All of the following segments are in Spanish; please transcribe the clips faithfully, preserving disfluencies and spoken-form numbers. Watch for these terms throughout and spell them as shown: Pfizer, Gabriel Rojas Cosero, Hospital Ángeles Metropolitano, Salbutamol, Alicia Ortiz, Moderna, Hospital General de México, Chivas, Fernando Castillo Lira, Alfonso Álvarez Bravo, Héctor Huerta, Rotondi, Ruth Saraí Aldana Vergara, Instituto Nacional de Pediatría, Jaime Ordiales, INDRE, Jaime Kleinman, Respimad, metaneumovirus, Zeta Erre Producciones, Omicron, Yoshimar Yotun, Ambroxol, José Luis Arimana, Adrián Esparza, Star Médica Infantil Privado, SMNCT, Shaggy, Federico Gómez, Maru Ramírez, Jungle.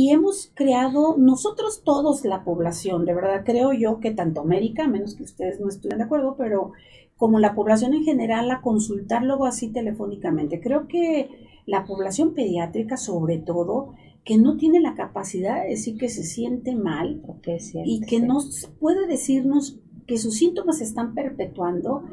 y hemos creado nosotros todos la población, de verdad creo yo que tanto América, a menos que ustedes no estuvieran de acuerdo, pero como la población en general, a consultar luego así telefónicamente. Creo que la población pediátrica, sobre todo, que no tiene la capacidad de decir que se siente mal que siente, y que sí. no puede decirnos que sus síntomas se están perpetuando,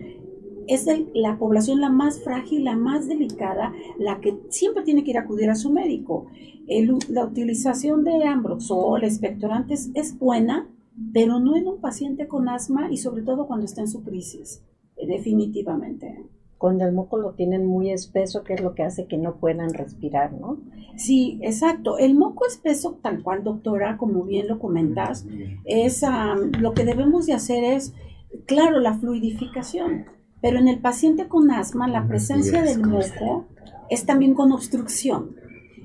es el, la población la más frágil, la más delicada, la que siempre tiene que ir a acudir a su médico. El, la utilización de Ambroxol, expectorantes, es buena, pero no en un paciente con asma y sobre todo cuando está en su crisis, definitivamente. Cuando el moco lo tienen muy espeso, que es lo que hace que no puedan respirar, ¿no? Sí, exacto. El moco espeso, tal cual, doctora, como bien lo comentas, es um, lo que debemos de hacer es, claro, la fluidificación, pero en el paciente con asma, la presencia del moco es también con obstrucción.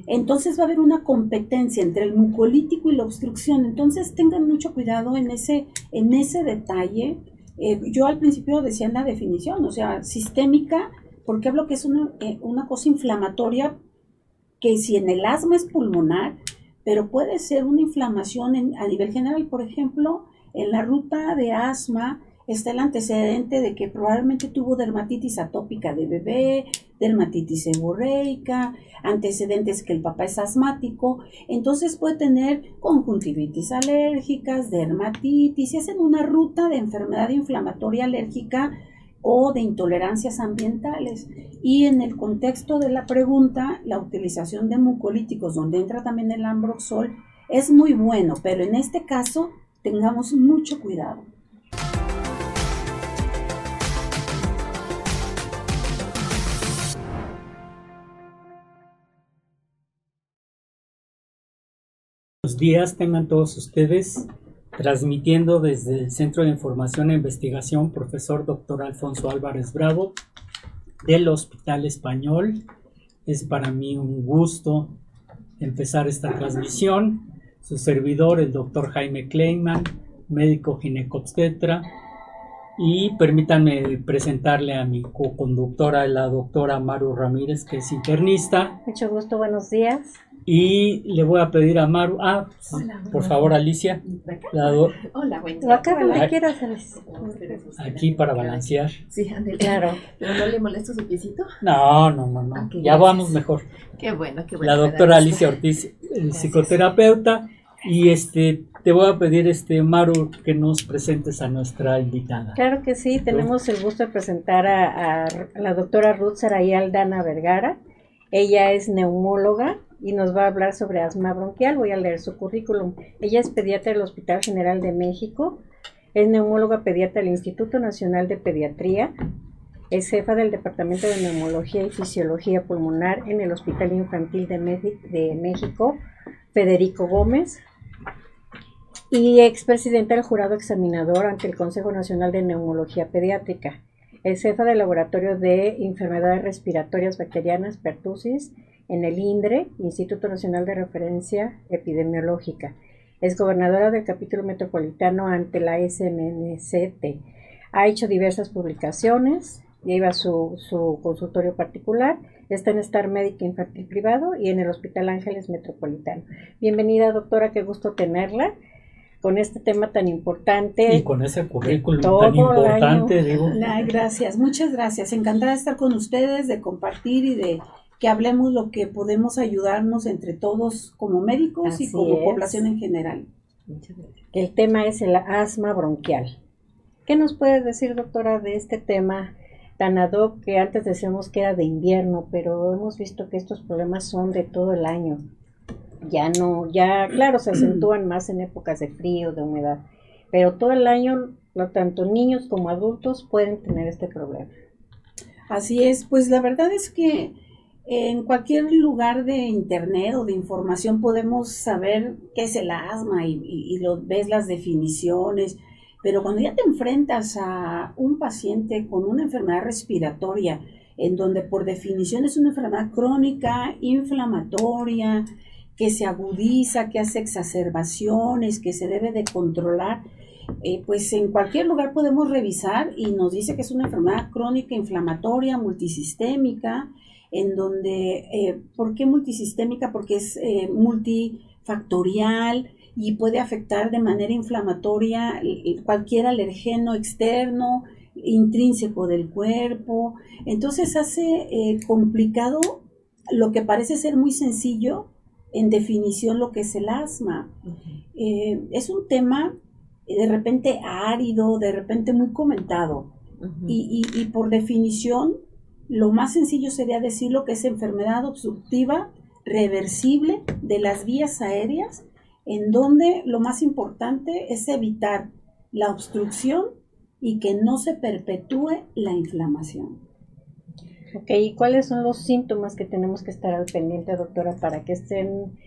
Entonces va a haber una competencia entre el mucolítico y la obstrucción. Entonces tengan mucho cuidado en ese, en ese detalle. Eh, yo al principio decía en la definición, o sea, sistémica, porque hablo que es una, eh, una cosa inflamatoria que si en el asma es pulmonar, pero puede ser una inflamación en, a nivel general. Por ejemplo, en la ruta de asma está el antecedente de que probablemente tuvo dermatitis atópica de bebé, dermatitis seborreica, antecedentes que el papá es asmático, entonces puede tener conjuntivitis alérgicas, dermatitis, si es en una ruta de enfermedad inflamatoria alérgica o de intolerancias ambientales. Y en el contexto de la pregunta, la utilización de mucolíticos, donde entra también el Ambroxol, es muy bueno, pero en este caso tengamos mucho cuidado. Días tengan todos ustedes, transmitiendo desde el Centro de Información e Investigación profesor doctor Alfonso Álvarez Bravo del Hospital Español. Es para mí un gusto empezar esta transmisión. Su servidor, el doctor Jaime Kleinman, médico ginecobstetra, y permítanme presentarle a mi co-conductora, la doctora Maru Ramírez, que es internista. Mucho gusto, buenos días. Y le voy a pedir a Maru, ah, hola, por favor, Alicia. La do... Hola, buen día. Acá donde quieras, Alicia. Aquí para balancear. Sí, André, claro. ¿Pero no le molesta su piecito? No, no, no, no. Okay, ya gracias. Vamos mejor. Qué bueno, qué bueno. La doctora Alicia Ortiz, gracias. Psicoterapeuta. Y este, te voy a pedir, este, Maru, que nos presentes a nuestra invitada. Claro que sí, tenemos el gusto de presentar a, a la doctora Ruth Saraí Aldana Vergara. Ella es neumóloga y nos va a hablar sobre asma bronquial. Voy a leer su currículum. Ella es pediatra del Hospital General de México, es neumóloga pediatra del Instituto Nacional de Pediatría, es jefa del Departamento de Neumología y Fisiología Pulmonar en el Hospital Infantil de, de México Federico Gómez y expresidenta del jurado examinador ante el Consejo Nacional de Neumología Pediátrica. Es jefa del Laboratorio de Enfermedades Respiratorias Bacterianas, Pertussis, en el INDRE, Instituto Nacional de Referencia Epidemiológica. Es gobernadora del capítulo metropolitano ante la S M N C T. Ha hecho diversas publicaciones, lleva su, su consultorio particular, está en Star Médica Infantil Privado y en el Hospital Ángeles Metropolitano. Bienvenida, doctora, qué gusto tenerla con este tema tan importante. Y con ese currículum tan importante, digo. Nah, gracias, muchas gracias. Encantada de estar con ustedes, de compartir y de que hablemos lo que podemos ayudarnos entre todos como médicos Así y como es. población en general. El tema es el asma bronquial. ¿Qué nos puede decir, doctora, de este tema tan ad hoc que antes decíamos que era de invierno, pero hemos visto que estos problemas son de todo el año? Ya no, ya claro, se acentúan más en épocas de frío, de humedad, pero todo el año, tanto niños como adultos pueden tener este problema. Así es, pues la verdad es que en cualquier lugar de internet o de información podemos saber qué es el asma y, y, y lo, ves las definiciones, pero cuando ya te enfrentas a un paciente con una enfermedad respiratoria, en donde por definición es una enfermedad crónica, inflamatoria, que se agudiza, que hace exacerbaciones, que se debe de controlar, eh, pues en cualquier lugar podemos revisar y nos dice que es una enfermedad crónica, inflamatoria, multisistémica, en donde, eh, ¿por qué multisistémica? Porque es eh, multi, factorial y puede afectar de manera inflamatoria cualquier alergeno externo, intrínseco del cuerpo. Entonces hace eh, complicado lo que parece ser muy sencillo, en definición, lo que es el asma. Uh-huh. eh, es un tema de repente árido, de repente muy comentado. Uh-huh. y, y, y por definición, lo más sencillo sería decir lo que es enfermedad obstructiva reversible de las vías aéreas, en donde lo más importante es evitar la obstrucción y que no se perpetúe la inflamación. Ok, ¿y cuáles son los síntomas que tenemos que estar al pendiente, doctora, para que estén,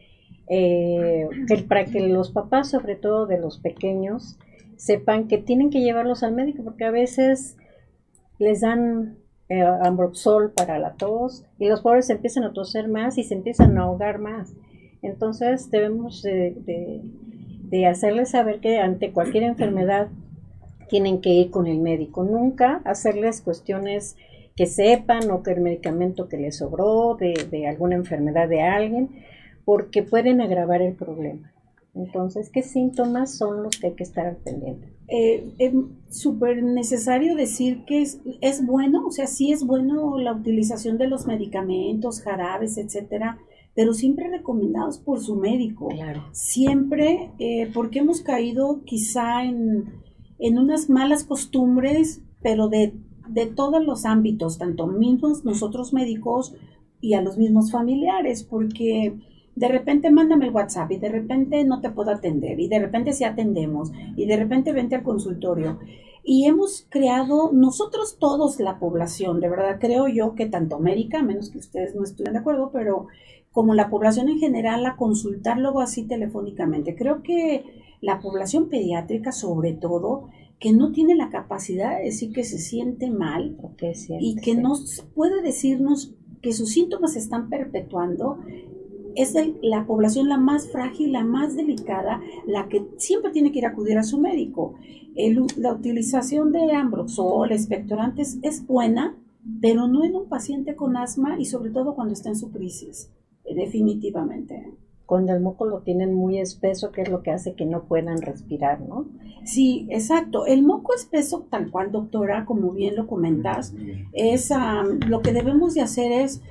eh, que, para que los papás, sobre todo de los pequeños, sepan que tienen que llevarlos al médico? Porque a veces les dan eh, ambroxol para la tos y los pobres se empiezan a toser más y se empiezan a ahogar más. Entonces debemos de, de, de hacerles saber que ante cualquier enfermedad tienen que ir con el médico. Nunca hacerles cuestiones que sepan o que el medicamento que les sobró de, de alguna enfermedad de alguien, porque pueden agravar el problema. Entonces, ¿qué síntomas son los que hay que estar al pendiente? Eh, es súper necesario decir que es, es bueno, o sea, sí es bueno la utilización de los medicamentos, jarabes, etcétera, pero siempre recomendados por su médico. Claro. Siempre, eh, porque hemos caído quizá en, en unas malas costumbres, pero de de todos los ámbitos, tanto mismos nosotros médicos y a los mismos familiares, porque de repente mándame el WhatsApp y de repente no te puedo atender y de repente sí atendemos y de repente vente al consultorio. Y hemos creado nosotros todos, la población, de verdad creo yo que tanto América, a menos que ustedes no estén de acuerdo, pero como la población en general, a consultar luego así telefónicamente. Creo que la población pediátrica sobre todo, que no tiene la capacidad de decir que se siente mal que siente, y que sí. no puede decirnos que sus síntomas se están perpetuando, es el, la población la más frágil, la más delicada, la que siempre tiene que ir a acudir a su médico. El, la utilización de ambroxol, expectorantes, es buena, pero no en un paciente con asma y sobre todo cuando está en su crisis, definitivamente. Cuando el moco lo tienen muy espeso, que es lo que hace que no puedan respirar, ¿no? Sí, exacto. El moco espeso, tal cual, doctora, como bien lo comentas, es um, lo que debemos de hacer es,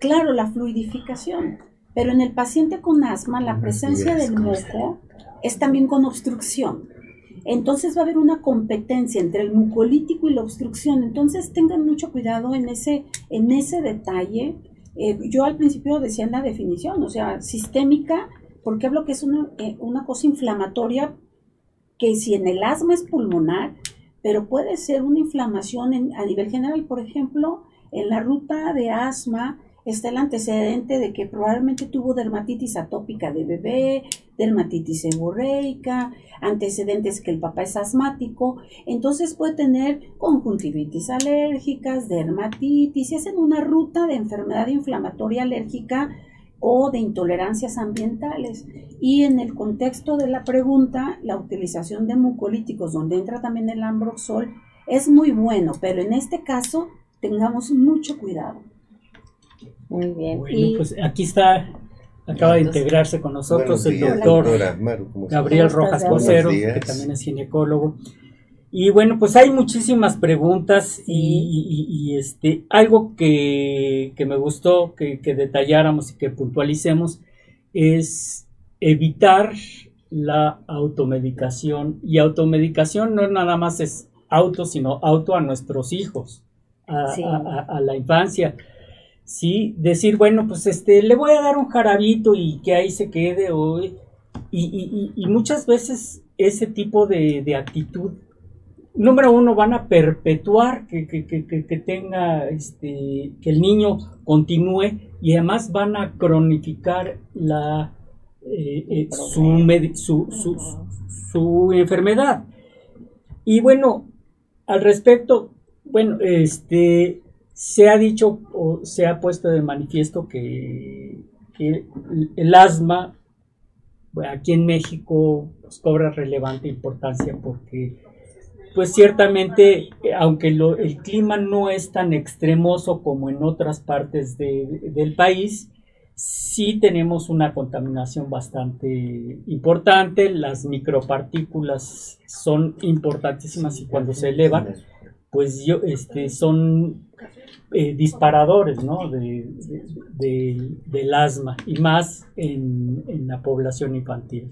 claro, la fluidificación, pero en el paciente con asma, la presencia del moco es también con obstrucción. Entonces va a haber una competencia entre el mucolítico y la obstrucción. Entonces tengan mucho cuidado en ese, en ese detalle. Eh, yo al principio decía en la definición, o sea, sistémica, porque hablo que es una, eh, una cosa inflamatoria que si en el asma es pulmonar, pero puede ser una inflamación en, a nivel general. Por ejemplo, en la ruta de asma está el antecedente de que probablemente tuvo dermatitis atópica de bebé, dermatitis seborreica, antecedentes que el papá es asmático, entonces puede tener conjuntivitis alérgicas, dermatitis, y es en una ruta de enfermedad inflamatoria alérgica o de intolerancias ambientales. Y en el contexto de la pregunta, la utilización de mucolíticos, donde entra también el ambroxol, es muy bueno, pero en este caso tengamos mucho cuidado. Muy bien. Bueno, y pues aquí está... Acaba de integrarse con nosotros días, el doctor doctora, Maru, Gabriel Rojas Cosero, que también es ginecólogo. Y bueno, pues hay muchísimas preguntas y, y, y este algo que, que me gustó que, que detalláramos y que puntualicemos es evitar la automedicación. Y automedicación no nada más es auto, sino auto a nuestros hijos, a, sí. a, a, a la infancia. Sí, decir, bueno, pues este, le voy a dar un jarabito y que ahí se quede hoy. Y, y, y muchas veces ese tipo de, de actitud, número uno, van a perpetuar que, que, que, que tenga, este, que el niño continúe y además van a cronificar la, eh, eh, su, med- su, su, su, su enfermedad. Y bueno, al respecto, bueno, este... Se ha dicho o se ha puesto de manifiesto que, que el asma aquí en México pues, cobra relevante importancia porque pues ciertamente aunque lo, el clima no es tan extremoso como en otras partes de, del país, sí tenemos una contaminación bastante importante. Las micropartículas son importantísimas y cuando se elevan, pues yo, este, son eh, disparadores, ¿no? de, de, de, del asma, y más en, en la población infantil.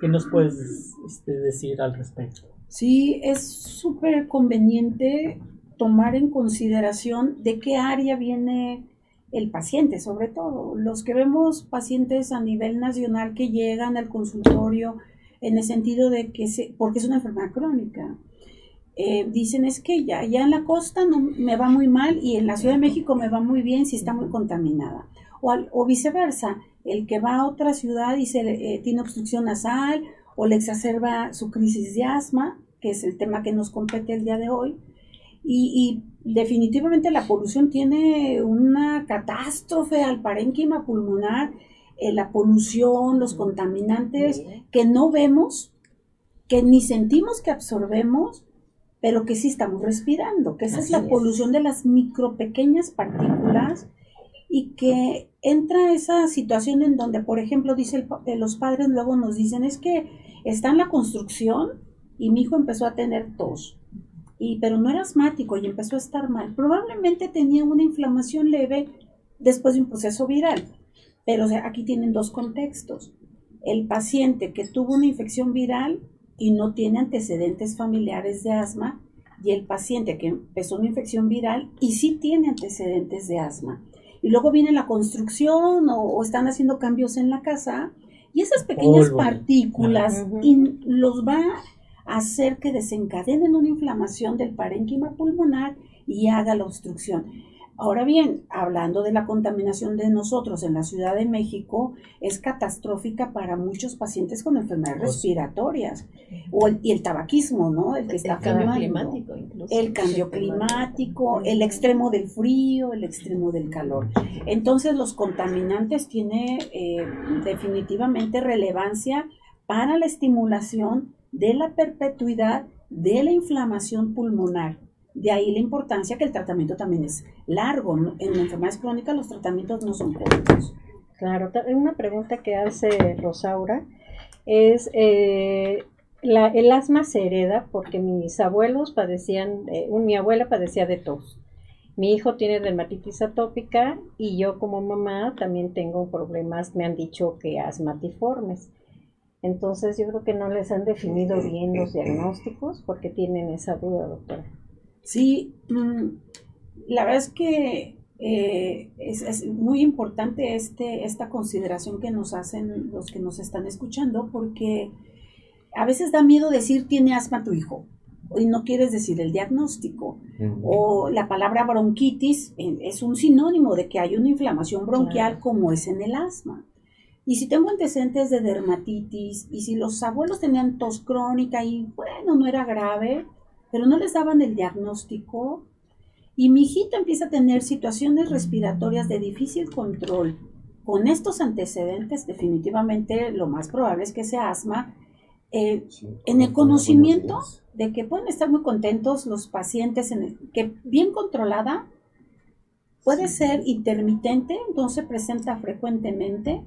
¿Qué nos puedes este, decir al respecto? Sí, es súper conveniente tomar en consideración de qué área viene el paciente, sobre todo. Los que vemos pacientes a nivel nacional que llegan al consultorio en el sentido de que, se, porque es una enfermedad crónica, eh, dicen es que ya, ya en la costa no, me va muy mal y en la Ciudad de México me va muy bien si está muy contaminada. O, al, o viceversa, el que va a otra ciudad y se, eh, tiene obstrucción nasal o le exacerba su crisis de asma, que es el tema que nos compete el día de hoy. Y, y definitivamente la polución tiene una catástrofe al parénquima pulmonar, eh, la polución, los contaminantes que no vemos, que ni sentimos que absorbemos, pero que sí estamos respirando, que esa Así es la es. polución de las micro pequeñas partículas, y que entra esa situación en donde, por ejemplo, dice el, los padres luego nos dicen, es que está en la construcción y mi hijo empezó a tener tos. Y, pero no era asmático y empezó a estar mal. Probablemente tenía una inflamación leve después de un proceso viral. Pero o sea, aquí tienen dos contextos. El paciente que tuvo una infección viral y no tiene antecedentes familiares de asma, y el paciente que empezó una infección viral y sí tiene antecedentes de asma. Y luego viene la construcción o, o están haciendo cambios en la casa y esas pequeñas Polvo. partículas uh-huh. in, los va hacer que desencadenen una inflamación del parénquima pulmonar y haga la obstrucción. Ahora bien, hablando de la contaminación de nosotros en la Ciudad de México, es catastrófica para muchos pacientes con enfermedades respiratorias. O el, y el tabaquismo, ¿no? El que está fumando. El cambio climático, el extremo del frío, el extremo del calor. Entonces, los contaminantes tienen eh, definitivamente relevancia para la estimulación de la perpetuidad de la inflamación pulmonar. De ahí la importancia que el tratamiento también es largo, ¿no? En enfermedades crónicas los tratamientos no son cortos. Claro, una pregunta que hace Rosaura es, eh, la, ¿el asma se hereda? Porque mis abuelos padecían, eh, mi abuela padecía de tos. Mi hijo tiene dermatitis atópica y yo como mamá también tengo problemas, me han dicho que asmatiformes. Entonces, yo creo que no les han definido bien los diagnósticos porque tienen esa duda, doctora. Sí, la verdad es que eh, es, es muy importante este, esta consideración que nos hacen los que nos están escuchando, porque a veces da miedo decir tiene asma tu hijo y no quieres decir el diagnóstico. Uh-huh. O la palabra bronquitis es un sinónimo de que hay una inflamación bronquial, claro, como es en el asma. Y si tengo antecedentes de dermatitis, y si los abuelos tenían tos crónica y bueno, no era grave, pero no les daban el diagnóstico, y mi hijita empieza a tener situaciones respiratorias de difícil control, con estos antecedentes definitivamente lo más probable es que sea asma, eh, sí, en el conocimiento de que pueden estar muy contentos los pacientes, en el, que bien controlada puede ser intermitente, entonces presenta frecuentemente.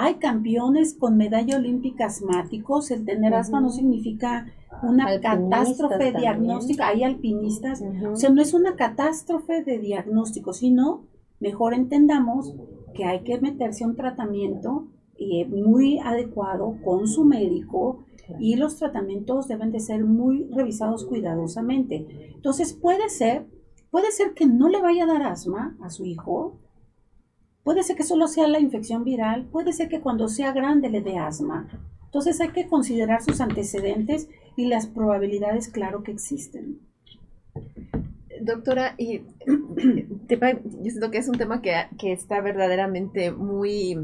Hay campeones con medalla olímpica asmáticos, el tener uh-huh. asma no significa una alpinistas catástrofe también. diagnóstica, hay alpinistas, uh-huh. o sea, no es una catástrofe de diagnóstico, sino mejor entendamos que hay que meterse a un tratamiento eh, muy adecuado con su médico, y los tratamientos deben de ser muy revisados cuidadosamente. Entonces puede ser, puede ser que no le vaya a dar asma a su hijo, puede ser que solo sea la infección viral, puede ser que cuando sea grande le dé asma. Entonces hay que considerar sus antecedentes y las probabilidades, claro, que existen. Doctora, y, yo siento que es un tema que, que está verdaderamente muy,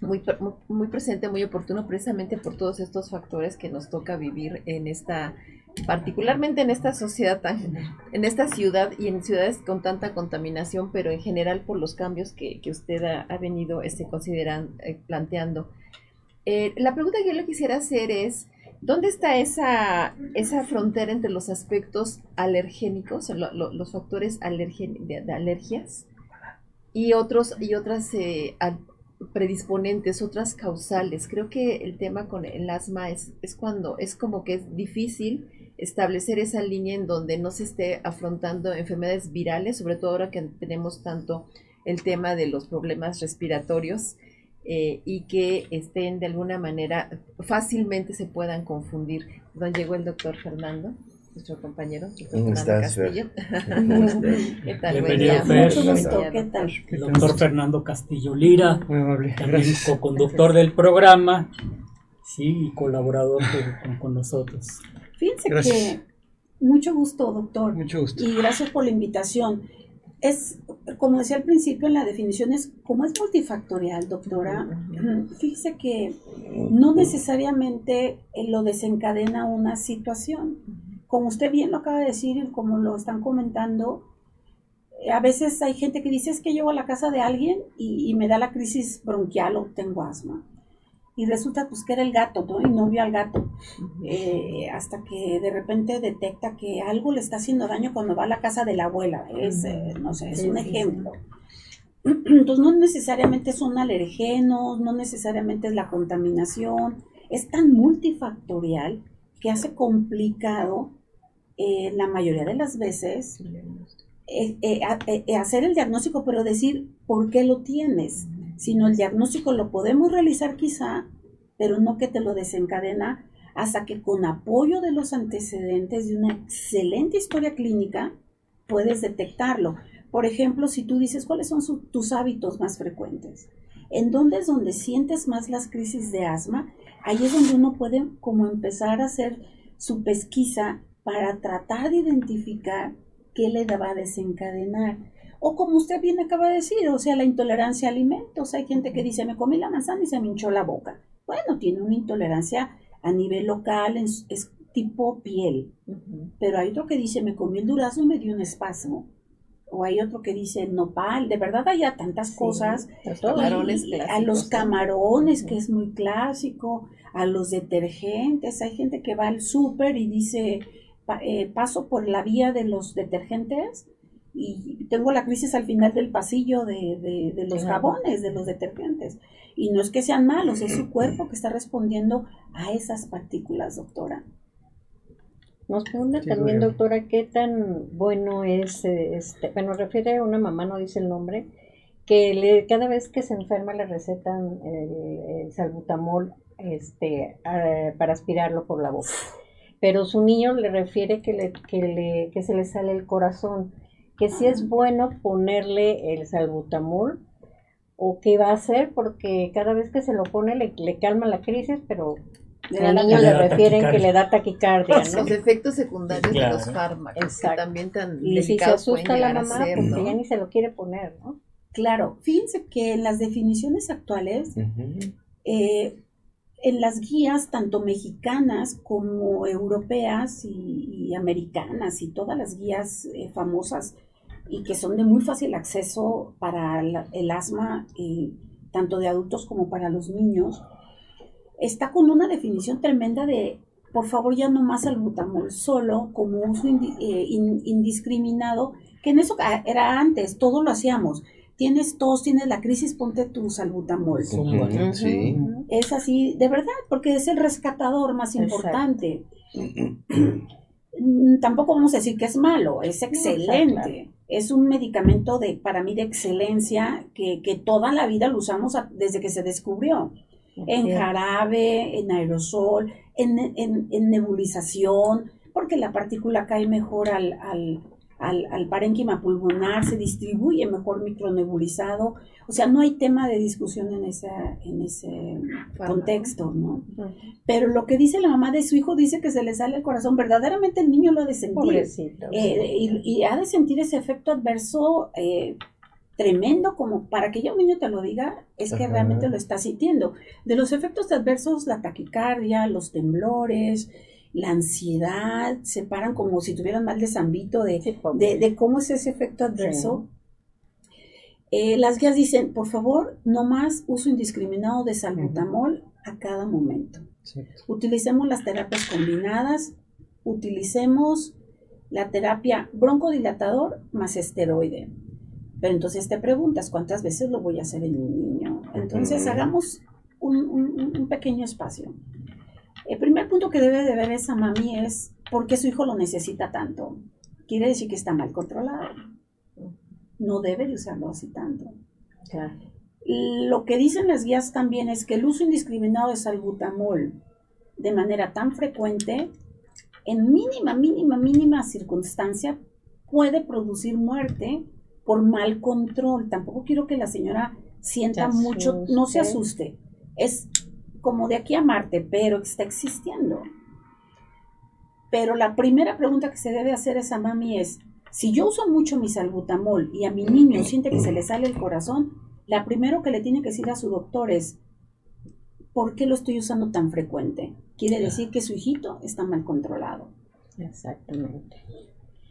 muy, muy presente, muy oportuno, precisamente por todos estos factores que nos toca vivir en esta, particularmente en esta sociedad, tan, en esta ciudad y en ciudades con tanta contaminación, pero en general por los cambios que, que usted ha, ha venido este, considerando, eh, planteando. Eh, la pregunta que yo le quisiera hacer es, ¿dónde está esa, esa frontera entre los aspectos alergénicos, lo, lo, los factores alergen, de, de alergias y, otros, y otras eh, al, predisponentes, otras causales. Creo que el tema con el asma es, es cuando es como que es difícil establecer esa línea en donde no se esté afrontando enfermedades virales, sobre todo ahora que tenemos tanto el tema de los problemas respiratorios eh, y que estén de alguna manera fácilmente se puedan confundir. Don llegó el doctor Fernando, nuestro compañero, doctor Fernando Castillo. ¿Qué tal? Bienvenido, Fer. ¿Qué tal? El doctor Fernando Castillo Lira, muy amable, también co-conductor del programa, sí, y colaborador con, con nosotros. Fíjense gracias. Que mucho gusto, doctor. Mucho gusto. Y gracias por la invitación. Es, como decía al principio, en la definición es como es multifactorial, doctora. Uh-huh. Fíjese que no necesariamente lo desencadena una situación. Uh-huh. Como usted bien lo acaba de decir y como lo están comentando, a veces hay gente que dice, es que llego a la casa de alguien y, y me da la crisis bronquial o tengo asma. Y resulta pues que era el gato, ¿no? Y no vio al gato, eh, hasta que de repente detecta que algo le está haciendo daño cuando va a la casa de la abuela, es, eh, no sé, es un ejemplo. Entonces no necesariamente son alergenos, no necesariamente es la contaminación, es tan multifactorial que hace complicado eh, la mayoría de las veces eh, eh, eh, hacer el diagnóstico, pero decir por qué lo tienes. Sino el diagnóstico lo podemos realizar quizá, pero no que te lo desencadena hasta que con apoyo de los antecedentes de una excelente historia clínica puedes detectarlo. Por ejemplo, si tú dices cuáles son su, tus hábitos más frecuentes, en dónde es donde sientes más las crisis de asma, ahí es donde uno puede como empezar a hacer su pesquisa para tratar de identificar qué le va a desencadenar. O como usted bien acaba de decir, o sea, la intolerancia a alimentos. Hay gente que dice, me comí la manzana y se me hinchó la boca. Bueno, tiene una intolerancia a nivel local, es, es tipo piel. Uh-huh. Pero hay otro que dice, me comí el durazno y me dio un espasmo. O hay otro que dice, nopal. De verdad hay tantas sí, cosas. Los todo, camarones clásicos, a los camarones, uh-huh. que es muy clásico. A los detergentes. Hay gente que va al súper y dice, eh, paso por la vía de los detergentes y tengo la crisis al final del pasillo de, de, de los jabones, de los detergentes. Y no es que sean malos, es su cuerpo que está respondiendo a esas partículas, doctora. Nos pregunta sí, también, bueno. doctora, qué tan bueno es, este, bueno, refiere a una mamá, no dice el nombre, que le, cada vez que se enferma le recetan eh, el salbutamol este, eh, para aspirarlo por la boca. Pero su niño le refiere que, le, que, le, que se le sale el corazón. Que si sí es bueno ponerle el salbutamol o qué va a hacer, porque cada vez que se lo pone le, le calma la crisis, pero al niño le, le refieren taquicardia. Que le da taquicardia, ¿no? Los efectos secundarios claro. de los fármacos. Exacto. Que también tan y si se asusta la mamá, ser, porque ¿no? ya ni se lo quiere poner, ¿no? Claro, fíjense que en las definiciones actuales, uh-huh. eh, en las guías tanto mexicanas como europeas y, y americanas y todas las guías eh, famosas, y que son de muy fácil acceso para la, el asma, eh, tanto de adultos como para los niños, está con una definición tremenda de, por favor, ya no más salbutamol, solo como uso indi, eh, in, indiscriminado, que en eso era antes, todo lo hacíamos. Tienes tos, tienes la crisis, ponte tu salbutamol. Sí, uh-huh. sí. Es así, de verdad, porque es el rescatador más importante. Tampoco vamos a decir que es malo, es excelente. No, claro. Es un medicamento de, para mí de excelencia que, que toda la vida lo usamos a, desde que se descubrió. Okay. En jarabe, en aerosol, en, en, en nebulización, porque la partícula cae mejor al... al Al, al parénquima pulmonar, se distribuye mejor micronebulizado, o sea, no hay tema de discusión en, esa, en ese contexto, ¿no? Pero lo que dice la mamá de su hijo, dice que se le sale el corazón, verdaderamente el niño lo ha de sentir. Pobrecito, sí. eh, y, y ha de sentir ese efecto adverso eh, tremendo, como para que ya un niño te lo diga, es que ajá. realmente lo está sintiendo. De los efectos adversos, la taquicardia, los temblores, la ansiedad, se paran como si tuvieran mal de zambito de, sí, de, de cómo es ese efecto adverso. Sí. Eh, las guías dicen, por favor, no más uso indiscriminado de salbutamol uh-huh. a cada momento. Sí. Utilicemos las terapias combinadas, utilicemos la terapia broncodilatador más esteroide. Pero entonces te preguntas, ¿cuántas veces lo voy a hacer en mi niño? Entonces uh-huh. hagamos un, un, un pequeño espacio. El primer punto que debe de ver esa mami es ¿por qué su hijo lo necesita tanto? Quiere decir que está mal controlado. No debe de usarlo así tanto. Claro. Lo que dicen las guías también es que el uso indiscriminado de salbutamol de manera tan frecuente, en mínima, mínima, mínima circunstancia, puede producir muerte por mal control. Tampoco quiero que la señora sienta mucho, no se asuste. Es como de aquí a Marte, pero está existiendo. Pero la primera pregunta que se debe hacer es a mami es, si yo uso mucho mi salbutamol y a mi niño siente que se le sale el corazón, la primero que le tiene que decir a su doctor es, ¿por qué lo estoy usando tan frecuente? Quiere decir que su hijito está mal controlado. Exactamente.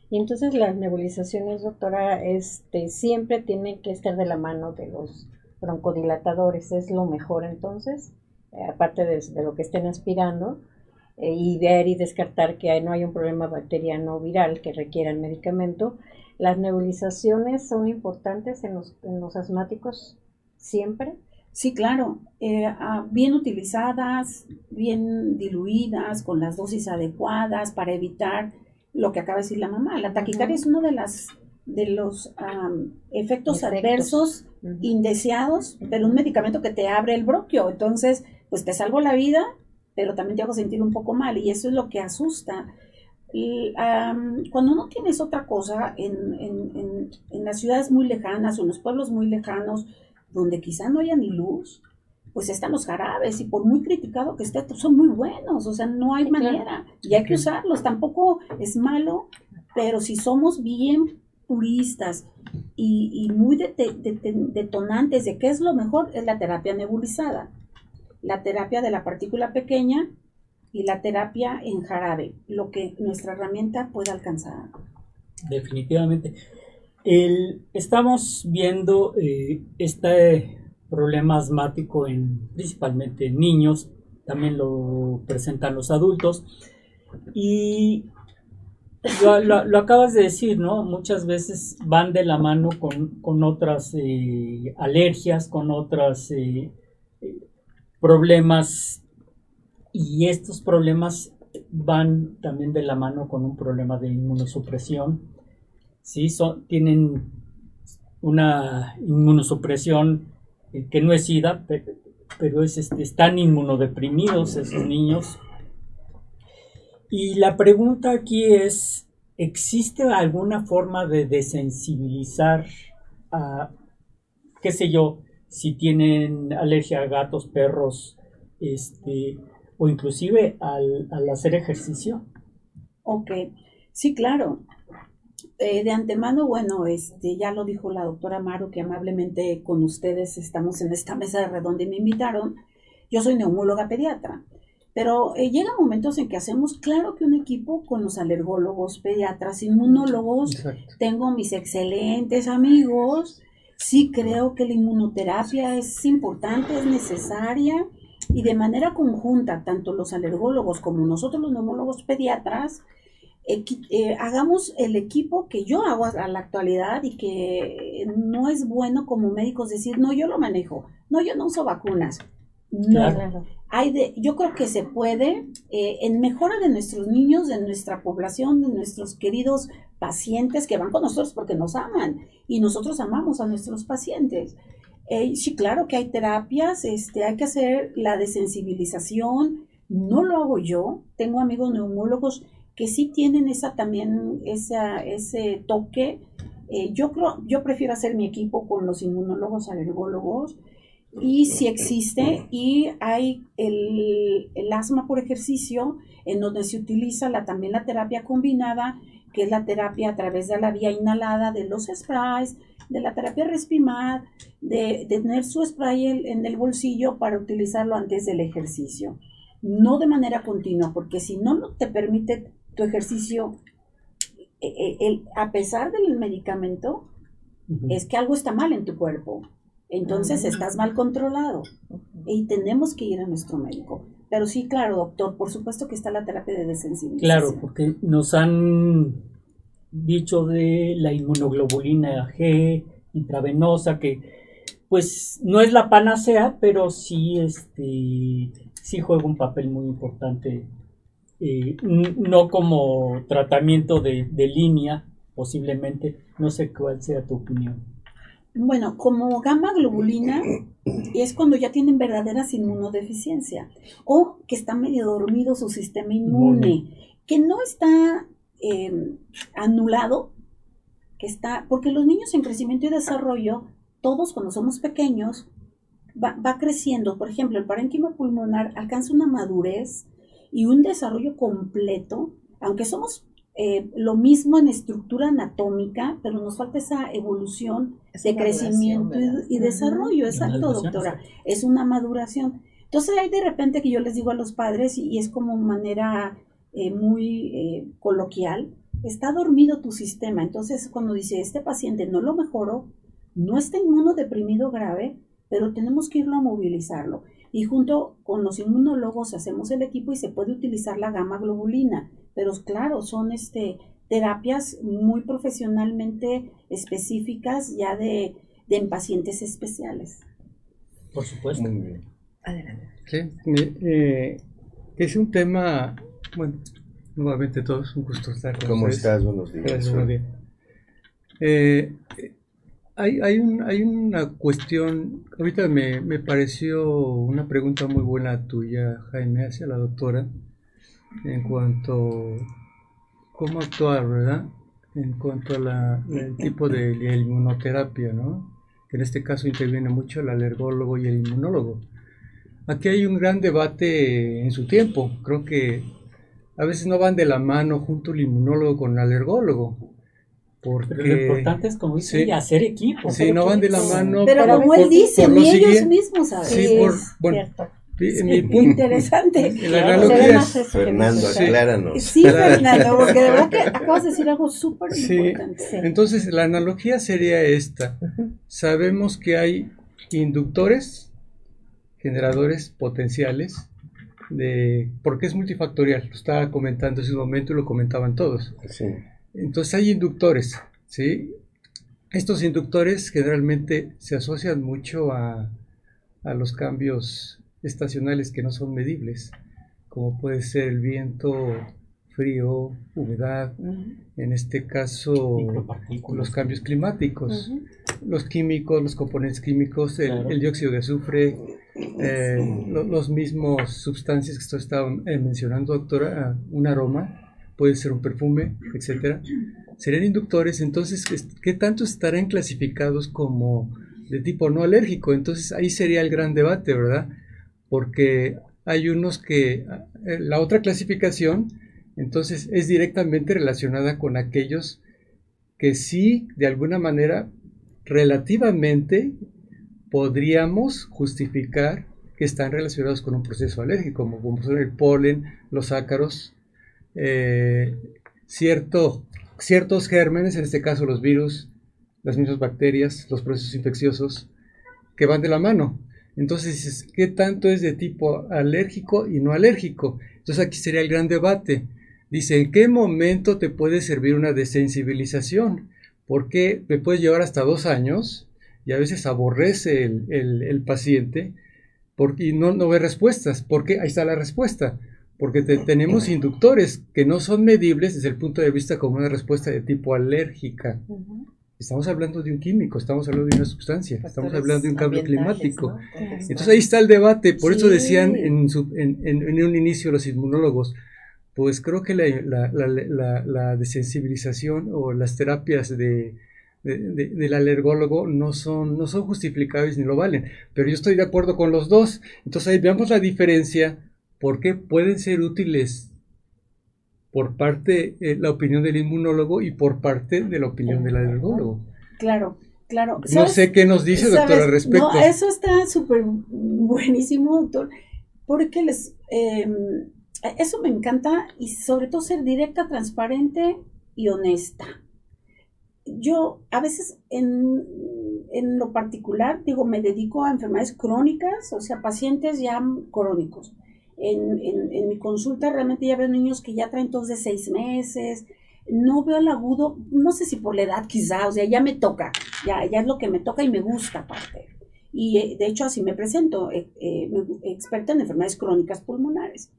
Y entonces las nebulizaciones, doctora, este, siempre tienen que estar de la mano de los broncodilatadores. ¿Es lo mejor entonces? Eh, aparte de, de lo que estén aspirando, y ver y descartar que no hay un problema bacteriano viral que requiera el medicamento. ¿Las nebulizaciones son importantes en los, en los asmáticos siempre? Sí, claro. Eh, bien utilizadas, bien diluidas, con las dosis adecuadas para evitar lo que acaba de decir la mamá. La taquicardia uh-huh. es uno de, las, de los um, efectos, efectos adversos uh-huh. indeseados, pero un medicamento que te abre el bronquio. Entonces, pues te salvo la vida, pero también te hago sentir un poco mal, y eso es lo que asusta. Y, um, cuando no tienes otra cosa, en, en, en, en las ciudades muy lejanas o en los pueblos muy lejanos, donde quizá no haya ni luz, pues están los jarabes, y por muy criticado que esté, son muy buenos, o sea, no hay manera, y hay que usarlos, tampoco es malo, pero si somos bien puristas y, y muy de, de, de, detonantes de qué es lo mejor, es la terapia nebulizada, la terapia de la partícula pequeña y la terapia en jarabe, lo que nuestra herramienta puede alcanzar. Definitivamente. El, estamos viendo eh, este problema asmático en, principalmente en niños, también lo presentan los adultos, y lo, lo, lo acabas de decir, ¿no? Muchas veces van de la mano con, con otras eh, alergias, con otras... Eh, problemas, y estos problemas van también de la mano con un problema de inmunosupresión, ¿sí? Son, tienen una inmunosupresión eh, que no es SIDA, pero, pero es, este, están inmunodeprimidos esos niños. Y la pregunta aquí es, ¿existe alguna forma de desensibilizar a, qué sé yo, si tienen alergia a gatos, perros, este, o inclusive al, al hacer ejercicio? Ok, sí, claro. Eh, de antemano, bueno, este, ya lo dijo la doctora Maru, que amablemente con ustedes estamos en esta mesa redonda y me invitaron. Yo soy neumóloga pediatra, pero eh, llegan momentos en que hacemos, claro que un equipo con los alergólogos, pediatras, inmunólogos. Exacto. Tengo mis excelentes amigos. Sí creo que la inmunoterapia es importante, es necesaria, y de manera conjunta, tanto los alergólogos como nosotros los neumólogos pediatras, eh, eh, hagamos el equipo que yo hago a la actualidad, y que no es bueno como médicos decir, no, yo lo manejo, no, yo no uso vacunas. No, claro. Hay de, yo creo que se puede, eh, en mejora de nuestros niños, de nuestra población, de nuestros queridos pacientes que van con nosotros porque nos aman, y nosotros amamos a nuestros pacientes. Eh, sí, claro que hay terapias, este, hay que hacer la desensibilización, no lo hago yo, tengo amigos neumólogos que sí tienen esa también, esa, ese toque. Eh, yo, creo, yo prefiero hacer mi equipo con los inmunólogos, alergólogos, y si existe, y hay el, el asma por ejercicio, en donde se utiliza la, también la terapia combinada, que es la terapia a través de la vía inhalada, de los sprays, de la terapia Respimad, de, de tener su spray el, en el bolsillo para utilizarlo antes del ejercicio. No de manera continua, porque si no te permite tu ejercicio, el, el, a pesar del medicamento, uh-huh. es que algo está mal en tu cuerpo. Entonces uh-huh. estás mal controlado uh-huh. y tenemos que ir a nuestro médico. Pero sí, claro, doctor, por supuesto que está la terapia de desensibilización. Claro, porque nos han dicho de la inmunoglobulina G, intravenosa, que pues no es la panacea, pero sí, este, sí juega un papel muy importante, eh, no como tratamiento de, de línea, posiblemente. No sé cuál sea tu opinión. Bueno, como gamma globulina es cuando ya tienen verdaderas inmunodeficiencia o que está medio dormido su sistema inmune, inmune. que no está eh, anulado, que está, porque los niños en crecimiento y desarrollo, todos cuando somos pequeños, va, va creciendo. Por ejemplo, el parénquima pulmonar alcanza una madurez y un desarrollo completo, aunque somos Eh, lo mismo en estructura anatómica, pero nos falta esa evolución es de crecimiento y, y desarrollo. Uh-huh. Exacto, doctora. Exacto. Es una maduración. Entonces, hay de repente que yo les digo a los padres, y, y es como manera eh, muy eh, coloquial, está dormido tu sistema. Entonces, cuando dice, este paciente no lo mejoró, no está inmunodeprimido grave, pero tenemos que irlo a movilizarlo. Y junto con los inmunólogos hacemos el equipo y se puede utilizar la gamma globulina. Pero claro, son este, terapias muy profesionalmente específicas ya de, de en pacientes especiales. Por supuesto. Muy bien. Adelante. Sí, eh, es un tema, bueno, nuevamente todos, un gusto estar con ustedes. ¿Cómo estás? Buenos días. Gracias, muy bien. Eh, hay, hay, un, hay una cuestión, ahorita me, me pareció una pregunta muy buena tuya, Jaime, hacia la doctora. En cuanto a cómo actuar, ¿verdad? En cuanto al tipo de la inmunoterapia, ¿no? Que en este caso interviene mucho el alergólogo y el inmunólogo. Aquí hay un gran debate en su tiempo. Creo que a veces no van de la mano junto el inmunólogo con el alergólogo. Porque, pero lo importante es, como dice, sí, hacer equipo. Sí, no van de la mano. Pero por, como por, él dice, ni ellos mismos saben. Sí, por, bueno, cierto. Sí, mi punto. Interesante. Fernando, acláranos. Sí, Fernando, porque de verdad que acabas de decir algo súper importante. Sí. Entonces, la analogía sería esta. Sabemos que hay inductores, generadores potenciales, de porque es multifactorial. Lo estaba comentando hace un momento y lo comentaban todos. Sí. Entonces, hay inductores, ¿sí? Estos inductores generalmente se asocian mucho a, a los cambios estacionales que no son medibles, como puede ser el viento, frío, humedad, uh-huh, en este caso los cambios climáticos, uh-huh, los químicos, los componentes químicos, el, claro, el dióxido de azufre, eh, sí, lo, los mismos sustancias que usted estaba eh, mencionando, doctora, un aroma, puede ser un perfume, etcétera, serían inductores. Entonces, ¿qué tanto estarán clasificados como de tipo no alérgico? Entonces ahí sería el gran debate, ¿verdad? Porque hay unos que, la otra clasificación, entonces es directamente relacionada con aquellos que sí, de alguna manera, relativamente podríamos justificar que están relacionados con un proceso alérgico, como, como son el polen, los ácaros, eh, cierto, ciertos gérmenes, en este caso los virus, las mismas bacterias, los procesos infecciosos, que van de la mano. Entonces, ¿qué tanto es de tipo alérgico y no alérgico? Entonces, aquí sería el gran debate. Dice, ¿en qué momento te puede servir una desensibilización? Porque me puede llevar hasta dos años y a veces aborrece el, el, el paciente porque, y no, no ve respuestas. Porque ahí está la respuesta. Porque te, tenemos inductores que no son medibles desde el punto de vista como una respuesta de tipo alérgica. Uh-huh. Estamos hablando de un químico, estamos hablando de una sustancia, estamos hablando de un cambio climático. ¿No? Entonces ahí está el debate, por sí, eso decían en, su, en, en, en un inicio los inmunólogos, pues creo que la, la, la, la, la desensibilización o las terapias de, de, de, del alergólogo no son, no son justificables ni lo valen, pero yo estoy de acuerdo con los dos. Entonces ahí veamos la diferencia, porque pueden ser útiles por parte eh, la opinión del inmunólogo y por parte de la opinión del alergólogo. Claro, claro. No sé qué nos dice, doctora, al respecto. No, eso está súper buenísimo, doctor, porque les eh, eso me encanta, y sobre todo ser directa, transparente y honesta. Yo a veces en, en lo particular, digo, me dedico a enfermedades crónicas, o sea, pacientes ya crónicos. En, en, en mi consulta realmente ya veo niños que ya traen tos de seis meses, no veo al agudo, no sé si por la edad quizá, o sea, ya me toca, ya, ya es lo que me toca y me gusta aparte. Y de hecho así me presento, eh, eh, experta en enfermedades crónicas pulmonares.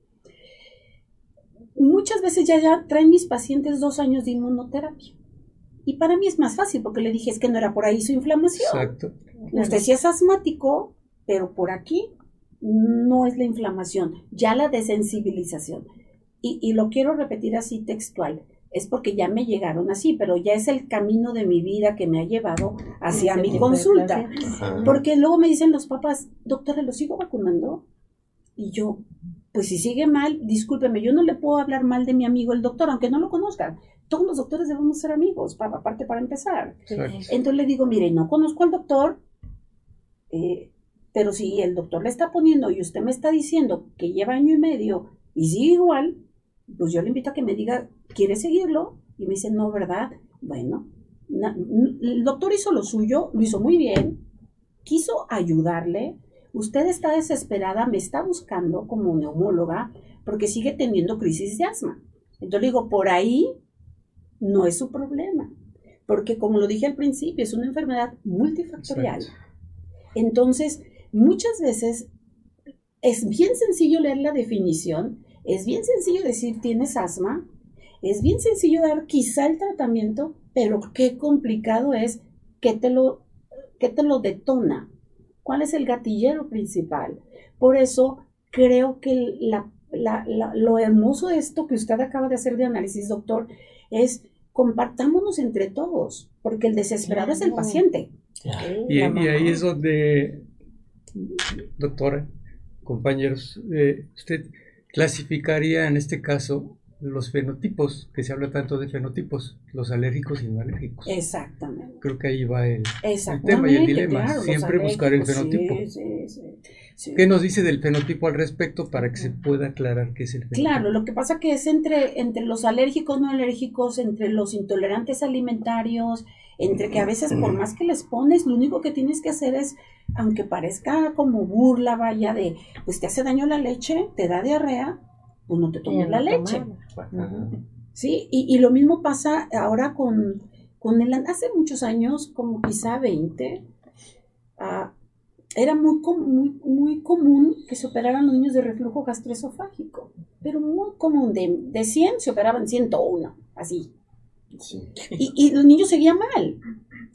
Muchas veces ya, ya traen mis pacientes dos años de inmunoterapia. Y para mí es más fácil porque le dije, es que no era por ahí su inflamación. Exacto. Usted sí es asmático, pero por aquí no es la inflamación, ya la desensibilización. Y, y lo quiero repetir así textual, es porque ya me llegaron así, pero ya es el camino de mi vida que me ha llevado hacia sí, mi consulta. Porque luego me dicen los papás, doctora, ¿lo sigo vacunando? Y yo, pues si sigue mal, discúlpeme, yo no le puedo hablar mal de mi amigo el doctor, aunque no lo conozcan. Todos los doctores debemos ser amigos, para, aparte para empezar. Exacto. Entonces le digo, mire, no conozco al doctor, eh, pero si el doctor le está poniendo y usted me está diciendo que lleva año y medio y sigue igual, pues yo le invito a que me diga, ¿quiere seguirlo? Y me dice, no, ¿verdad? Bueno, na, el doctor hizo lo suyo, lo hizo muy bien, quiso ayudarle. Usted está desesperada, me está buscando como neumóloga porque sigue teniendo crisis de asma. Entonces le digo, por ahí no es su problema, porque como lo dije al principio, es una enfermedad multifactorial. Exacto. Entonces, muchas veces es bien sencillo leer la definición, es bien sencillo decir tienes asma, es bien sencillo dar quizá el tratamiento, pero qué complicado es qué te lo, qué te lo detona, cuál es el gatillero principal. Por eso creo que la, la, la, lo hermoso de esto que usted acaba de hacer de análisis, doctor, es compartámonos entre todos, porque el desesperado es el paciente. Y, y ahí es donde, doctora, compañeros, eh, usted clasificaría en este caso los fenotipos, que se habla tanto de fenotipos, los alérgicos y no alérgicos. Exactamente. Creo que ahí va el, el tema y el dilema, claro, siempre buscar el fenotipo. Sí, sí, sí, sí. ¿Qué nos dice del fenotipo al respecto para que se pueda aclarar qué es el fenotipo? Claro, lo que pasa que es entre, entre los alérgicos, no alérgicos, entre los intolerantes alimentarios, entre que a veces por más que les pones, lo único que tienes que hacer es, aunque parezca como burla, vaya de, pues te hace daño la leche, te da diarrea, pues no te tomes la leche. Ajá. Sí, y, y lo mismo pasa ahora con, con el, hace muchos años, como quizá veinte, uh, era muy, muy, muy común que se operaran los niños de reflujo gastroesofágico, pero muy común, de, de cien se operaban ciento uno, así. Sí. Y, y los niños seguían mal,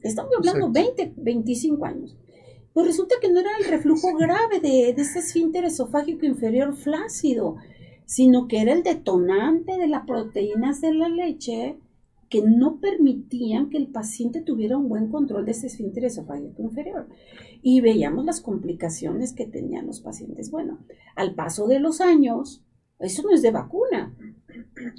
estamos hablando veinte, veinticinco años. Pues resulta que no era el reflujo grave de, de ese esfínter esofágico inferior flácido, sino que era el detonante de las proteínas de la leche que no permitían que el paciente tuviera un buen control de ese esfínter esofágico inferior. Y veíamos las complicaciones que tenían los pacientes. Bueno, al paso de los años, eso no es de vacuna,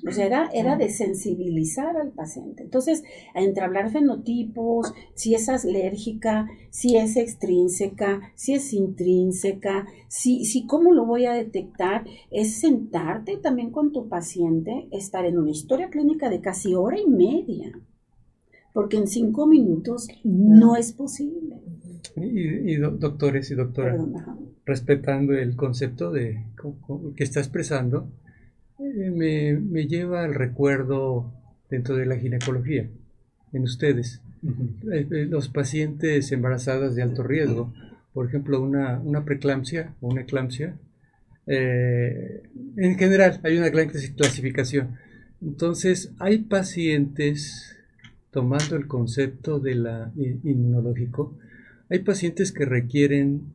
o sea, era, era de sensibilizar al paciente. Entonces, entre hablar fenotipos, si es alérgica, si es extrínseca, si es intrínseca, si, si cómo lo voy a detectar, es sentarte también con tu paciente, estar en una historia clínica de casi hora y media, porque en cinco minutos no es posible. Y, y do, doctores y doctora, perdón, respetando el concepto de, que está expresando, Me, me lleva al recuerdo dentro de la ginecología, en ustedes, uh-huh. los pacientes embarazadas de alto riesgo, por ejemplo, una, una preeclampsia o una eclampsia, eh, en general hay una gran clasificación. Entonces, hay pacientes, tomando el concepto de la inmunológico, hay pacientes que requieren,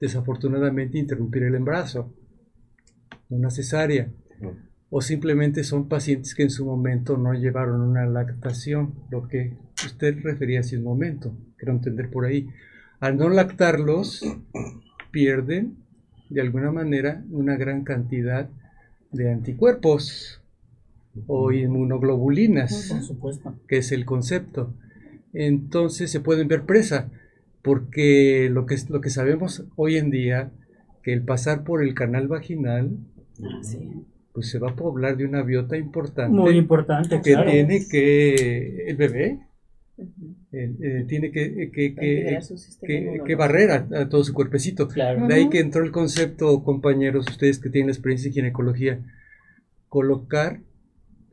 desafortunadamente, interrumpir el embarazo, una cesárea, o simplemente son pacientes que en su momento no llevaron una lactación, lo que usted refería hace un momento, quiero entender por ahí. Al no lactarlos, pierden de alguna manera una gran cantidad de anticuerpos o inmunoglobulinas, por supuesto, que es el concepto. Entonces se pueden ver presa, porque lo que, lo que sabemos hoy en día, que el pasar por el canal vaginal, ah, sí, pues se va a poblar de una biota importante, muy importante, que claro, tiene que el bebé uh-huh. eh, eh, tiene que que, que, que, que barrer a, a todo su cuerpecito, claro. De ahí que entró el concepto, compañeros, ustedes que tienen la experiencia en ginecología, colocar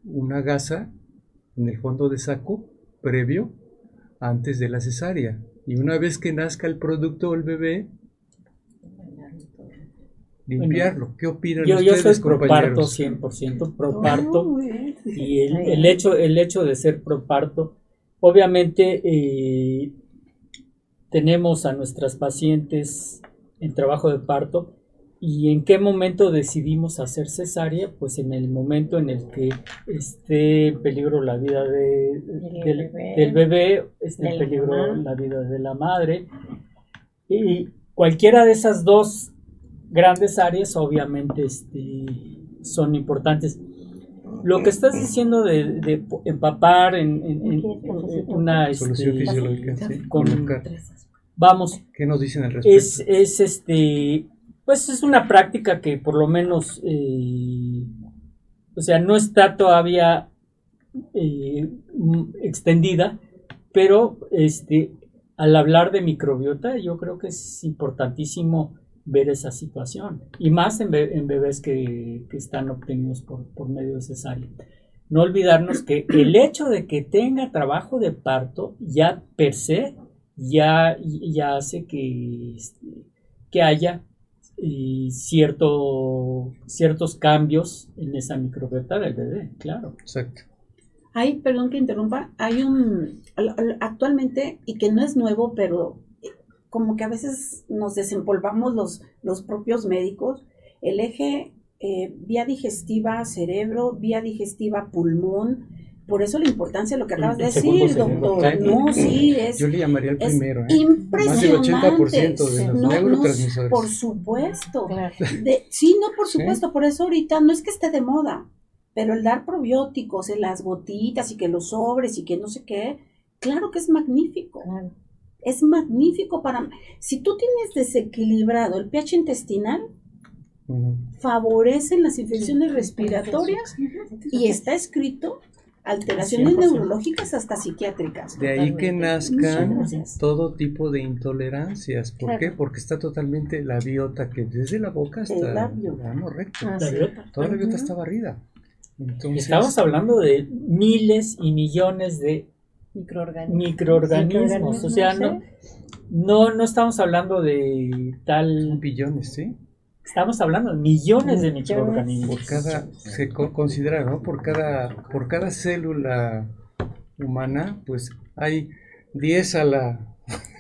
una gasa en el fondo de saco previo antes de la cesárea. Y una vez que nazca el producto o el bebé, limpiarlo. Bueno, ¿qué opinan yo, ustedes, yo soy proparto, cien por ciento proparto. Oh, y el, el, hecho, el hecho de ser proparto, obviamente eh, tenemos a nuestras pacientes en trabajo de parto. ¿Y en qué momento decidimos hacer cesárea? Pues en el momento en el que esté en peligro la vida de, del, bebé, del bebé, esté en peligro mamá. la vida de la madre. Y cualquiera de esas dos grandes áreas obviamente este, son importantes. Lo que estás diciendo de, de empapar en, en, en una solución este, fisiológica, con, sí, vamos, ¿qué nos dicen al respecto? Es, es este... Pues es una práctica que por lo menos, eh, o sea, no está todavía eh, extendida, pero este, al hablar de microbiota yo creo que es importantísimo ver esa situación, y más en, be en bebés que, que están obtenidos por, por medio de cesárea. No olvidarnos que el hecho de que tenga trabajo de parto ya per se, ya, ya hace que, que haya... y cierto, ciertos cambios en esa microbiota del bebé, claro. Exacto. Hay, perdón que interrumpa, hay un, actualmente, y que no es nuevo, pero como que a veces nos desempolvamos los, los propios médicos, el eje eh, vía digestiva cerebro, vía digestiva pulmón. Por eso la importancia de lo que acabas de decir, doctor. Segundo. No, sí, es. Yo le llamaría el primero. ¿eh? Impresionante. Más del ochenta por ciento de los no, neurotransmisores. No, por supuesto. Claro. De, sí, no, por supuesto. ¿Sí? Por eso ahorita no es que esté de moda, pero el dar probióticos, el, las gotitas y que los sobres y que no sé qué, claro que es magnífico. Claro. Es magnífico para. Si tú tienes desequilibrado el pH intestinal, uh-huh, favorecen las infecciones sí, respiratorias sí, y está escrito. Alteraciones cien por ciento neurológicas hasta psiquiátricas. De ahí que nazcan todo tipo de intolerancias. ¿Por claro. qué? Porque está totalmente la biota, que desde la boca hasta la vamos recto. Ah, la biota. Toda la biota está barrida. Entonces, estamos hablando de miles y millones de microorganismos. microorganismos. microorganismos o sea, no, no, no estamos hablando de tal... Billones, ¿sí? Estamos hablando de millones de microorganismos. Por cada, se considera, ¿no? Por cada, por cada célula humana, pues hay diez a la,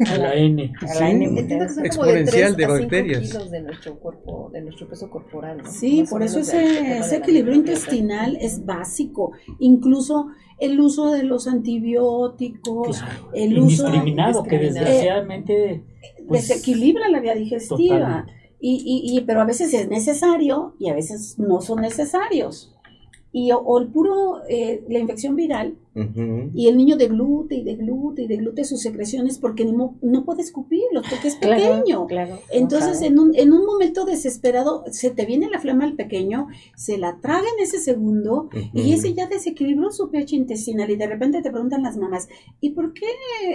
a la N. A la N. Sí, entonces, exponencial de, de bacterias. De nuestro cuerpo, de nuestro peso corporal, ¿no? Sí, más por eso ese, ese equilibrio intestinal es básico. Incluso el uso de los antibióticos, claro, el uso indiscriminado, que desgraciadamente eh, pues, desequilibra la vía digestiva. Totalmente. Y, y, y, pero a veces es necesario y a veces no son necesarios. Y, o, o el puro, eh, la infección viral, uh-huh, y el niño deglute y deglute y deglute sus secreciones porque no, no puede escupirlos porque es pequeño. Claro, claro, entonces, en un, en un momento desesperado, se te viene la flema al pequeño, se la traga en ese segundo, uh-huh, y ese ya desequilibró su pH intestinal. Y de repente te preguntan las mamás, ¿y por qué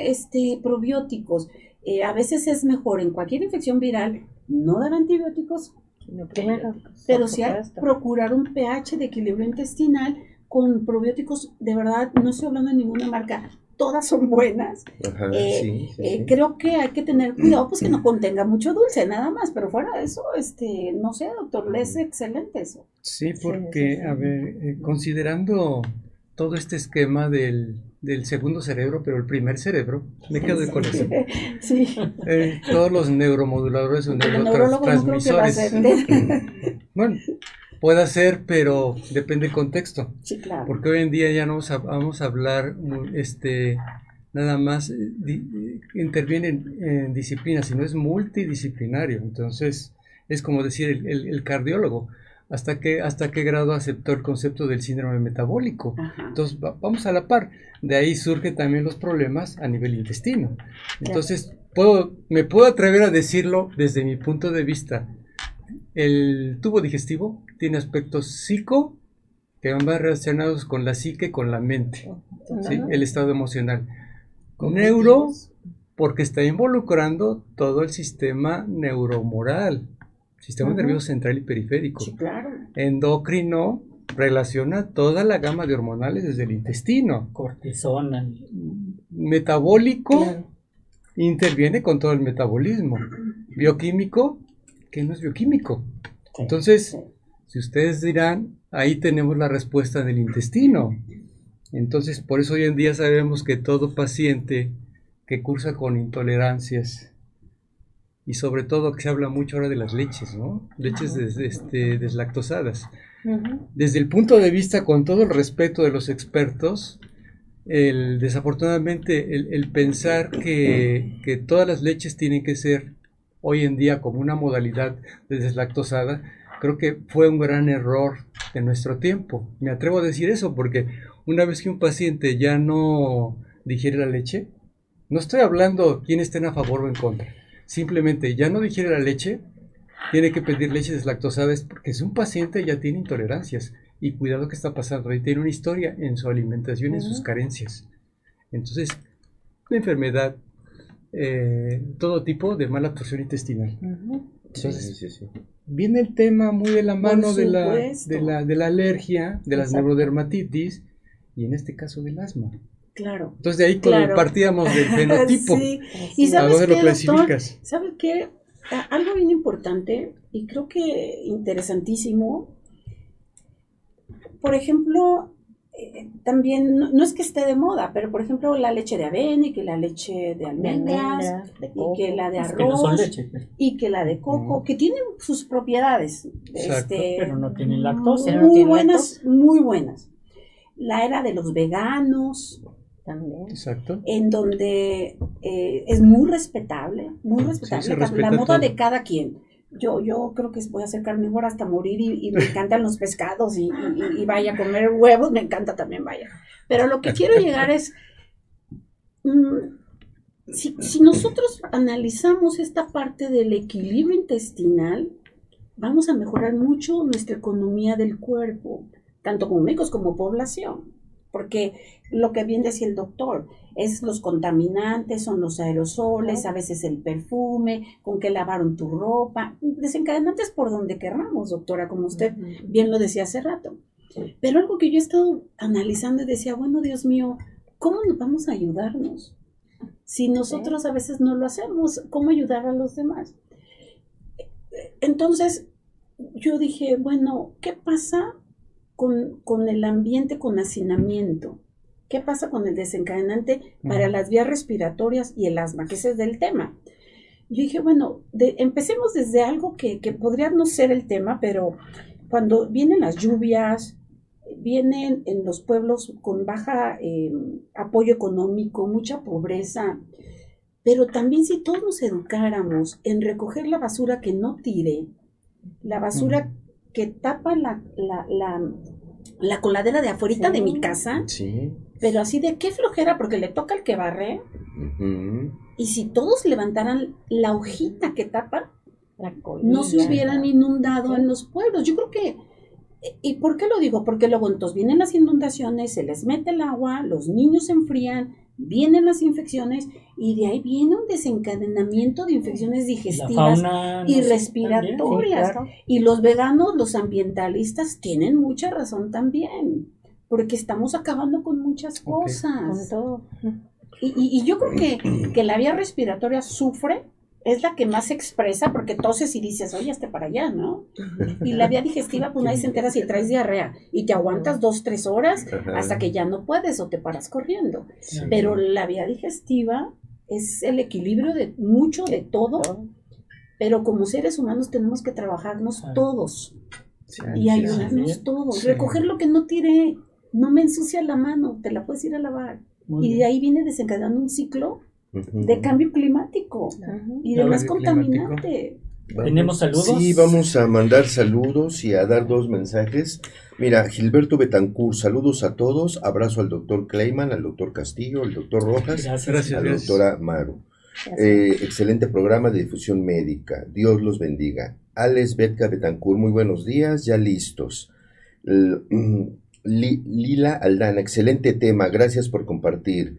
este, probióticos? Eh, a veces es mejor en cualquier infección viral no dar antibióticos, no probióticos, pero sí procurar un pH de equilibrio intestinal con probióticos. De verdad, no estoy hablando de ninguna marca, todas son buenas. Ajá, eh, sí, sí, eh, sí. Creo que hay que tener cuidado, pues que no contenga mucho dulce, nada más, pero fuera de eso, este, no sé, doctor, es excelente eso. Sí, porque, sí, sí, a ver, eh, considerando todo este esquema del... del segundo cerebro, pero el primer cerebro, me quedo con eso. Sí. Eh, todos los neuromoduladores o neurotransmisores. Bueno, puede ser, pero depende del contexto. Sí, claro. Porque hoy en día ya no vamos a hablar, este, nada más di, intervienen en disciplinas, sino es multidisciplinario. Entonces, es como decir el, el, el cardiólogo. ¿Hasta qué, hasta qué grado aceptó el concepto del síndrome metabólico? Ajá. Entonces, va, vamos a la par. De ahí surgen también los problemas a nivel intestino. Entonces, claro, puedo, me puedo atrever a decirlo desde mi punto de vista. El tubo digestivo tiene aspectos psico, que van relacionados con la psique, con la mente, ¿sí? El estado emocional. Con neuro, porque está involucrando todo el sistema neuromoral. Sistema, uh-huh, nervioso central y periférico. Sí, claro. Endocrino, relaciona toda la gama de hormonales desde el intestino. Cortisona. Metabólico, claro. Interviene con todo el metabolismo. Bioquímico, que no es bioquímico. Sí. Entonces, si ustedes dirán, ahí tenemos la respuesta del intestino. Entonces, por eso hoy en día sabemos que todo paciente que cursa con intolerancias, y sobre todo que se habla mucho ahora de las leches, ¿no? Leches des, este, deslactosadas. Uh-huh. Desde el punto de vista, con todo el respeto de los expertos, el, desafortunadamente el, el pensar que, que todas las leches tienen que ser hoy en día como una modalidad de deslactosada, creo que fue un gran error de nuestro tiempo. Me atrevo a decir eso porque una vez que un paciente ya no digiere la leche, no estoy hablando quién estén a favor o en contra. Simplemente ya no digiere la leche, tiene que pedir leche deslactosada, es porque si un paciente ya tiene intolerancias y cuidado que está pasando, ahí tiene una historia en su alimentación, uh-huh. en sus carencias. Entonces, una enfermedad, eh, todo tipo de mala absorción intestinal. Uh-huh. Entonces, sí, sí, sí. Viene el tema muy de la mano de la, de, la, de la alergia, de las Exacto. neurodermatitis y en este caso del asma. Claro. Entonces de ahí claro. partíamos del fenotipo. Sí. ¿Y sabes qué, doctor? ¿Sabes qué? Algo bien importante y creo que interesantísimo. Por ejemplo, eh, también, no, no es que esté de moda, pero por ejemplo la leche de avena y que la leche de almendras, de almendras de coco, y que la de arroz, que no son leche, ¿eh? Y que la de coco, mm. que tienen sus propiedades. Exacto, este, pero no tienen lactosa. Muy, muy buenas, lactosa. muy buenas. La era de los veganos, también, Exacto. en donde eh, es muy respetable, muy respetable, sí, respeta la moda de cada quien. Yo yo creo que voy a ser carnívora hasta morir y, y me encantan los pescados y, y, y vaya a comer huevos, me encanta también, vaya. Pero lo que quiero llegar es, mm, si, si nosotros analizamos esta parte del equilibrio intestinal, vamos a mejorar mucho nuestra economía del cuerpo, tanto como médicos como población, porque lo que bien decía el doctor, es los contaminantes, son los aerosoles, a veces el perfume, con qué lavaron tu ropa, desencadenantes por donde querramos, doctora, como usted bien lo decía hace rato. Pero algo que yo he estado analizando y decía, bueno, Dios mío, ¿cómo nos vamos a ayudarnos? Si nosotros a veces no lo hacemos, ¿cómo ayudar a los demás? Entonces, yo dije, bueno, ¿qué pasa? Con, con el ambiente, con hacinamiento. ¿Qué pasa con el desencadenante para las vías respiratorias y el asma? Que ese es del tema. Yo dije, bueno, de, empecemos desde algo que, que podría no ser el tema, pero cuando vienen las lluvias, vienen en los pueblos con baja eh, apoyo económico, mucha pobreza, pero también si todos nos educáramos en recoger la basura que no tire, la basura que que tapa la, la, la, la coladera de afuerita sí. de mi casa, sí. pero así de qué flojera, porque le toca al que barre, uh-huh. y si todos levantaran la hojita que tapa, la no se hubieran inundado sí. en los pueblos. Yo creo que, ¿y por qué lo digo? Porque luego entonces vienen las inundaciones, se les mete el agua, los niños se enfrían, vienen las infecciones y de ahí viene un desencadenamiento de infecciones digestivas fauna, y no respiratorias. También, claro. Y los veganos, los ambientalistas tienen mucha razón también, porque estamos acabando con muchas cosas. Okay. Con todo. Y, y, y yo creo que, que la vía respiratoria sufre, es la que más se expresa, porque toses y dices, oye, hasta para allá, ¿no? Y la vía digestiva, pues nadie se entera si traes diarrea, y te aguantas dos, tres horas hasta que ya no puedes o te paras corriendo. Sí. Pero la vía digestiva es el equilibrio de mucho, de todo, pero como seres humanos tenemos que trabajarnos todos y ayudarnos todos. Recoger lo que no tiré, no me ensucia la mano, te la puedes ir a lavar. Y de ahí viene desencadenando un ciclo de cambio climático uh-huh. y de más contaminante. ¿Tenemos saludos? Sí, vamos a mandar saludos y a dar dos mensajes. Mira, Gilberto Betancourt, saludos a todos, abrazo al doctor Kleinman, al doctor Castillo, al doctor Rojas, gracias, a la doctora Maru. Eh, excelente programa de difusión médica, Dios los bendiga. Alex Betca Betancourt, muy buenos días, ya listos. L- Lila Aldana, excelente tema, gracias por compartir.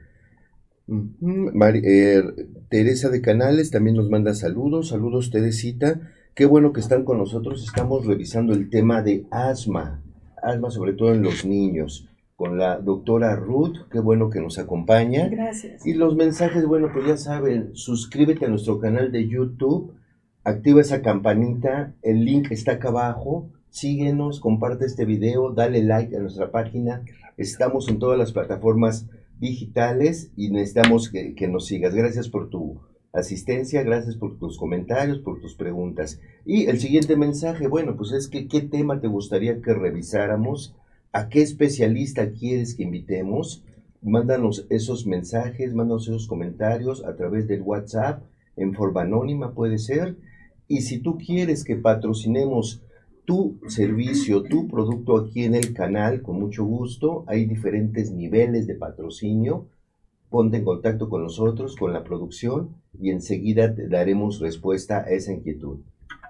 Mar, eh, Teresa de Canales también nos manda saludos, saludos Teresita, qué bueno que están con nosotros, estamos revisando el tema de asma, asma, sobre todo en los niños, con la doctora Ruth. Qué bueno que nos acompaña. Gracias. Y los mensajes, bueno, pues ya saben, suscríbete a nuestro canal de YouTube, activa esa campanita, el link está acá abajo, síguenos, comparte este video, dale like a nuestra página. Estamos en todas las plataformas digitales y necesitamos que, que nos sigas. Gracias por tu asistencia, gracias por tus comentarios, por tus preguntas. Y el siguiente mensaje, bueno, pues es que ¿qué tema te gustaría que revisáramos? ¿A qué especialista quieres que invitemos? Mándanos esos mensajes, mándanos esos comentarios a través del WhatsApp, en forma anónima puede ser. Y si tú quieres que patrocinemos tu servicio, tu producto aquí en el canal, con mucho gusto, hay diferentes niveles de patrocinio. Ponte en contacto con nosotros, con la producción, y enseguida te daremos respuesta a esa inquietud.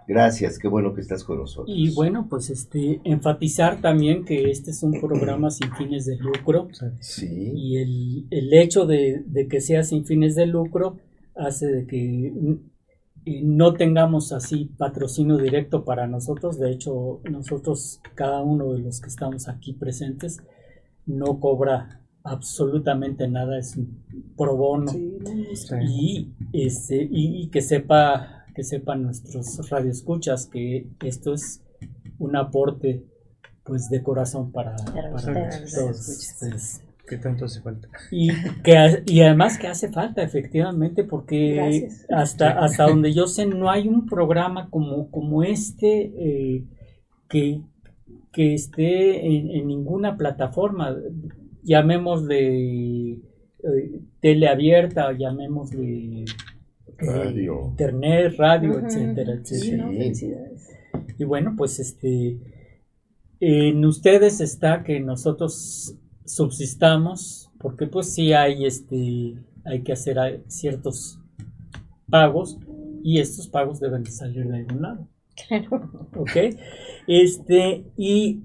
Gracias, qué bueno que estás con nosotros. Y bueno, pues este, enfatizar también que este es un programa sin fines de lucro. Sí. Y el, el hecho de, de que sea sin fines de lucro hace de que no tengamos así patrocinio directo para nosotros. De hecho, nosotros, cada uno de los que estamos aquí presentes, no cobra absolutamente nada, es un pro bono. Sí, sí. Y, este, y, y que sepa, que sepan nuestros radioescuchas que esto es un aporte, pues, de corazón para, para sí, todos. Pues, que tanto hace falta. Y, que, y además que hace falta, efectivamente, porque gracias. hasta sí. hasta donde yo sé, no hay un programa como, como este eh, que, que esté en, en ninguna plataforma, llamémosle eh, teleabierta, llamémosle eh, radio. Internet, radio, uh-huh. etcétera, etcétera. Sí, ¿no? Y bueno, pues este en ustedes está que nosotros subsistamos, porque pues sí hay este hay que hacer ciertos pagos y estos pagos deben de salir de algún lado. Claro. Ok. Este, y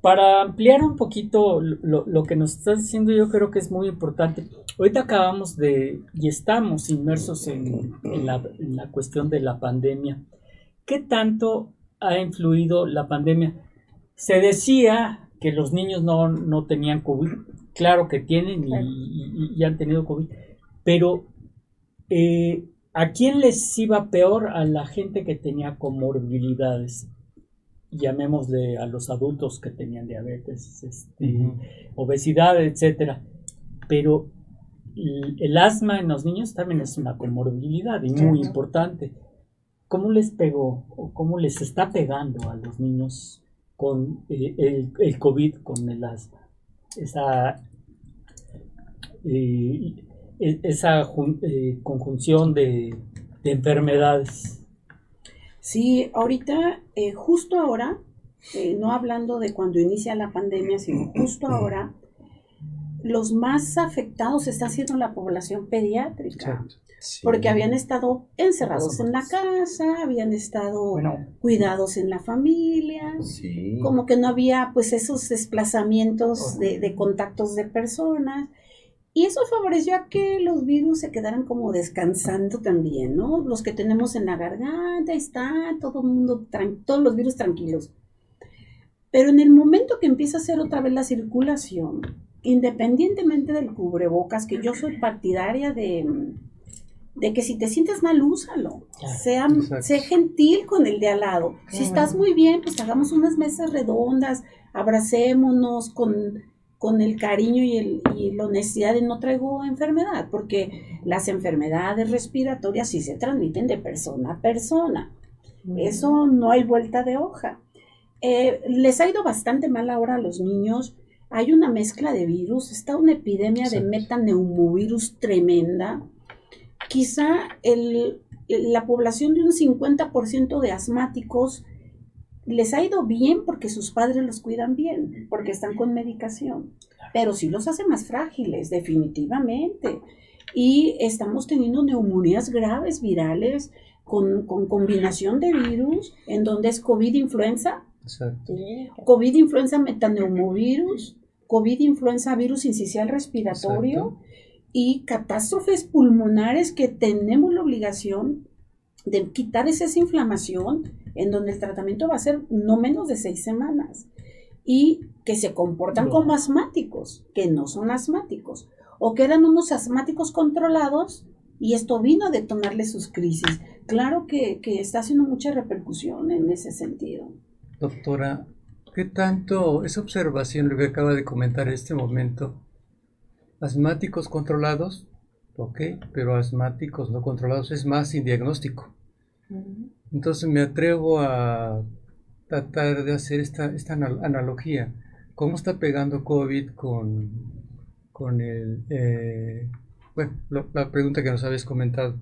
para ampliar un poquito lo, lo que nos estás diciendo, yo creo que es muy importante. Ahorita acabamos de, y estamos inmersos en, en, la, en la cuestión de la pandemia. ¿Qué tanto ha influido la pandemia? Se decía que los niños no, no tenían COVID. Claro que tienen y, y, y han tenido COVID. Pero, eh, ¿a quién les iba peor? A la gente que tenía comorbilidades. Llamémosle a los adultos que tenían diabetes, este, uh-huh. obesidad, etcétera. Pero el, el asma en los niños también es una comorbilidad y muy importante. ¿Cómo les pegó o cómo les está pegando a los niños con eh, el, el COVID, con el asma? Esa, eh, esa jun, eh, conjunción de, de enfermedades. Sí, ahorita, eh, justo ahora, eh, no hablando de cuando inicia la pandemia, sino justo ahora, los más afectados están siendo la población pediátrica, sí. porque habían estado encerrados en la casa, habían estado bueno. cuidados en la familia, sí. como que no había pues esos desplazamientos de, de contactos de personas. Y eso favoreció a que los virus se quedaran como descansando también, ¿no? Los que tenemos en la garganta, ahí está, todo el mundo, todos los virus tranquilos. Pero en el momento que empieza a hacer otra vez la circulación, independientemente del cubrebocas, que yo soy partidaria de, de que si te sientes mal, úsalo. Sea, sea gentil con el de al lado. Si estás muy bien, pues hagamos unas mesas redondas, abracémonos con... con el cariño y, el, y la honestidad de no traigo enfermedad, porque las enfermedades respiratorias sí se transmiten de persona a persona. Mm. Eso no hay vuelta de hoja. Eh, les ha ido bastante mal ahora a los niños. Hay una mezcla de virus. Está una epidemia sí. de metaneumovirus tremenda. Quizá el, la población de un cincuenta por ciento de asmáticos les ha ido bien porque sus padres los cuidan bien, porque están con medicación, pero sí los hace más frágiles, definitivamente. Y estamos teniendo neumonías graves virales con, con combinación de virus, en donde es COVID-influenza, exacto. COVID-influenza metaneumovirus, COVID-influenza virus incisional respiratorio, exacto. y catástrofes pulmonares que tenemos la obligación de quitar esa inflamación, en donde el tratamiento va a ser no menos de seis semanas. y que se comportan no. como asmáticos, que no son asmáticos, o que eran unos asmáticos controlados y esto vino a detonarle sus crisis. Claro que, que está haciendo mucha repercusión en ese sentido. Doctora, ¿qué tanto esa observación, lo que acaba de comentar en este momento, asmáticos controlados, ok, pero asmáticos no controlados es más sin diagnóstico? Uh-huh. Entonces me atrevo a tratar de hacer esta, esta anal analogía. ¿Cómo está pegando COVID con, con el... Eh, bueno, lo, la pregunta que nos habéis comentado.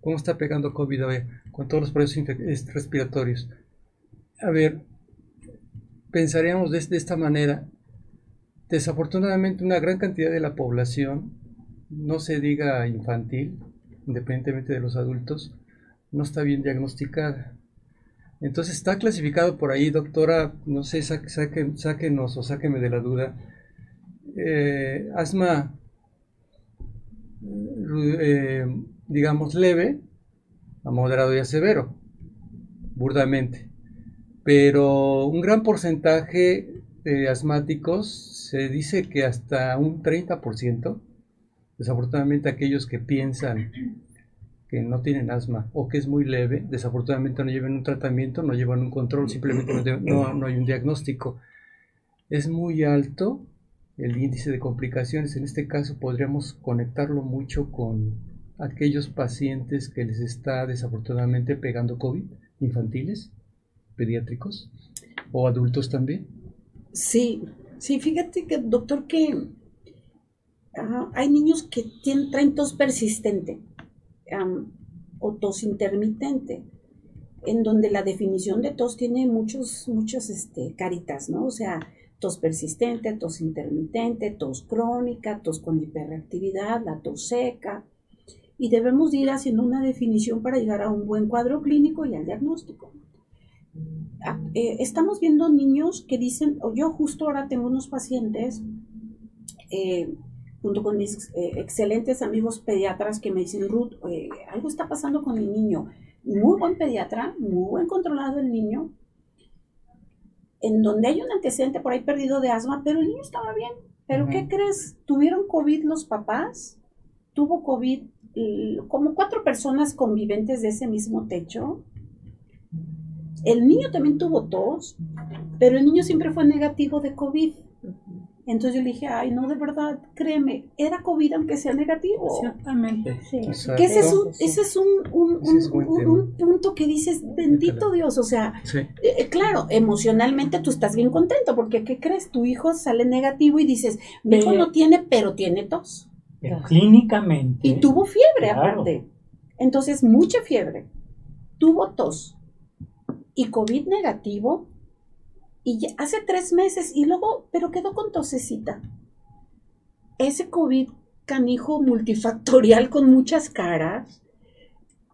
¿Cómo está pegando COVID, a ver, con todos los procesos respiratorios? A ver, pensaríamos de, de esta manera. Desafortunadamente, una gran cantidad de la población, no se diga infantil, independientemente de los adultos, no está bien diagnosticada. Entonces está clasificado por ahí, doctora, no sé, saque, saque, sáquenos o sáquenme de la duda. Eh, asma, eh, digamos, leve, a moderado y a severo, burdamente. Pero un gran porcentaje de asmáticos, se dice que hasta un treinta por ciento, desafortunadamente aquellos que piensan que no tienen asma o que es muy leve, desafortunadamente no llevan un tratamiento, no llevan un control, simplemente no, no hay un diagnóstico. Es muy alto el índice de complicaciones. En este caso podríamos conectarlo mucho con aquellos pacientes que les está desafortunadamente pegando COVID, infantiles, pediátricos o adultos también. Sí, sí, fíjate que, doctor, que uh, hay niños que tienen, traen tos persistente um, o tos intermitente, en donde la definición de tos tiene muchos, muchas este, caritas, ¿no? O sea, tos persistente, tos intermitente, tos crónica, tos con hiperreactividad, la tos seca, y debemos ir haciendo una definición para llegar a un buen cuadro clínico y al diagnóstico. Estamos viendo niños que dicen, o yo justo ahora tengo unos pacientes eh, junto con mis eh, excelentes amigos pediatras que me dicen, Ruth, eh, algo está pasando con mi niño, muy buen pediatra, muy buen controlado el niño, en donde hay un antecedente por ahí perdido de asma, pero el niño estaba bien, pero uh-huh. ¿qué crees? Tuvieron COVID los papás, tuvo COVID eh, como cuatro personas convivientes de ese mismo techo. El niño también tuvo tos, pero el niño siempre fue negativo de COVID. Entonces yo le dije, ay, no, de verdad, créeme, era COVID aunque sea negativo. Exactamente. Sí. Que ese es un, ese es un, un, un, ese es un, un punto que dices, bendito Dios, o sea, sí. eh, claro, emocionalmente tú estás bien contento, porque ¿qué crees? Tu hijo sale negativo y dices, mi hijo no tiene, pero tiene tos. Clínicamente. Y tuvo fiebre claro. aparte. Entonces, mucha fiebre. Tuvo tos. Y COVID negativo, y ya hace tres meses, y luego, pero quedó con tosecita. Ese COVID canijo multifactorial con muchas caras,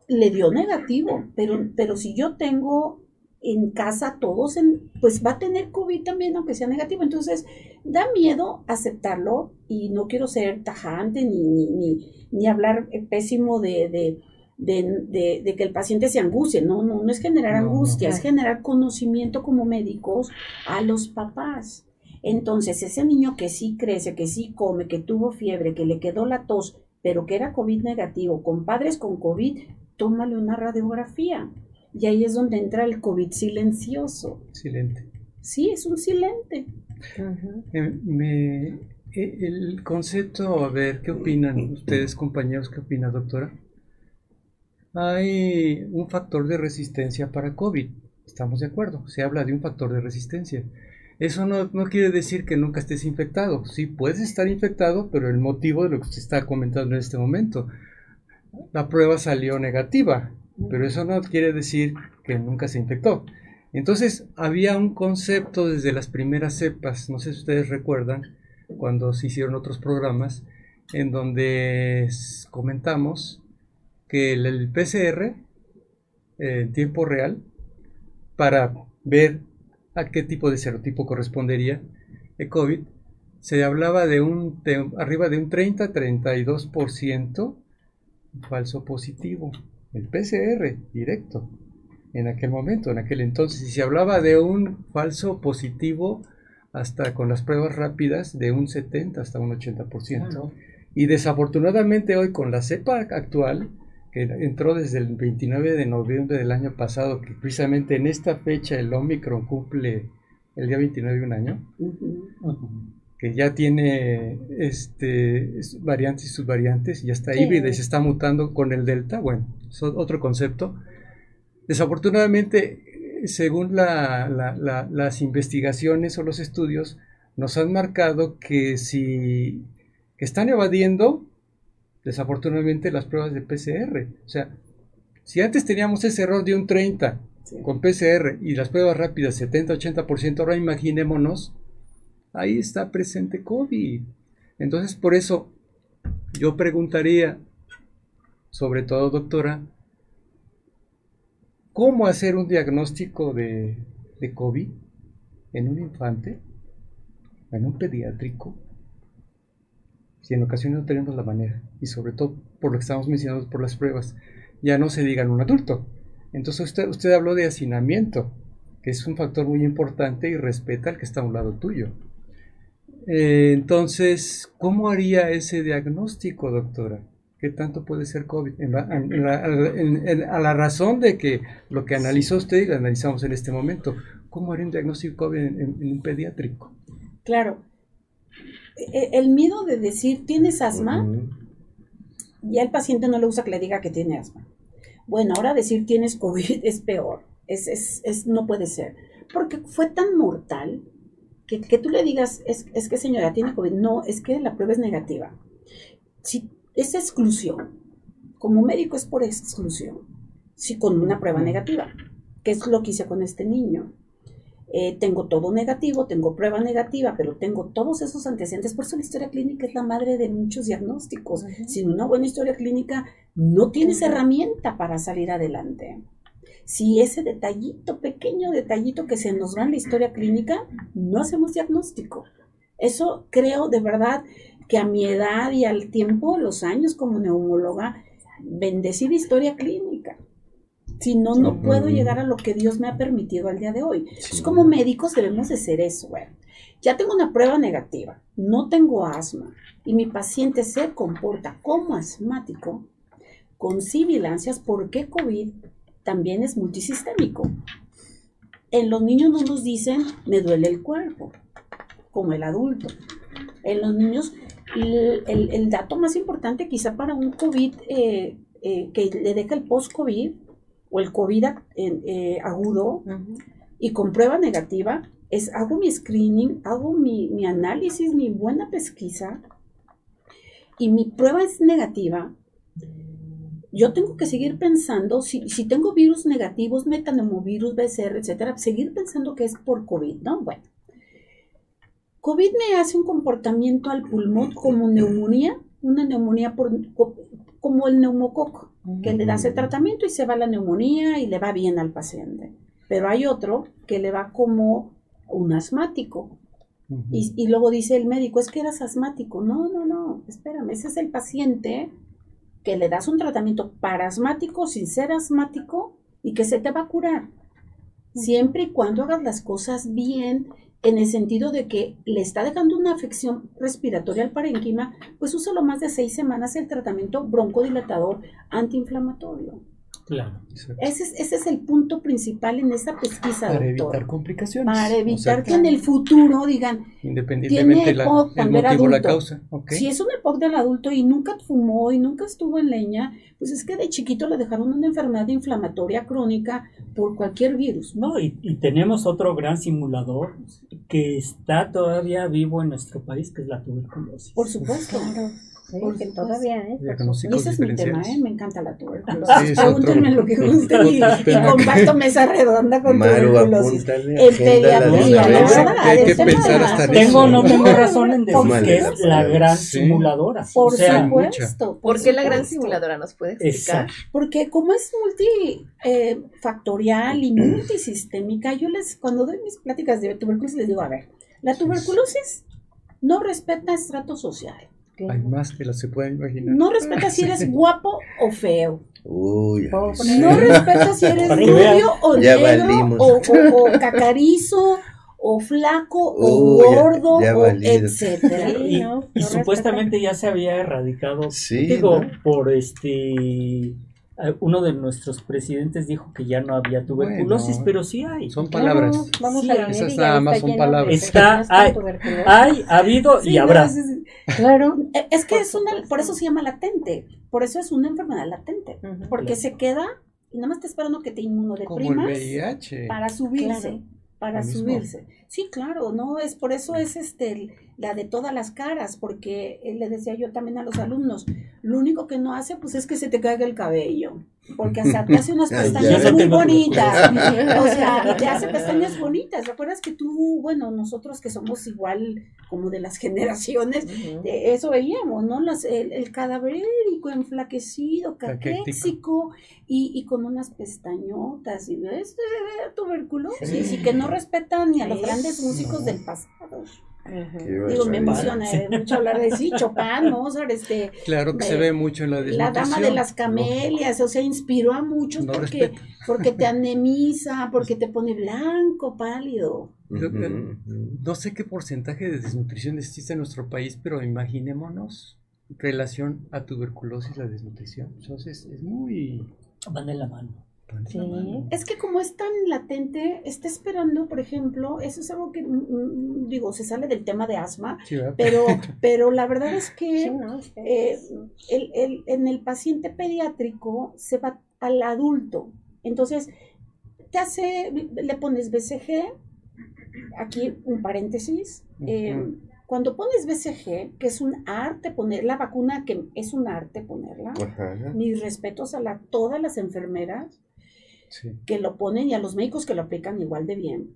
le dio negativo, pero, pero si yo tengo en casa todos, en, pues va a tener COVID también, aunque sea negativo. Entonces, da miedo aceptarlo, y no quiero ser tajante, ni, ni, ni, ni hablar pésimo de... de De, de, de que el paciente se angustie, no, no, no es generar no, angustia, no. Es generar conocimiento como médicos a los papás. Entonces, ese niño que sí crece, que sí come, que tuvo fiebre, que le quedó la tos, pero que era COVID negativo, con padres con COVID, tómale una radiografía. Y ahí es donde entra el COVID silencioso. Silente. Sí, es un silente. Uh-huh. eh, me, el concepto, a ver, ¿qué opinan ustedes, compañeros? ¿Qué opina, doctora? Hay un factor de resistencia para COVID, estamos de acuerdo, se habla de un factor de resistencia. Eso no, no quiere decir que nunca estés infectado, sí puedes estar infectado, pero el motivo de lo que se está comentando en este momento, la prueba salió negativa, pero eso no quiere decir que nunca se infectó. Entonces había un concepto desde las primeras cepas, no sé si ustedes recuerdan, cuando se hicieron otros programas, en donde comentamos que el P C R en eh, tiempo real para ver a qué tipo de serotipo correspondería el COVID, se hablaba de un de, arriba de un treinta a treinta y dos por ciento falso positivo, el P C R directo en aquel momento, en aquel entonces, y se hablaba de un falso positivo hasta con las pruebas rápidas de un setenta hasta un ochenta por ciento. Claro. Y desafortunadamente hoy con la cepa actual, que entró desde el veintinueve de noviembre del año pasado, que precisamente en esta fecha el Omicron cumple el día veintinueve un año, que ya tiene este, variantes y subvariantes, ya está híbrida y se está mutando con el Delta, bueno, es otro concepto. Desafortunadamente, según la, la, la, las investigaciones o los estudios, nos han marcado que si que están evadiendo, desafortunadamente, las pruebas de P C R. O sea, si antes teníamos ese error de un treinta sí. con P C R y las pruebas rápidas setenta a ochenta por ciento, ahora imaginémonos, ahí está presente COVID. Entonces, por eso, yo preguntaría, sobre todo, doctora, ¿cómo hacer un diagnóstico de, de COVID en un infante, en un pediátrico? Si en ocasiones no tenemos la manera, y sobre todo por lo que estamos mencionando por las pruebas, ya no se diga en un adulto. Entonces usted, usted habló de hacinamiento, que es un factor muy importante y respeta al que está a un lado tuyo. Eh, entonces, ¿cómo haría ese diagnóstico, doctora? ¿Qué tanto puede ser COVID? En la, en la, en, en, a la razón de que lo que analizó usted y lo analizamos en este momento, ¿cómo haría un diagnóstico COVID en, en, en un pediátrico? Claro. El miedo de decir, ¿tienes asma? Uh-huh. Ya el paciente no le gusta que le diga que tiene asma. Bueno, ahora decir tienes COVID es peor, es, es, es, no puede ser. Porque fue tan mortal que, que tú le digas, es, es que señora, tiene COVID. No, es que la prueba es negativa. Si, es exclusión. Como médico es por exclusión. Si con una prueba negativa, que es lo que hice con este niño. Eh, tengo todo negativo, tengo prueba negativa, pero tengo todos esos antecedentes. Por eso la historia clínica es la madre de muchos diagnósticos. Uh-huh. Sin una buena historia clínica no tienes uh-huh. herramienta para salir adelante. Si ese detallito, pequeño detallito que se nos va en la historia clínica, no hacemos diagnóstico. Eso creo de verdad que a mi edad y al tiempo, los años como neumóloga, bendecida historia clínica. Si no, no puedo llegar a lo que Dios me ha permitido al día de hoy. Entonces, como médicos debemos de hacer eso. Bueno, ya tengo una prueba negativa, no tengo asma, y mi paciente se comporta como asmático, con sibilancias, porque COVID también es multisistémico. En los niños no nos dicen, me duele el cuerpo, como el adulto. En los niños, el, el, el dato más importante quizá para un COVID eh, eh, que le deja el post-COVID, o el COVID eh, agudo, uh-huh. y con prueba negativa, es hago mi screening, hago mi, mi análisis, mi buena pesquisa, y mi prueba es negativa, yo tengo que seguir pensando, si, si tengo virus negativos, metanomovirus, B C R, etcétera, seguir pensando que es por COVID, ¿no? Bueno, COVID me hace un comportamiento al pulmón como neumonía, una neumonía por, como el neumococo, que le das el tratamiento y se va la neumonía y le va bien al paciente. Pero hay otro que le va como un asmático. Uh-huh. Y, y luego dice el médico, es que eras asmático. No, no, no, espérame, ese es el paciente que le das un tratamiento parasmático sin ser asmático y que se te va a curar. Uh-huh. Siempre y cuando hagas las cosas bien, en el sentido de que le está dejando una afección respiratoria al parénquima, pues úsalo más de seis semanas el tratamiento broncodilatador antiinflamatorio. Claro. Ese es, ese es el punto principal en esa pesquisa, Para doctor. evitar complicaciones. Para evitar o sea, que en el futuro digan, independientemente del motivo o la causa. Okay. Si es un E P O C del adulto y nunca fumó y nunca estuvo en leña, pues es que de chiquito le dejaron una enfermedad inflamatoria crónica por cualquier virus. No, y, y tenemos otro gran simulador que está todavía vivo en nuestro país, que es la tuberculosis. Por supuesto. Claro. Sí, que todavía, ¿eh? Y ese es mi tema, ¿eh? Me encanta la tuberculosis. Sí, pregúntenme otro, lo que gusten y, y comparto mesa redonda con Maru, tuberculosis. En pediatría, la verdad. Hay que pensar hasta en eso. Tengo, no tengo razón en decir Madre, que es la gran sí. simuladora. Por o sea, supuesto. ¿Por qué la gran simuladora nos puede explicar? Exacto. Porque como es multifactorial eh, y multisistémica, yo les, cuando doy mis pláticas de tuberculosis, les digo, a ver, la tuberculosis no respeta estrato social. ¿Qué? Hay más que las se pueden imaginar. No respeta si eres guapo o feo. Uy, no respeta si eres rubio o negro o, o, o cacarizo o flaco, uh, o gordo, ya, ya o etcétera. Sí, no, no y no supuestamente ya se había erradicado, sí, digo, ¿no? Por este... Uno de nuestros presidentes dijo que ya no había tuberculosis, bueno, pero sí hay. Son palabras. Claro, vamos sí, a esas nada más son palabras. Está, hay, hay, ha habido sí, y habrá. No, es, claro. Es que es una, por eso se llama latente. Por eso es una enfermedad latente. Uh-huh, porque claro. se queda y nada más está esperando que te inmunodeprimas para subirse. Claro. Para subirse. Mismo. Sí, claro, no es por eso es este la de todas las caras, porque eh, le decía yo también a los alumnos, lo único que no hace pues es que se te caiga el cabello, porque hasta te hace unas pestañas muy bonitas. O sea, te hace pestañas bonitas. ¿Te acuerdas que tú, bueno, nosotros que somos igual como de las generaciones, uh-huh. eh, eso veíamos, ¿no? Las, el, el cadavérico, enflaquecido, caquéxico y, y con unas pestañotas y ¿ves? Tuberculosis sí. y que no respetan ni a los grandes músicos no. del pasado. Uh-huh. Digo, me emociona eh, mucho hablar de sí, Chopin, Mozart, este, claro que eh, se ve mucho en la desnutrición. La dama de las camelias, no. o sea, inspiró a muchos no porque, porque te anemiza, porque te pone blanco, pálido. Uh-huh. No sé qué porcentaje de desnutrición existe en nuestro país, pero imaginémonos relación a tuberculosis, la desnutrición. Entonces, es muy... Van de la mano. Sí. Es que como es tan latente, está esperando, por ejemplo, eso es algo que, mm, digo, se sale del tema de asma, sí, pero, pero la verdad es que sí, no, sí. Eh, el, el, en el paciente pediátrico se va al adulto, entonces te hace, le pones B C G, aquí un paréntesis, uh-huh. eh, cuando pones B C G, que es un arte poner la vacuna, que es un arte ponerla, ajá. mis respetos a la, todas las enfermeras, sí. que lo ponen y a los médicos que lo aplican igual de bien.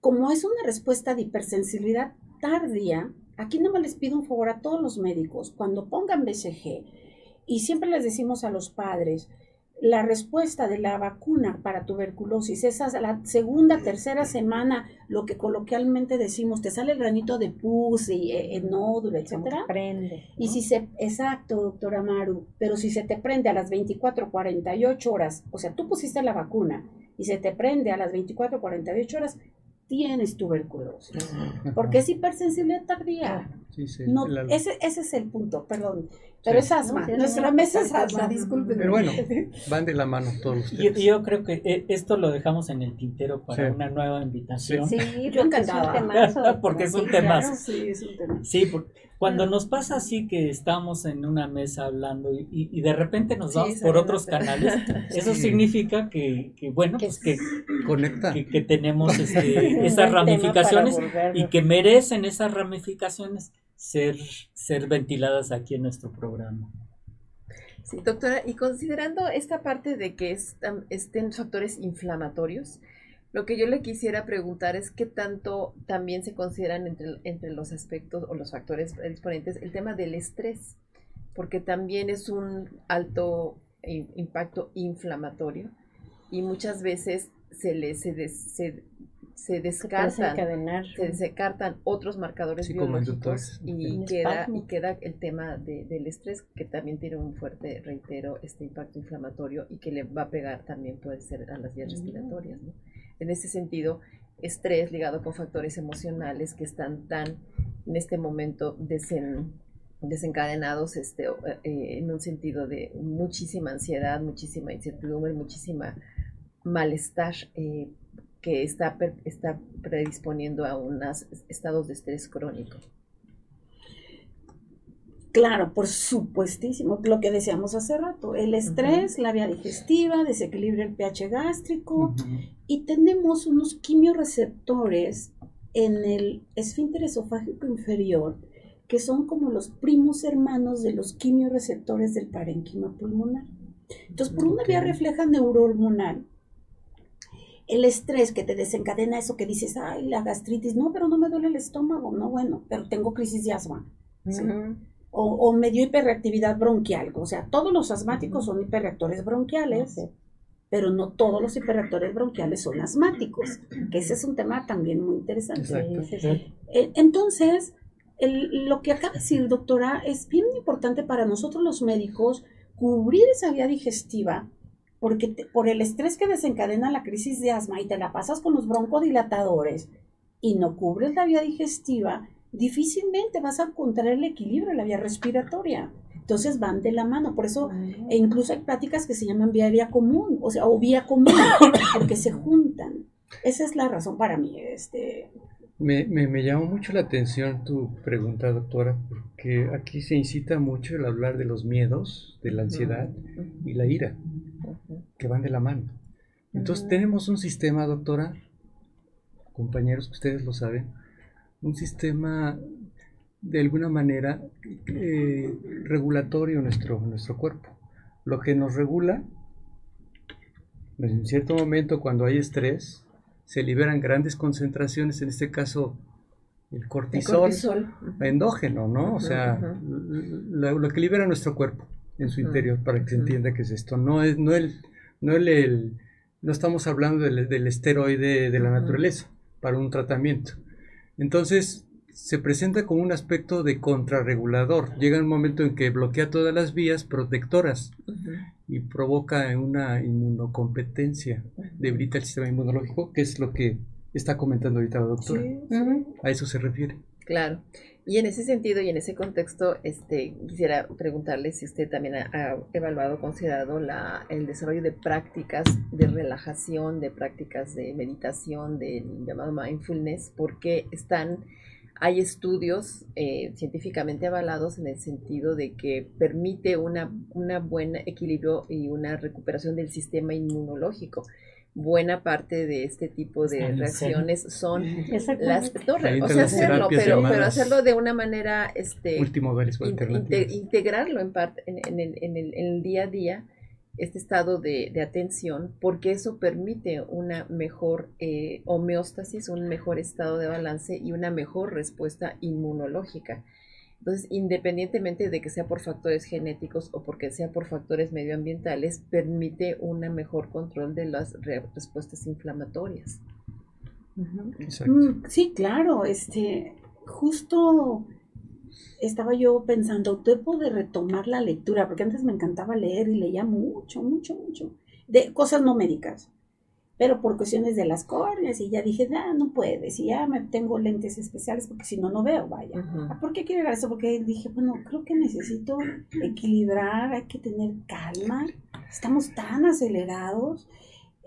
Como es una respuesta de hipersensibilidad tardía, aquí no me les pido un favor a todos los médicos, cuando pongan B C G, y siempre les decimos a los padres, la respuesta de la vacuna para tuberculosis, esa es la segunda, tercera semana, lo que coloquialmente decimos, te sale el granito de pus y el nódulo, etcétera. Prende, ¿no? Y si se, exacto, doctora Maru, pero si se te prende a las veinticuatro, cuarenta y ocho horas, o sea, tú pusiste la vacuna y se te prende a las veinticuatro, cuarenta y ocho horas, tienes tuberculosis, porque es hipersensibilidad tardía. Sí, sí, no, la... ese, ese es el punto, perdón, pero sí. es asma, no, nuestra no, mesa es asma, disculpen. Pero bueno, van de la mano todos ustedes. Yo, yo creo que esto lo dejamos en el tintero para sí. una nueva invitación. Sí, sí yo encantaba. Porque es un temazo. Sí, es un temazo. Sí, porque cuando nos pasa así que estamos en una mesa hablando y, y, y de repente nos vamos sí, por otros canales, eso sí. significa que, que bueno, que, pues que, conecta. que, que tenemos este, esas ramificaciones y que merecen esas ramificaciones ser, ser ventiladas aquí en nuestro programa. Sí, doctora, y considerando esta parte de que es, estén factores inflamatorios, lo que yo le quisiera preguntar es qué tanto también se consideran entre, entre los aspectos o los factores exponentes el tema del estrés, porque también es un alto impacto inflamatorio y muchas veces se le, se, des, se, se descartan se, se descartan otros marcadores sí, biológicos y queda, y queda el tema de, del estrés que también tiene un fuerte, reitero, este impacto inflamatorio y que le va a pegar también puede ser a las vías mm. respiratorias, ¿no? En ese sentido, estrés ligado con factores emocionales que están tan, en este momento, desen, desencadenados este, eh, en un sentido de muchísima ansiedad, muchísima incertidumbre, muchísima malestar eh, que está, está predisponiendo a unos estados de estrés crónico. Claro, por supuestísimo, lo que decíamos hace rato, el estrés, uh-huh. la vía digestiva, desequilibra el pH gástrico uh-huh. y tenemos unos quimiorreceptores en el esfínter esofágico inferior que son como los primos hermanos de los quimiorreceptores del parénquima pulmonar. Entonces, por okay. una vía refleja neurohormonal, el estrés que te desencadena eso que dices, ay, la gastritis, no, pero no me duele el estómago, no, bueno, pero tengo crisis de asma, uh-huh. ¿sí? O, o me dio hiperreactividad bronquial, o sea, todos los asmáticos son hiperreactores bronquiales, okay. pero no todos los hiperreactores bronquiales son asmáticos, que ese es un tema también muy interesante. Exacto, exacto. Entonces, el, lo que acaba de decir, doctora, es bien importante para nosotros los médicos cubrir esa vía digestiva porque te, por el estrés que desencadena la crisis de asma y te la pasas con los broncodilatadores y no cubres la vía digestiva, difícilmente vas a encontrar el equilibrio en la vía respiratoria. Entonces van de la mano, por eso e incluso hay pláticas que se llaman vía vía común, o sea, o vía común, porque se juntan. Esa es la razón para mí. Este... Me, me, me llamó mucho la atención tu pregunta, doctora, porque aquí se incita mucho el hablar de los miedos, de la ansiedad y la ira, que van de la mano. Entonces tenemos un sistema, doctora, compañeros, que ustedes lo saben, un sistema de alguna manera eh, regulatorio nuestro, nuestro cuerpo. Lo que nos regula, en cierto momento cuando hay estrés, se liberan grandes concentraciones, en este caso el cortisol, el cortisol. endógeno, ¿no? O sea, uh-huh. lo, lo que libera nuestro cuerpo en su interior, para que uh-huh. se entienda qué es esto. No es, no el, no el, el no estamos hablando del, del esteroide de la naturaleza uh-huh. para un tratamiento. Entonces, se presenta como un aspecto de contrarregulador. Llega un momento en que bloquea todas las vías protectoras uh-huh. y provoca una inmunocompetencia, uh-huh. debilita el sistema inmunológico, que es lo que está comentando ahorita la doctora. Sí, sí. Uh-huh. A eso se refiere. Claro. Y en ese sentido y en ese contexto, este, quisiera preguntarle si usted también ha, ha evaluado, considerado la, el desarrollo de prácticas de relajación, de prácticas de meditación, del llamado mindfulness, porque están... Hay estudios eh, científicamente avalados en el sentido de que permite una, una buen equilibrio y una recuperación del sistema inmunológico. Buena parte de este tipo de sí, reacciones sí. son las no, o sea, hacerlo, pero, pero hacerlo de una manera este último inte, integrarlo en parte en, en, el, en, el, en el día a día, este estado de, de atención, porque eso permite una mejor eh, homeostasis, un mejor estado de balance y una mejor respuesta inmunológica. Entonces, independientemente de que sea por factores genéticos o porque sea por factores medioambientales, permite un mejor control de las re respuestas inflamatorias. Uh-huh. Exacto. Sí, claro. Este, justo... Estaba yo pensando, debo de retomar la lectura, porque antes me encantaba leer y leía mucho, mucho, mucho, de cosas no médicas, pero por cuestiones de las córneas, y ya dije, ah, no puedes, y ya me tengo lentes especiales, porque si no, no veo, vaya. Uh-huh. ¿Por qué quiero llegar a eso? Porque dije, bueno, creo que necesito equilibrar, hay que tener calma, estamos tan acelerados.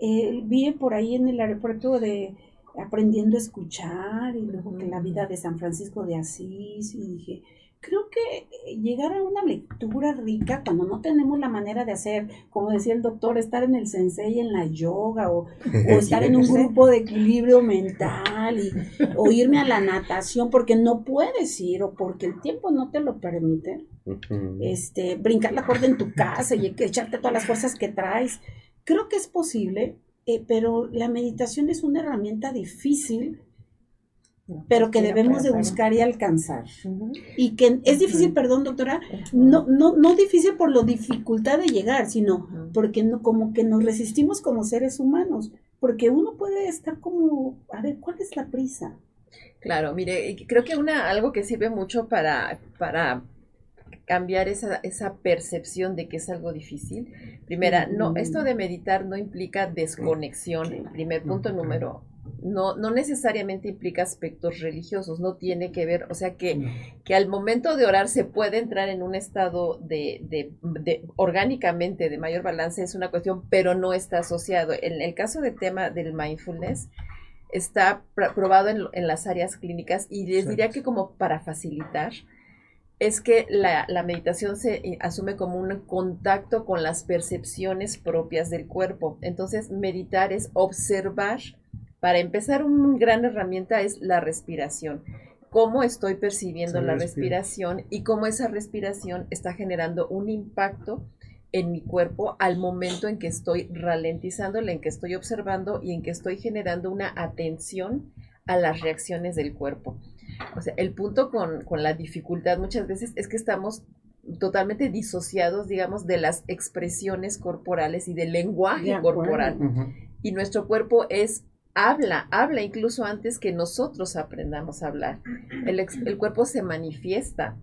Eh, vi por ahí en el aeropuerto de... aprendiendo a escuchar, y luego uh-huh. que la vida de San Francisco de Asís, y dije, creo que llegar a una lectura rica cuando no tenemos la manera de hacer, como decía el doctor, estar en el sensei, en la yoga, o, o estar en un grupo de equilibrio mental, y, o irme a la natación porque no puedes ir, o porque el tiempo no te lo permite, uh-huh. este, brincar la cuerda en tu casa, y echarte todas las fuerzas que traes, creo que es posible. Eh, pero la meditación es una herramienta difícil, pero que debemos de buscar y alcanzar. Uh-huh. Y que es difícil, uh-huh. perdón, doctora, uh-huh. no, no, no difícil por la dificultad de llegar, sino uh-huh. porque no, como que nos resistimos como seres humanos, porque uno puede estar como, a ver, ¿cuál es la prisa? Claro, mire, creo que una, algo que sirve mucho para... para cambiar esa, esa percepción de que es algo difícil. Primera, no, esto de meditar no implica desconexión. Primer punto número, no, no necesariamente implica aspectos religiosos, no tiene que ver, o sea que, que al momento de orar se puede entrar en un estado de, de, de orgánicamente de mayor balance, es una cuestión, pero no está asociado. En el caso del tema del mindfulness, está pr- probado en, en las áreas clínicas, y les diría que como para facilitar, es que la, la meditación se asume como un contacto con las percepciones propias del cuerpo. Entonces, meditar es observar. Para empezar, una gran herramienta es la respiración. Cómo estoy percibiendo la respiración y cómo esa respiración está generando un impacto en mi cuerpo al momento en que estoy ralentizándola, en que estoy observando y en que estoy generando una atención a las reacciones del cuerpo. O sea, el punto con, con la dificultad muchas veces es que estamos totalmente disociados, digamos, de las expresiones corporales y del lenguaje corporal. Uh-huh. Y nuestro cuerpo es, habla, habla incluso antes que nosotros aprendamos a hablar. El, el cuerpo se manifiesta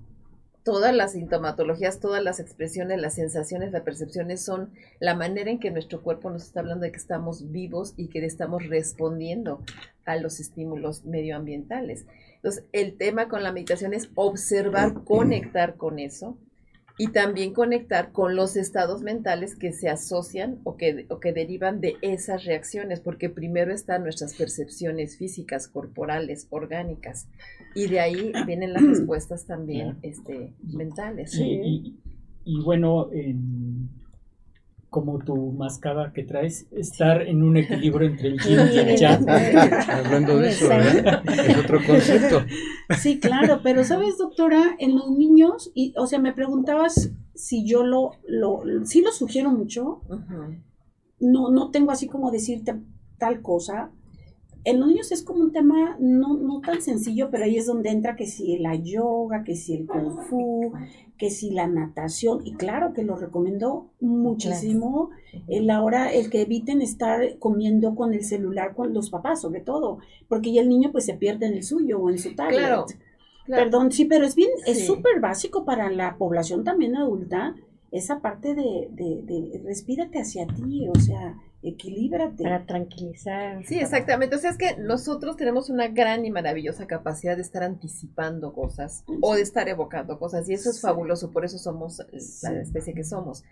todas las sintomatologías, todas las expresiones, las sensaciones, las percepciones son la manera en que nuestro cuerpo nos está hablando de que estamos vivos y que estamos respondiendo a los estímulos medioambientales. Entonces, el tema con la meditación es observar, conectar con eso y también conectar con los estados mentales que se asocian o que, o que derivan de esas reacciones, porque primero están nuestras percepciones físicas, corporales, orgánicas, y de ahí vienen las respuestas también este, mentales. Sí, y, y bueno, en, como tu mascada que traes, estar en un equilibrio entre el yin y el yang. Hablando de eso, ¿verdad? Es otro concepto. Sí, claro, pero sabes, doctora, en los niños, y, o sea, me preguntabas si yo lo, lo, sí lo sugiero mucho, uh-huh. no, no tengo así como decirte tal cosa. En los niños es como un tema no, no tan sencillo, pero ahí es donde entra que si la yoga, que si el kung fu, que si la natación, y claro que lo recomiendo muchísimo, claro. El ahora, el que eviten estar comiendo con el celular con los papás, sobre todo, porque ya el niño pues se pierde en el suyo o en su tablet. Claro, claro. Perdón, sí, pero es bien, es súper básico para la población también adulta, esa parte de, de, de respírate hacia ti, o sea, equilíbrate. Para tranquilizar. Sí, exactamente. O sea, es que nosotros tenemos una gran y maravillosa capacidad de estar anticipando cosas o de estar evocando cosas, y eso es sí. fabuloso, por eso somos sí. la especie que somos.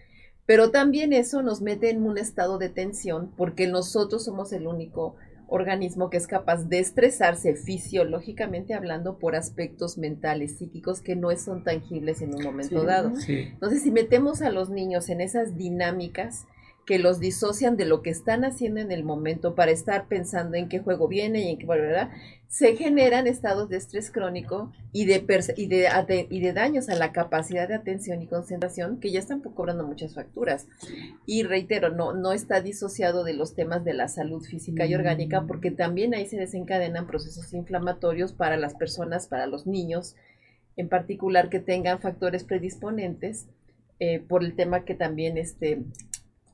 Pero también eso nos mete en un estado de tensión, porque nosotros somos el único organismo que es capaz de estresarse fisiológicamente hablando por aspectos mentales, psíquicos, que no son tangibles en un momento sí. dado. Sí. Entonces, si metemos a los niños en esas dinámicas que los disocian de lo que están haciendo en el momento para estar pensando en qué juego viene y en qué, ¿verdad? Se generan estados de estrés crónico y de, y de, y de daños a la capacidad de atención y concentración que ya están cobrando muchas facturas. Y reitero, no, no está disociado de los temas de la salud física y orgánica, porque también ahí se desencadenan procesos inflamatorios para las personas, para los niños, en particular que tengan factores predisponentes eh, por el tema que también... este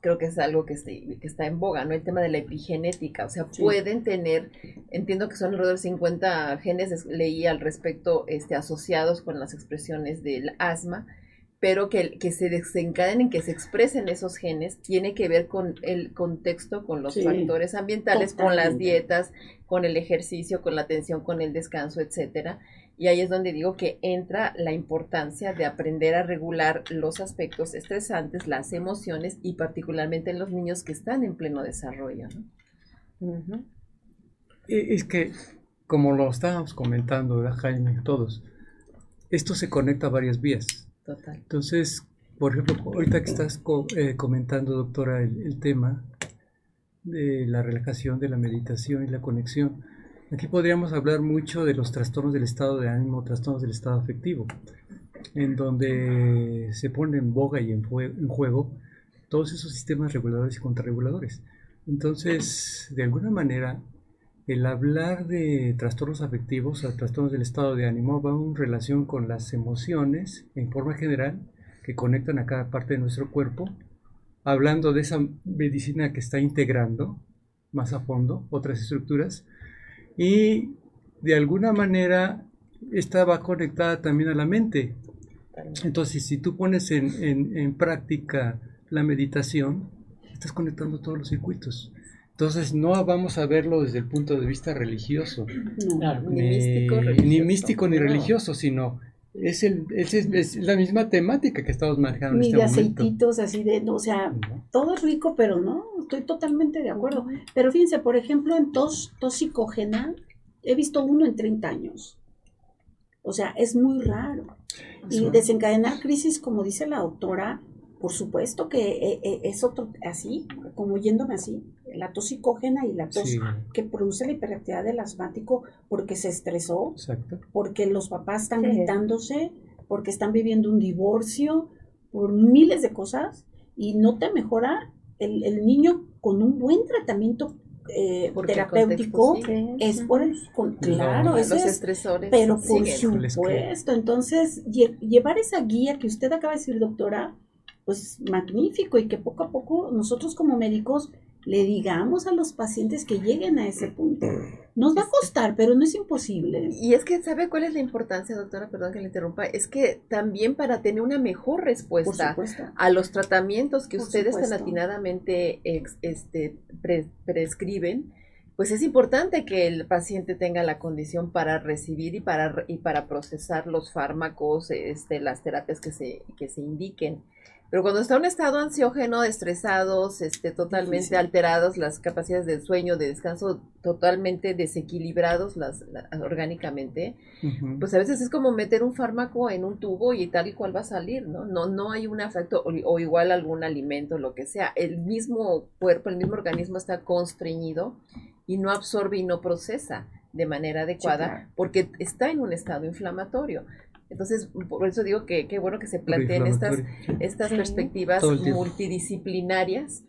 creo que es algo que, este, que está en boga, ¿no? El tema de la epigenética, o sea, sí. pueden tener, entiendo que son alrededor de cincuenta genes, leí al respecto, este, asociados con las expresiones del asma, pero que, que se desencadenen, que se expresen esos genes, tiene que ver con el contexto, con los sí. factores ambientales, totalmente. Con las dietas, con el ejercicio, con la atención, con el descanso, etcétera. Y ahí es donde digo que entra la importancia de aprender a regular los aspectos estresantes, las emociones, y particularmente en los niños que están en pleno desarrollo, ¿no? Uh-huh. Es que, como lo estábamos comentando, ¿verdad, Jaime? Todos, esto se conecta a varias vías. Total. Entonces, por ejemplo, ahorita que estás co- eh, comentando, doctora, el, el tema de la relajación, de la meditación y la conexión, aquí podríamos hablar mucho de los trastornos del estado de ánimo, trastornos del estado afectivo, en donde se pone en boga y en, fue, en juego todos esos sistemas reguladores y contrarreguladores. Entonces, de alguna manera, el hablar de trastornos afectivos o trastornos del estado de ánimo va en relación con las emociones, en forma general, que conectan a cada parte de nuestro cuerpo, hablando de esa medicina que está integrando más a fondo otras estructuras. Y de alguna manera esta va conectada también a la mente. Entonces, si tú pones en, en, en práctica la meditación, estás conectando todos los circuitos. Entonces, no vamos a verlo desde el punto de vista religioso, no, ni, ni místico, religioso, ni, místico, ni no. religioso, sino es, el, es, es, es la misma temática que estamos manejando. Ni en este de momento. Aceititos así de, o sea, no. todo es rico, pero no. Estoy totalmente de acuerdo, pero fíjense, por ejemplo, en tos, tos psicógena, he visto uno en treinta años, o sea, es muy raro, y desencadenar crisis, como dice la doctora, por supuesto que es otro, así, como yéndome así, la tos psicógena y la tos sí. que produce la hiperactividad del asmático porque se estresó, exacto. porque los papás están sí. gritándose, porque están viviendo un divorcio, por miles de cosas, y no te mejora El, el niño con un buen tratamiento eh, terapéutico contexto, sí. es por el, con, claro, no, eso los es, estresores pero por supuesto, entonces lle, llevar esa guía que usted acaba de decir, doctora, pues magnífico, y que poco a poco nosotros como médicos le digamos a los pacientes que lleguen a ese punto. Nos va a costar, pero no es imposible. Y es que, ¿sabe cuál es la importancia, doctora? Perdón que le interrumpa. Es que también para tener una mejor respuesta a los tratamientos que Por ustedes supuesto. tan atinadamente ex, este, pre, prescriben, pues es importante que el paciente tenga la condición para recibir y para, y para procesar los fármacos, este, las terapias que se, que se indiquen. Pero cuando está en un estado ansiógeno, estresados, este, totalmente sí, sí. alterados, las capacidades del sueño, de descanso, totalmente desequilibrados las, la, orgánicamente, uh-huh. pues a veces es como meter un fármaco en un tubo y tal y cual va a salir, ¿no? No, no hay un efecto, o, o igual algún alimento, lo que sea. El mismo cuerpo, el mismo organismo está constreñido y no absorbe y no procesa de manera adecuada sí, claro. porque está en un estado inflamatorio. Entonces, por eso digo que qué bueno que se planteen estas, estas sí. perspectivas multidisciplinarias,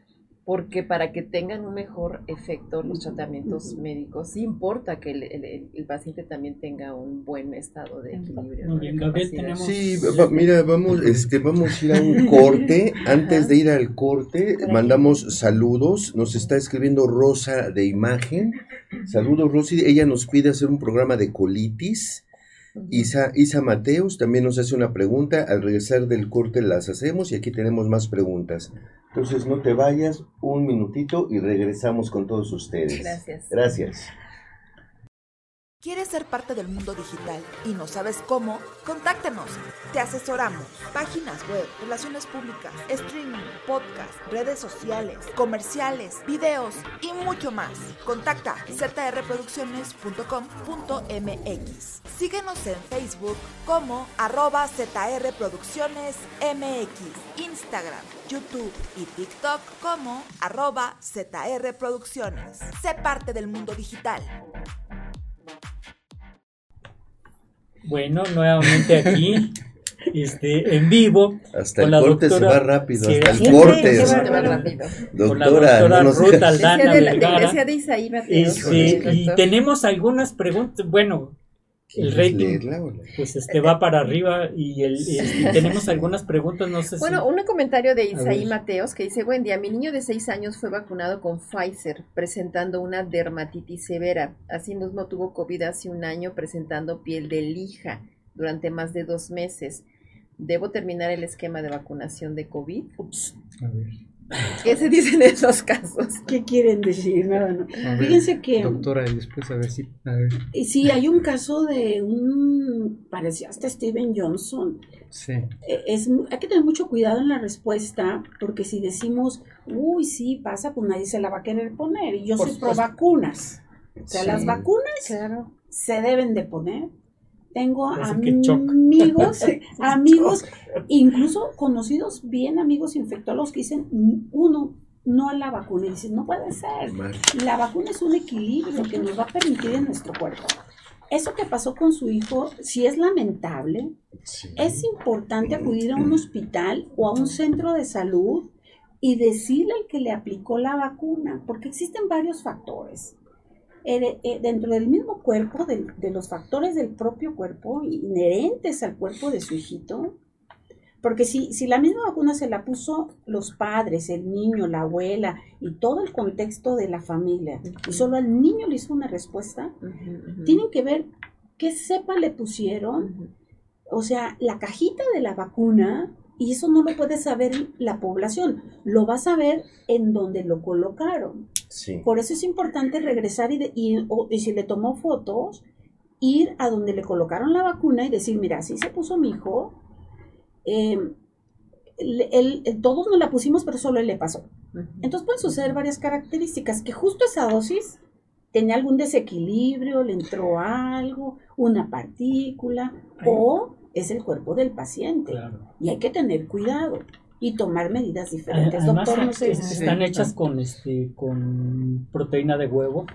porque para que tengan un mejor efecto los tratamientos uh-huh. médicos, sí importa que el, el, el paciente también tenga un buen estado de equilibrio. Muy bien, Gabriel, tenemos... Sí, va, mira, vamos, este, vamos a ir a un corte. Antes de ir al corte, mandamos saludos. Nos está escribiendo Rosa de Imagen. Saludos, Rosy. Ella nos pide hacer un programa de colitis. Isa, Isa Mateus también nos hace una pregunta, al regresar del corte las hacemos y aquí tenemos más preguntas. Entonces no te vayas, un minutito y regresamos con todos ustedes. Gracias. Gracias. ¿Quieres ser parte del mundo digital y no sabes cómo? ¡Contáctanos! Te asesoramos. Páginas web, relaciones públicas, streaming, podcast, redes sociales, comerciales, videos y mucho más. Contacta zeta erre producciones punto com punto eme equis. Síguenos en Facebook como arroba zeta erre producciones eme equis, Instagram, YouTube y TikTok como arroba zeta erre producciones. Sé parte del mundo digital. Bueno, nuevamente aquí, este, en vivo. Hasta el corte se va rápido, hasta el corte se va rápido. Doctora, con la doctora Ruth Aldana Vergara. Y tenemos algunas preguntas, bueno, el rating, pues este va para arriba y, el, el, y tenemos algunas preguntas, no sé si... Bueno, un comentario de Isaí Mateos que dice, buen día, mi niño de seis años fue vacunado con Pfizer, presentando una dermatitis severa, así mismo tuvo COVID hace un año presentando piel de lija durante más de dos meses, ¿debo terminar el esquema de vacunación de COVID? Ups. A ver. ¿Qué se dicen esos casos? ¿Qué quieren decir? Nada, no. Ver, fíjense que... Doctora, y después a ver si... A ver. Sí, hay un caso de un... Parecía hasta Steven Johnson. Sí. Es, hay que tener mucho cuidado en la respuesta, porque si decimos, uy, sí, pasa, pues nadie se la va a querer poner. Y yo Por soy supuesto. pro vacunas. O sea, sí. las vacunas claro. se deben de poner. Tengo amigos, amigos, incluso conocidos, bien amigos infectólogos que dicen, uno, no a la vacuna. Y dicen, no puede ser. La vacuna es un equilibrio que nos va a permitir en nuestro cuerpo. Eso que pasó con su hijo, sí es lamentable. Sí. Es importante acudir a un hospital o a un centro de salud y decirle al que le aplicó la vacuna, porque existen varios factores. Dentro del mismo cuerpo, de, de los factores del propio cuerpo, inherentes al cuerpo de su hijito, porque si, si la misma vacuna se la puso los padres, el niño, la abuela y todo el contexto de la familia, uh-huh. y solo al niño le hizo una respuesta, uh-huh, uh-huh. tienen que ver qué cepa le pusieron, uh-huh. o sea, la cajita de la vacuna, y eso no lo puede saber la población, lo va a saber en donde lo colocaron. Sí. Por eso es importante regresar y, de, y, o, y si le tomó fotos, ir a donde le colocaron la vacuna y decir, mira, así se puso mi hijo, eh, el, el, todos nos la pusimos, pero solo él le pasó. Uh-huh. Entonces pueden suceder varias características, que justo esa dosis tenía algún desequilibrio, le entró algo, una partícula, Ay. o es el cuerpo del paciente. Claro. Y hay que tener cuidado y tomar medidas diferentes. Además, doctor, no sé, están hechas con este con proteína de huevo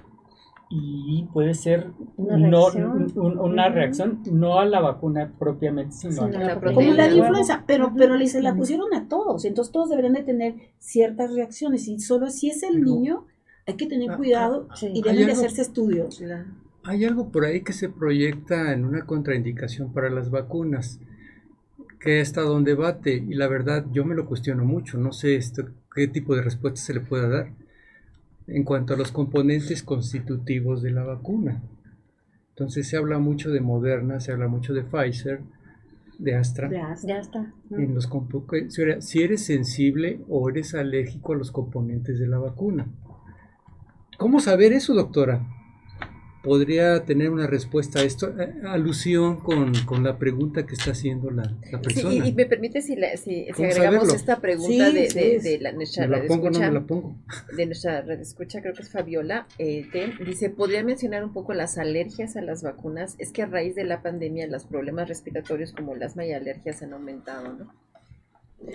y puede ser una no, reacción, un, una reacción no a la vacuna propiamente, sino sí, a la, la proteína, como la de influenza, huevo. pero pero se la pusieron a todos, entonces todos deberían de tener ciertas reacciones y solo si es el no. niño hay que tener cuidado ah, ah, sí. y deben de hacerse estudios. La... Hay algo por ahí que se proyecta en una contraindicación para las vacunas, que ha estado en debate, y la verdad yo me lo cuestiono mucho, no sé esto, qué tipo de respuesta se le pueda dar. en cuanto a los componentes constitutivos de la vacuna. Entonces se habla mucho de Moderna, se habla mucho de Pfizer, de Astra. De Astra. Ya está. ¿No? En los si eres sensible o eres alérgico a los componentes de la vacuna. ¿Cómo saber eso, doctora? ¿Podría tener una respuesta a esto? Alusión con, con la pregunta que está haciendo la, la persona. Sí, y me permite si, la, si, si agregamos saberlo? Esta pregunta sí, de, sí, de, de la, nuestra red escucha, no de nuestra red escucha, creo que es Fabiola, eh, de, dice, ¿podría mencionar un poco las alergias a las vacunas? Es que a raíz de la pandemia los problemas respiratorios como el asma y alergias han aumentado, ¿no?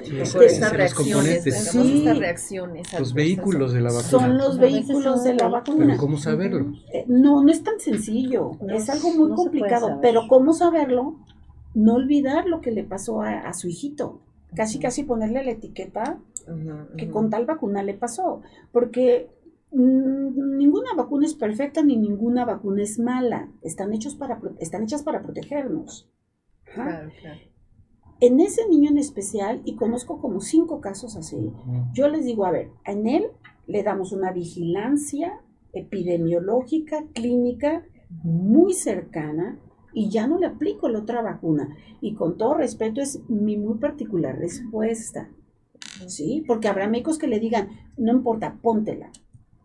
Sí, esas, estas, reacciones, sí. estas reacciones los vehículos de la vacuna son los no, vehículos de la vacuna. ¿Pero cómo saberlo? No, no es tan sencillo, no, es algo muy no complicado, pero cómo saberlo, no olvidar lo que le pasó a, a su hijito, casi uh-huh. casi ponerle la etiqueta uh-huh, que uh-huh. con tal vacuna le pasó, porque mm, ninguna vacuna es perfecta ni ninguna vacuna es mala, están, hechos para, están hechas para protegernos. Claro, claro. En ese niño en especial, y conozco como cinco casos así, yo les digo, a ver, en él le damos una vigilancia epidemiológica, clínica, muy cercana, y ya no le aplico la otra vacuna. Y con todo respeto, es mi muy particular respuesta, ¿sí? Porque habrá médicos que le digan, no importa, póntela.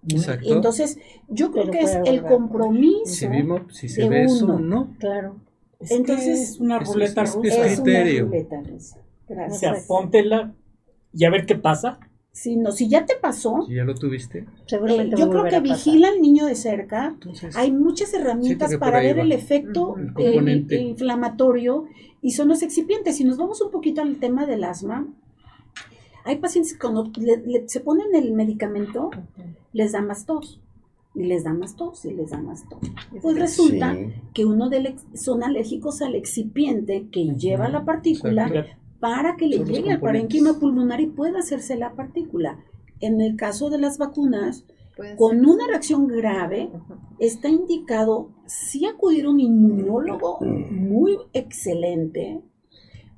Exacto. Y entonces, yo creo que es el compromiso si vimos, si se ve eso, ¿no? Claro. Es entonces es una ruleta es, rusa. Es, es criterio. Una ruleta rusa. Gracias. O sea, póntela y a ver qué pasa. Si, no, si ya te pasó. Si ya lo tuviste. Seguramente eh, yo creo que vigila al niño de cerca. Entonces, hay muchas herramientas para ver va. el efecto el eh, inflamatorio y son los excipientes. Si nos vamos un poquito al tema del asma, hay pacientes que cuando le, le, se ponen el medicamento, okay. les da más tos. Y les dan más tos, y les dan más tos. Pues resulta sí. que uno de le, son alérgicos al excipiente que uh-huh. lleva la partícula, o sea, que para que le llegue al parénquima pulmonar y pueda hacerse la partícula. En el caso de las vacunas, puede con ser. una reacción grave, uh-huh. está indicado sí acudir a un inmunólogo uh-huh. muy excelente,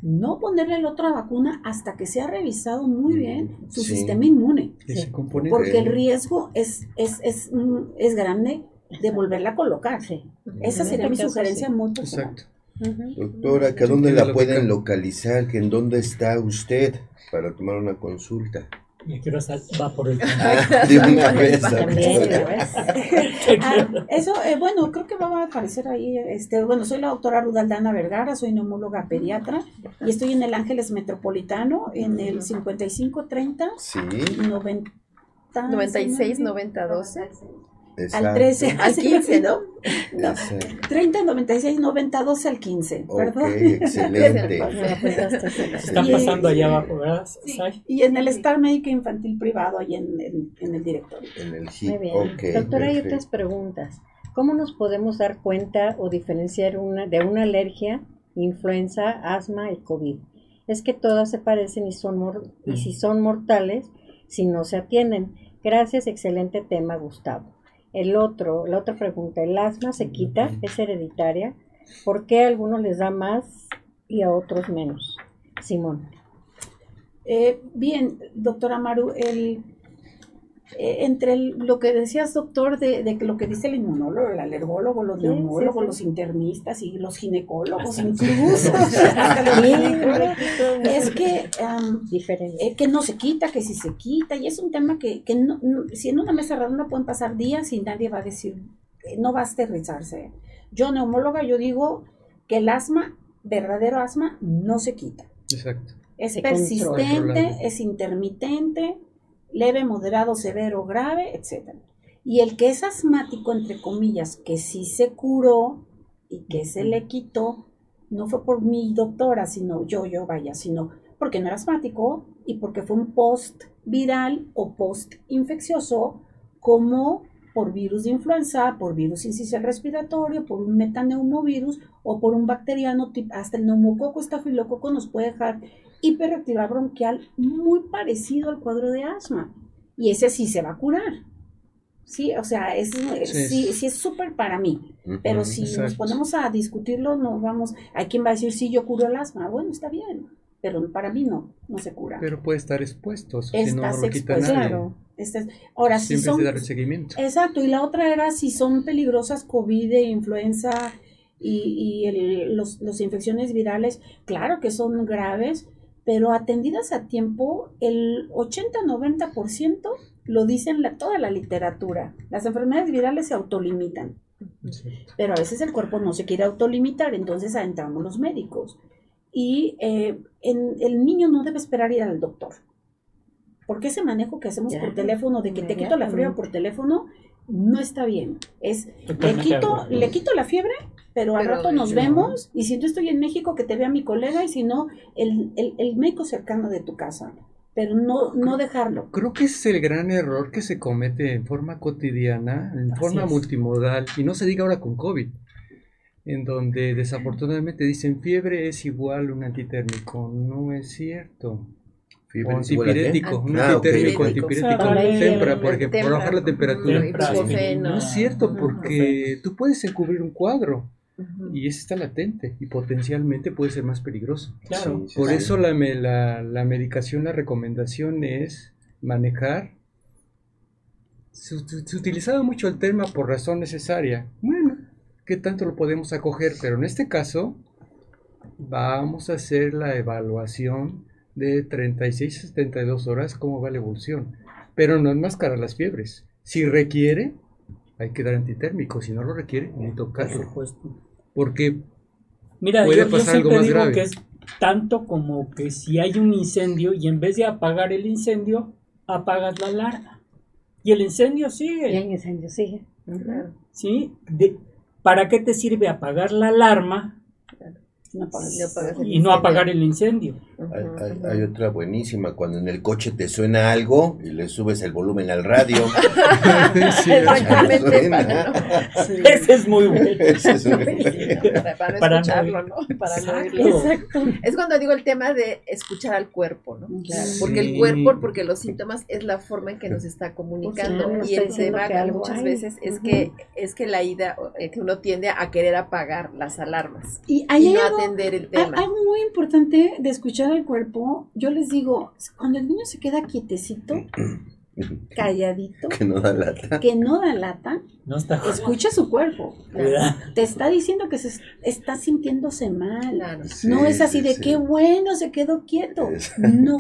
no ponerle la otra vacuna hasta que se ha revisado muy bien su sí. sistema inmune. Sí. Porque el riesgo es, es, es, es grande de volverla a colocar. Sí. Esa sería mi sugerencia sí. muy personal. Exacto. Uh-huh. Doctora, ¿que dónde la pueden localizar? ¿Que en dónde está usted para tomar una consulta? Me quiero va por el ah, de una vez. ah, eso, eh, bueno, creo que va a aparecer ahí. Este, bueno, soy la doctora Ruth Aldana Vergara, soy neumóloga pediatra y estoy en el Ángeles Metropolitano, en el cincuenta y cinco treinta sí. noventa, noventa y seis noventa doce. Exacto. Al trece, al quince, ¿no? no. treinta, noventa y seis, noventa, doce al quince, ¿verdad? Okay, excelente. Está pasando allá abajo, ¿verdad? Sí. Y en el Star Médica Infantil Privado, ahí en, en, en el directorio. En el G I P. Muy bien. Okay, doctora, hay otras preguntas. ¿Cómo nos podemos dar cuenta o diferenciar una de una alergia, influenza, asma y COVID? Es que todas se parecen y, son mor- mm. y si son mortales, si no se atienden. Gracias, excelente tema, Gustavo. El otro, la otra pregunta, ¿el asma se quita? ¿Es hereditaria? ¿Por qué a algunos les da más y a otros menos? Simón. Eh, bien, doctora Maru, el, eh, entre el, lo que decías, doctor, de, de lo que dice el inmunólogo, el alergólogo, los sí, neumólogos, sí, sí. los internistas y los ginecólogos, incluso, es que, um, eh, que no se quita, que si se quita, y es un tema que, que no, no, si en una mesa redonda pueden pasar días y nadie va a decir, eh, no va a aterrizarse. Yo, neumóloga, yo digo que el asma, verdadero asma, no se quita. Exacto. Es se persistente, es intermitente, leve, moderado, severo, grave, etcétera. Y el que es asmático, entre comillas, que sí se curó y que se le quitó, no fue por mi doctora, sino yo, yo, vaya, sino porque no era asmático y porque fue un post viral o post infeccioso, como por virus de influenza, por virus incisional respiratorio, por un metaneumovirus o por un bacteriano, hasta el neumococo, estafilococo nos puede dejar hiperactividad bronquial muy parecido al cuadro de asma, y ese sí se va a curar, sí, o sea, es, sí, sí, sí es súper para mí, uh-huh, pero si exacto. nos ponemos a discutirlo, nos vamos, hay quien va a decir, sí, yo curo el asma, bueno, está bien, pero para mí no, no se cura. Pero puede estar expuesto, eso, si no lo quita nadie. Claro. Este, ahora, siempre si son, se da el seguimiento. Exacto, y la otra era si son peligrosas COVID e influenza y, y el, los, los infecciones virales, claro que son graves, pero atendidas a tiempo, el ochenta a noventa por ciento lo dicen la, toda la literatura. Las enfermedades virales se autolimitan, sí, pero a veces el cuerpo no se quiere autolimitar, entonces entramos los médicos. Y eh, en, el niño no debe esperar ir al doctor, porque ese manejo que hacemos ya, por teléfono, de que te quito la fiebre por teléfono, no está bien. Es, le quito, le quito la fiebre, pero al pero rato nos vemos, y si no estoy en México, que te vea mi colega, y si no, el, el, el médico cercano de tu casa, pero no, no dejarlo. Creo que ese es el gran error que se comete en forma cotidiana, en Así forma es. multimodal, y no se diga ahora con COVID, en donde desafortunadamente dicen fiebre es igual a un antitérmico. No es cierto. Fiebre antipiretico, un antitérmico, antipiretico, tempra, porque para bajar la temperatura. No es cierto, porque tú puedes encubrir un cuadro y ese está latente y potencialmente puede ser más peligroso. Por eso la, la, la medicación, la recomendación es manejar. Se, se utilizaba mucho el tema por razón necesaria. Bueno, ¿qué tanto lo podemos acoger? Pero en este caso vamos a hacer la evaluación de treinta y seis a setenta y dos horas, cómo va la evolución. Pero no enmascarar las fiebres. Si requiere, hay que dar antitérmico. Si no lo requiere, ni tocarlo. Por supuesto. Porque Mira, puede yo, pasar yo algo más grave. Que es tanto como que si hay un incendio y en vez de apagar el incendio, apagas la alarma. Y el incendio sigue. Y el incendio sigue. Uh-huh. ¿Sí? De, ¿Para qué te sirve apagar la alarma no y no apagar el incendio? Hay, hay, hay otra buenísima, cuando en el coche te suena algo y le subes el volumen al radio. sí, Exactamente. Para, ¿no? sí. Ese es muy bueno. Ese es muy bueno. Para no para escucharlo, ¿no? Para no oírlo. Exacto. Es cuando digo el tema de escuchar al cuerpo, ¿no? Claro. Sí. Porque el cuerpo, porque los síntomas es la forma en que nos está comunicando. Pues sí, no, y el tema que muchas hay. veces es, uh-huh. que, es que la ida, eh, que uno tiende a querer apagar las alarmas y, y no algo, atender el tema. Algo muy importante de escuchar el cuerpo, yo les digo, cuando el niño se queda quietecito, calladito, que no da lata, que no da lata no está escucha su cuerpo, ¿verdad? Te está diciendo que se está sintiéndose mal, ¿no? Sí, no es así de sí, qué sí. bueno, se quedó quieto. Exacto. No,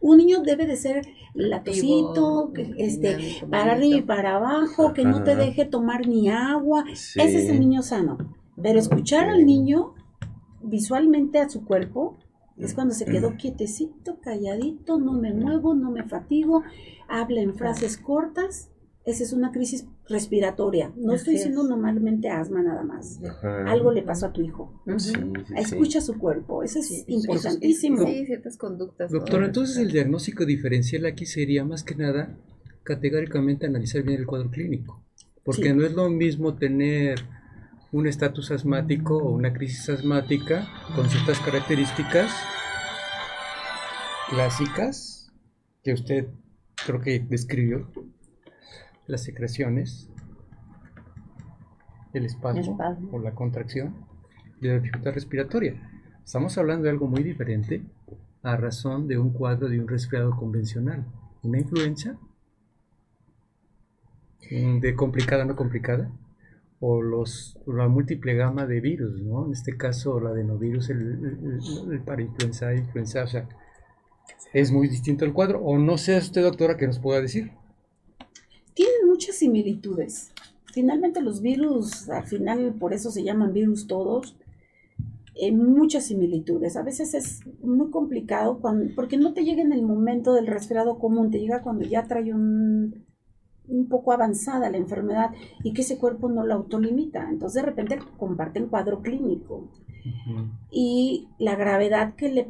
un niño debe de ser latosito, este, para arriba y para abajo, que no te deje tomar ni agua. Sí. Ese es el niño sano, pero escuchar sí. al niño visualmente a su cuerpo es cuando se quedó quietecito, calladito, no me muevo, no me fatigo, habla en frases cortas. Esa es una crisis respiratoria. No estoy diciendo normalmente asma nada más. Ajá. Algo le pasó a tu hijo. Sí, sí, escucha sí. su cuerpo, eso es sí, importantísimo. Sí, ciertas conductas. Doctora, ¿no? Entonces el diagnóstico diferencial aquí sería más que nada categóricamente analizar bien el cuadro clínico, porque sí. no es lo mismo tener un estatus asmático o una crisis asmática con ciertas características clásicas que usted creo que describió, las secreciones, el espasmo, el espasmo. o la contracción de la dificultad respiratoria. Estamos hablando de algo muy diferente a razón de un cuadro de un resfriado convencional, una influenza de complicada no complicada, o los, la múltiple gama de virus, ¿no? En este caso, la adenovirus, el, el, el para influenza, influenza, o sea, es muy distinto el cuadro, o no sé usted, doctora, que nos pueda decir. Tienen muchas similitudes. Finalmente los virus, al final por eso se llaman virus todos, eh, muchas similitudes. A veces es muy complicado, cuando, porque no te llega en el momento del resfriado común, te llega cuando ya trae un... un poco avanzada la enfermedad y que ese cuerpo no la autolimita. Entonces de repente comparten cuadro clínico. Uh-huh. Y la gravedad que le,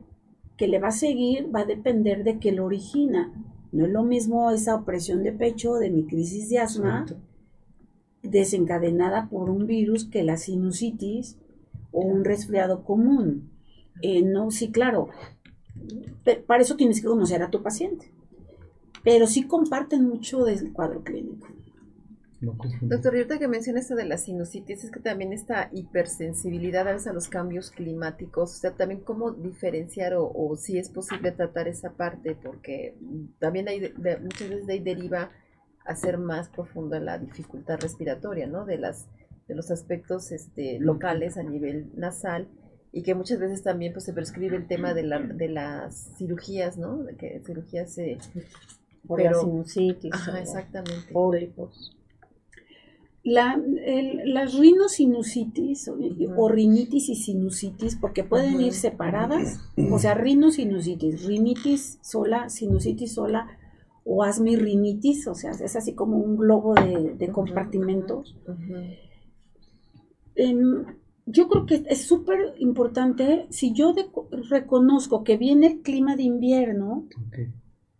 que le va a seguir va a depender de qué lo origina. No es lo mismo esa opresión de pecho de mi crisis de asma Exacto. desencadenada por un virus que la sinusitis o un resfriado común. Eh, no, sí, claro. Pero para eso tienes que conocer a tu paciente. Pero sí comparten mucho del cuadro clínico. No confundir. Doctor, ahorita que menciona esto de la sinusitis, es que también esta hipersensibilidad a veces a los cambios climáticos, o sea, también cómo diferenciar o, o si es posible tratar esa parte, porque también hay, de, muchas veces de ahí deriva a ser más profunda la dificultad respiratoria, ¿no? De las de los aspectos este, locales a nivel nasal, y que muchas veces también pues, se prescribe el tema de, la, de las cirugías, ¿no? De que cirugías eh, por pero, la sinusitis. Ajá, exactamente. Pólipos. La, el, las rinosinusitis o, uh-huh. o rinitis y sinusitis, porque pueden uh-huh. ir separadas, uh-huh. o sea, rinosinusitis, rinitis sola, sinusitis sola, o asmirrinitis, o sea, es así como un globo de, de compartimentos. Uh-huh. Uh-huh. Um, yo creo que es súper importante, si yo de, reconozco que viene el clima de invierno okay.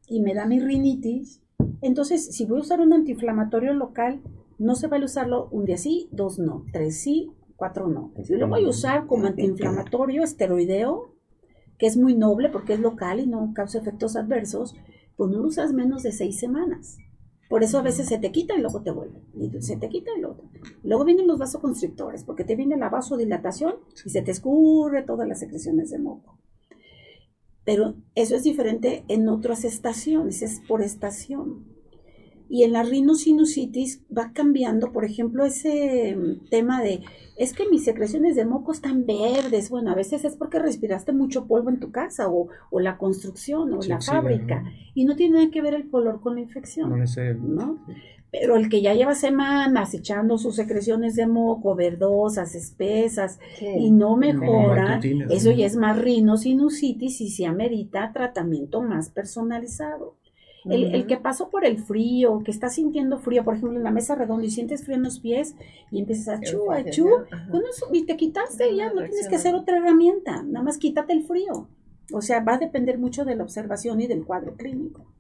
y me da mi rinitis, entonces si voy a usar un antiinflamatorio local, no se vale usarlo un día sí, dos no, tres sí, cuatro no. Lo voy a usar como antiinflamatorio esteroideo, que es muy noble porque es local y no causa efectos adversos, pues no lo usas menos de seis semanas. Por eso a veces se te quita y luego te vuelve. Y se te quita y luego te vuelve. Luego vienen los vasoconstrictores, porque te viene la vasodilatación y se te escurre todas las secreciones de moco. Pero eso es diferente en otras estaciones, es por estación. Y en la rinosinusitis va cambiando, por ejemplo, ese tema de, es que mis secreciones de moco están verdes. Bueno, a veces es porque respiraste mucho polvo en tu casa o, o la construcción o sí, la sí, fábrica. ¿No? Y no tiene nada que ver el color con la infección. No, ese, ¿no? Sí. Pero el que ya lleva semanas echando sus secreciones de moco, verdosas, espesas, sí. y no mejora, no, eso ya es más rinosinusitis y se amerita tratamiento más personalizado. El, uh-huh. el que pasó por el frío, que está sintiendo frío, por ejemplo, en la mesa redonda y sientes frío en los pies y empiezas a chu, a chu, bueno, y te quitaste, sí, ya no tienes que hacer otra herramienta, nada más quítate el frío. O sea, va a depender mucho de la observación y del cuadro clínico.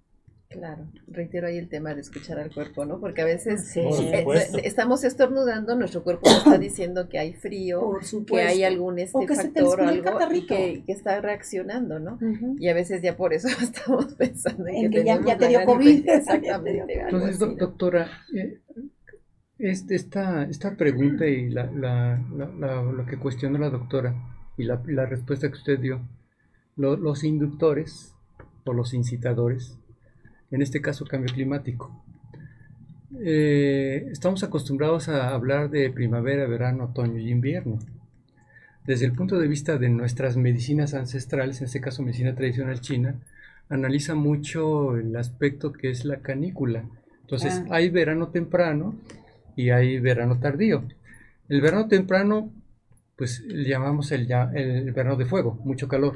Claro, reitero ahí el tema de escuchar al cuerpo, ¿no? Porque a veces sí. eh, estamos estornudando, nuestro cuerpo nos está diciendo que hay frío, que hay algún este o que factor o algo que, que está reaccionando, ¿no? Uh-huh. Y a veces ya por eso estamos pensando en, en que, que ya, ya te dio COVID. Exactamente. Entonces, así, ¿no? Doctora, eh, este, esta, esta pregunta y la, la, la, la, lo que cuestionó la doctora y la, la respuesta que usted dio, lo, los inductores o los incitadores, en este caso cambio climático. Eh, estamos acostumbrados a hablar de primavera, verano, otoño y invierno. Desde el punto de vista de nuestras medicinas ancestrales, en este caso medicina tradicional china, analiza mucho el aspecto que es la canícula. Entonces ah. hay verano temprano y hay verano tardío. El verano temprano, pues le llamamos el, el verano de fuego, mucho calor.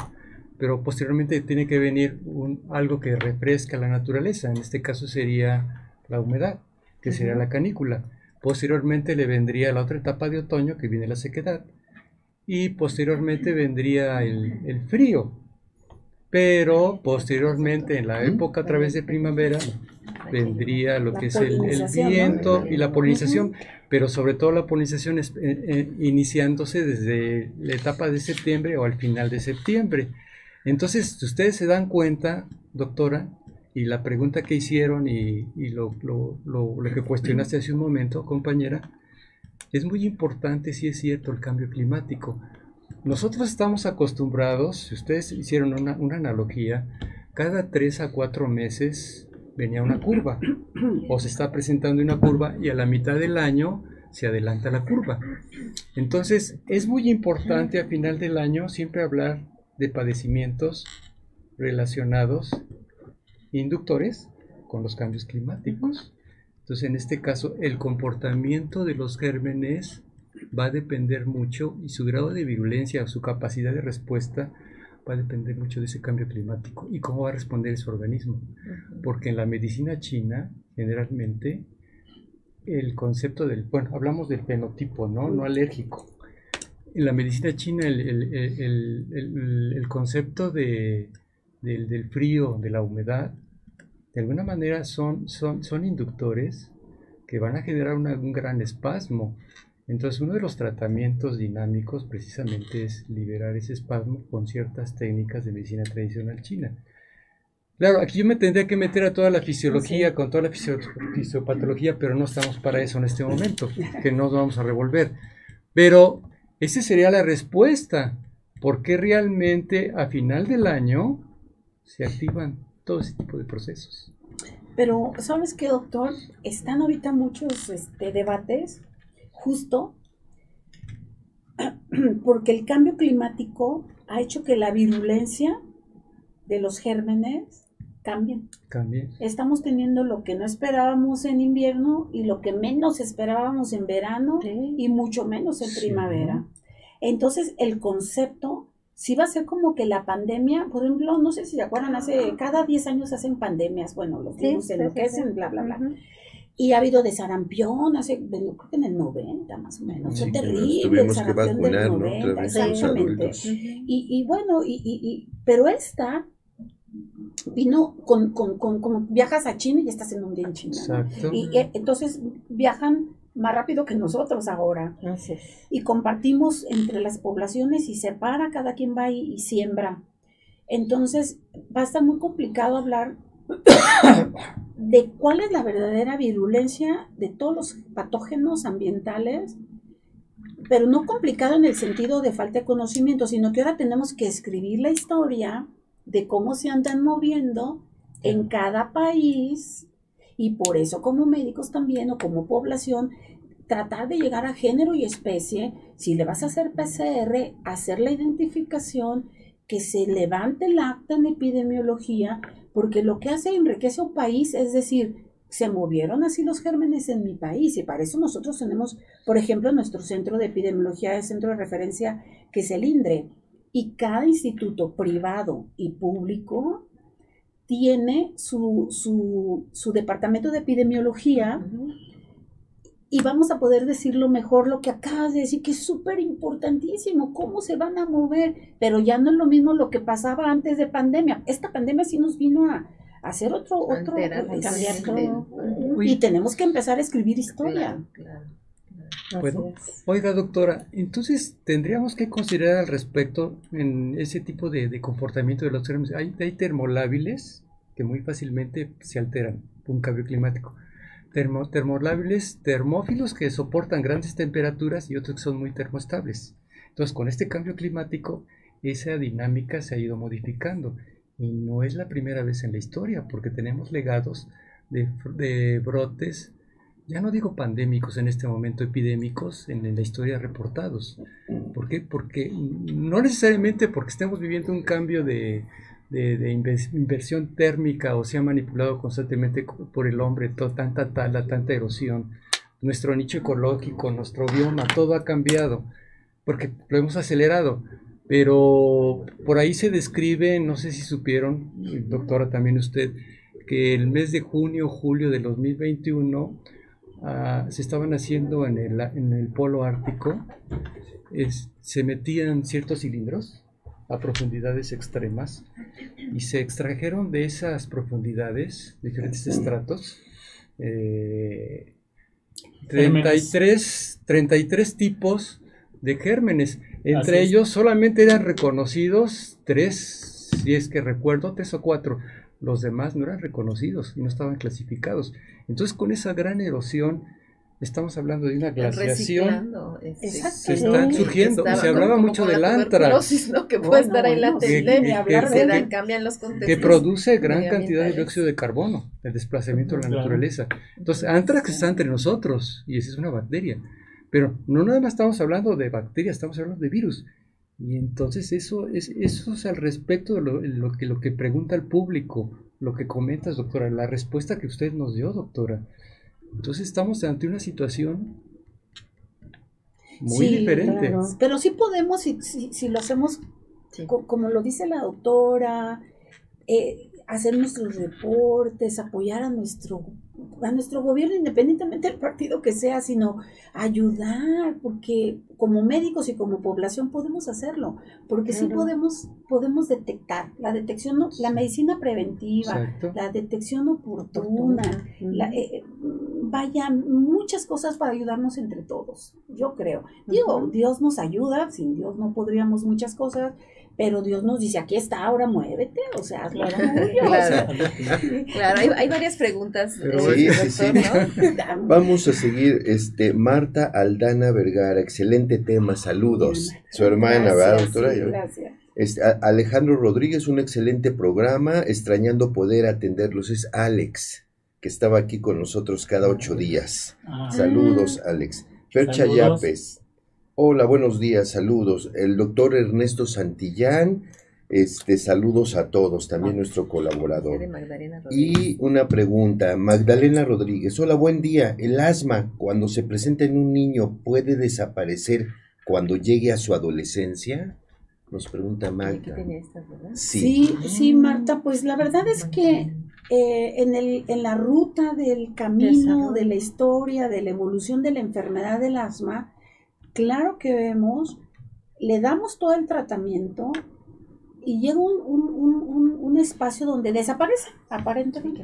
Pero posteriormente tiene que venir un, algo que refresca la naturaleza, en este caso sería la humedad, que sería la canícula. Posteriormente le vendría la otra etapa de otoño, que viene la sequedad, y posteriormente vendría el, el frío. Pero posteriormente, en la época a través de primavera, vendría lo que es el, el viento y la polinización, pero sobre todo la polinización es, eh, eh, iniciándose desde la etapa de septiembre o al final de septiembre. Entonces, si ustedes se dan cuenta, doctora, y la pregunta que hicieron y, y lo, lo, lo, lo que cuestionaste hace un momento, compañera, es muy importante, si es cierto, el cambio climático. Nosotros estamos acostumbrados, si ustedes hicieron una, una analogía, cada tres a cuatro meses venía una curva, o se está presentando una curva y a la mitad del año se adelanta la curva. Entonces, es muy importante a final del año siempre hablar de padecimientos relacionados inductores con los cambios climáticos. Entonces, en este caso, el comportamiento de los gérmenes va a depender mucho y su grado de virulencia o su capacidad de respuesta va a depender mucho de ese cambio climático y cómo va a responder su organismo. Porque en la medicina china, generalmente, el concepto del, bueno, hablamos del fenotipo, ¿no? No alérgico. En la medicina china el, el, el, el, el concepto de, del, del frío, de la humedad, de alguna manera son, son, son inductores que van a generar una, un gran espasmo. Entonces uno de los tratamientos dinámicos precisamente es liberar ese espasmo con ciertas técnicas de medicina tradicional china. Claro, aquí yo me tendría que meter a toda la fisiología, sí, con toda la fisio fisiopatología, pero no estamos para eso en este momento, que nos vamos a revolver. Pero esa sería la respuesta, porque realmente a final del año se activan todo ese tipo de procesos. Pero, ¿sabes qué, doctor? Están ahorita muchos este, debates, justo, porque el cambio climático ha hecho que la virulencia de los gérmenes cambien. Cambien. Estamos teniendo lo que no esperábamos en invierno y lo que menos esperábamos en verano, sí, y mucho menos en, sí, primavera. Entonces, el concepto sí va a ser como que la pandemia, por ejemplo, no sé si se acuerdan, hace cada diez años hacen pandemias, bueno, los virus sí, enloquecen, sí, sí, bla, bla, bla. Uh-huh. Y ha habido de sarampión, hace, yo creo que en el noventa más o menos, sí, fue terrible, tuvimos el sarampión que vacunar, del noventa, ¿no? Exactamente. Uh-huh. y, y bueno, y, y, y, pero esta vino con, con, con, con, viajas a China y estás en un día en China. Exacto. Y eh, entonces viajan más rápido que nosotros ahora. Así es. Y compartimos entre las poblaciones y se para, cada quien va y, y siembra. Entonces va a estar muy complicado hablar de cuál es la verdadera virulencia de todos los patógenos ambientales, pero no complicado en el sentido de falta de conocimiento, sino que ahora tenemos que escribir la historia de cómo se andan moviendo en cada país, y por eso como médicos también, o como población, tratar de llegar a género y especie. Si le vas a hacer P C R, hacer la identificación, que se levante el acta en epidemiología, porque lo que hace enriquece a un país, es decir, se movieron así los gérmenes en mi país, y para eso nosotros tenemos, por ejemplo, nuestro centro de epidemiología, el centro de referencia que es el INDRE, y cada instituto privado y público tiene su, su, su departamento de epidemiología, uh-huh, y vamos a poder decirlo mejor, lo que acabas de decir, que es súper importantísimo, cómo se van a mover, pero ya no es lo mismo lo que pasaba antes de pandemia. Esta pandemia sí nos vino a, a hacer otro, otro, cambiar todo. Uh-huh. Y tenemos que empezar a escribir historia. Claro, claro, claro. Bueno, oiga, doctora, entonces tendríamos que considerar al respecto en ese tipo de, de comportamiento de los gérmenes. Hay, hay termolábiles que muy fácilmente se alteran por un cambio climático. Termo, termolábiles, termófilos que soportan grandes temperaturas, y otros que son muy termoestables. Entonces, con este cambio climático, esa dinámica se ha ido modificando, y no es la primera vez en la historia, porque tenemos legados de, de brotes, ya no digo pandémicos en este momento, epidémicos en, en la historia reportados. ¿Por qué? Porque no necesariamente porque estemos viviendo un cambio de... De, de inversión térmica, o sea, manipulado constantemente por el hombre, todo, tanta tala, tanta erosión, nuestro nicho ecológico, nuestro bioma, todo ha cambiado, porque lo hemos acelerado. Pero por ahí se describe, no sé si supieron, doctora, también usted, que el mes de junio, julio del dos mil veintiuno uh, se estaban haciendo en el, en el polo ártico, es, se metían ciertos cilindros a profundidades extremas, y se extrajeron de esas profundidades, diferentes estratos, eh, treinta y tres tipos de gérmenes. Entre ellos solamente eran reconocidos tres, si es que recuerdo, tres o cuatro. Los demás no eran reconocidos y no estaban clasificados. Entonces, con esa gran erosión, estamos hablando de una glaciación, se están surgiendo. Estaba, se hablaba mucho del antrax, ¿no? Que puede, oh, estar, no, ahí latente, hablar de la, cambian los contextos, que produce gran cantidad de dióxido de carbono, el desplazamiento de la, claro, naturaleza. Entonces, antrax está entre nosotros, y esa es una bacteria, pero no nada más estamos hablando de bacterias, estamos hablando de virus. Y entonces eso es, eso es al respecto de lo, lo que lo que pregunta el público, lo que comentas, doctora, la respuesta que usted nos dio, doctora. Entonces estamos ante una situación muy, sí, diferente. Claro. Pero sí podemos, si, si, si lo hacemos, sí, co como lo dice la doctora, eh, hacer nuestros reportes, apoyar a nuestro, a nuestro gobierno, independientemente del partido que sea, sino ayudar, porque como médicos y como población podemos hacerlo, porque, claro, sí podemos, podemos detectar, la detección, la medicina preventiva, exacto, la detección oportuna, mm-hmm, la, eh, vaya, muchas cosas para ayudarnos entre todos, yo creo. Digo, uh-huh. Dios nos ayuda, sin Dios no podríamos muchas cosas, pero Dios nos dice, aquí está, ahora muévete, o sea, hazlo orgullo. Claro, claro, hay, hay varias preguntas. Pero, sí, sí, sí. ¿No? Vamos a seguir, este, Marta Aldana Vergara, excelente tema, saludos. Bien, su hermana, gracias, ¿verdad, doctora? Sí, gracias. Este, Alejandro Rodríguez, un excelente programa, extrañando poder atenderlos, es Alex, que estaba aquí con nosotros cada ocho días. Ah. Saludos, Alex. Fercha Yapes, hola, buenos días, saludos. El doctor Ernesto Santillán, este, saludos a todos, también ah. nuestro colaborador. Y una pregunta, Magdalena Rodríguez, hola, buen día. El asma, cuando se presenta en un niño, ¿puede desaparecer cuando llegue a su adolescencia? Nos pregunta Marta. Sí, sí, sí, Marta, pues la verdad es que eh, en, el, en la ruta del camino, de la historia, de la evolución de la enfermedad del asma, claro que vemos, le damos todo el tratamiento y llega un, un, un, un, un espacio donde desaparece, aparentemente.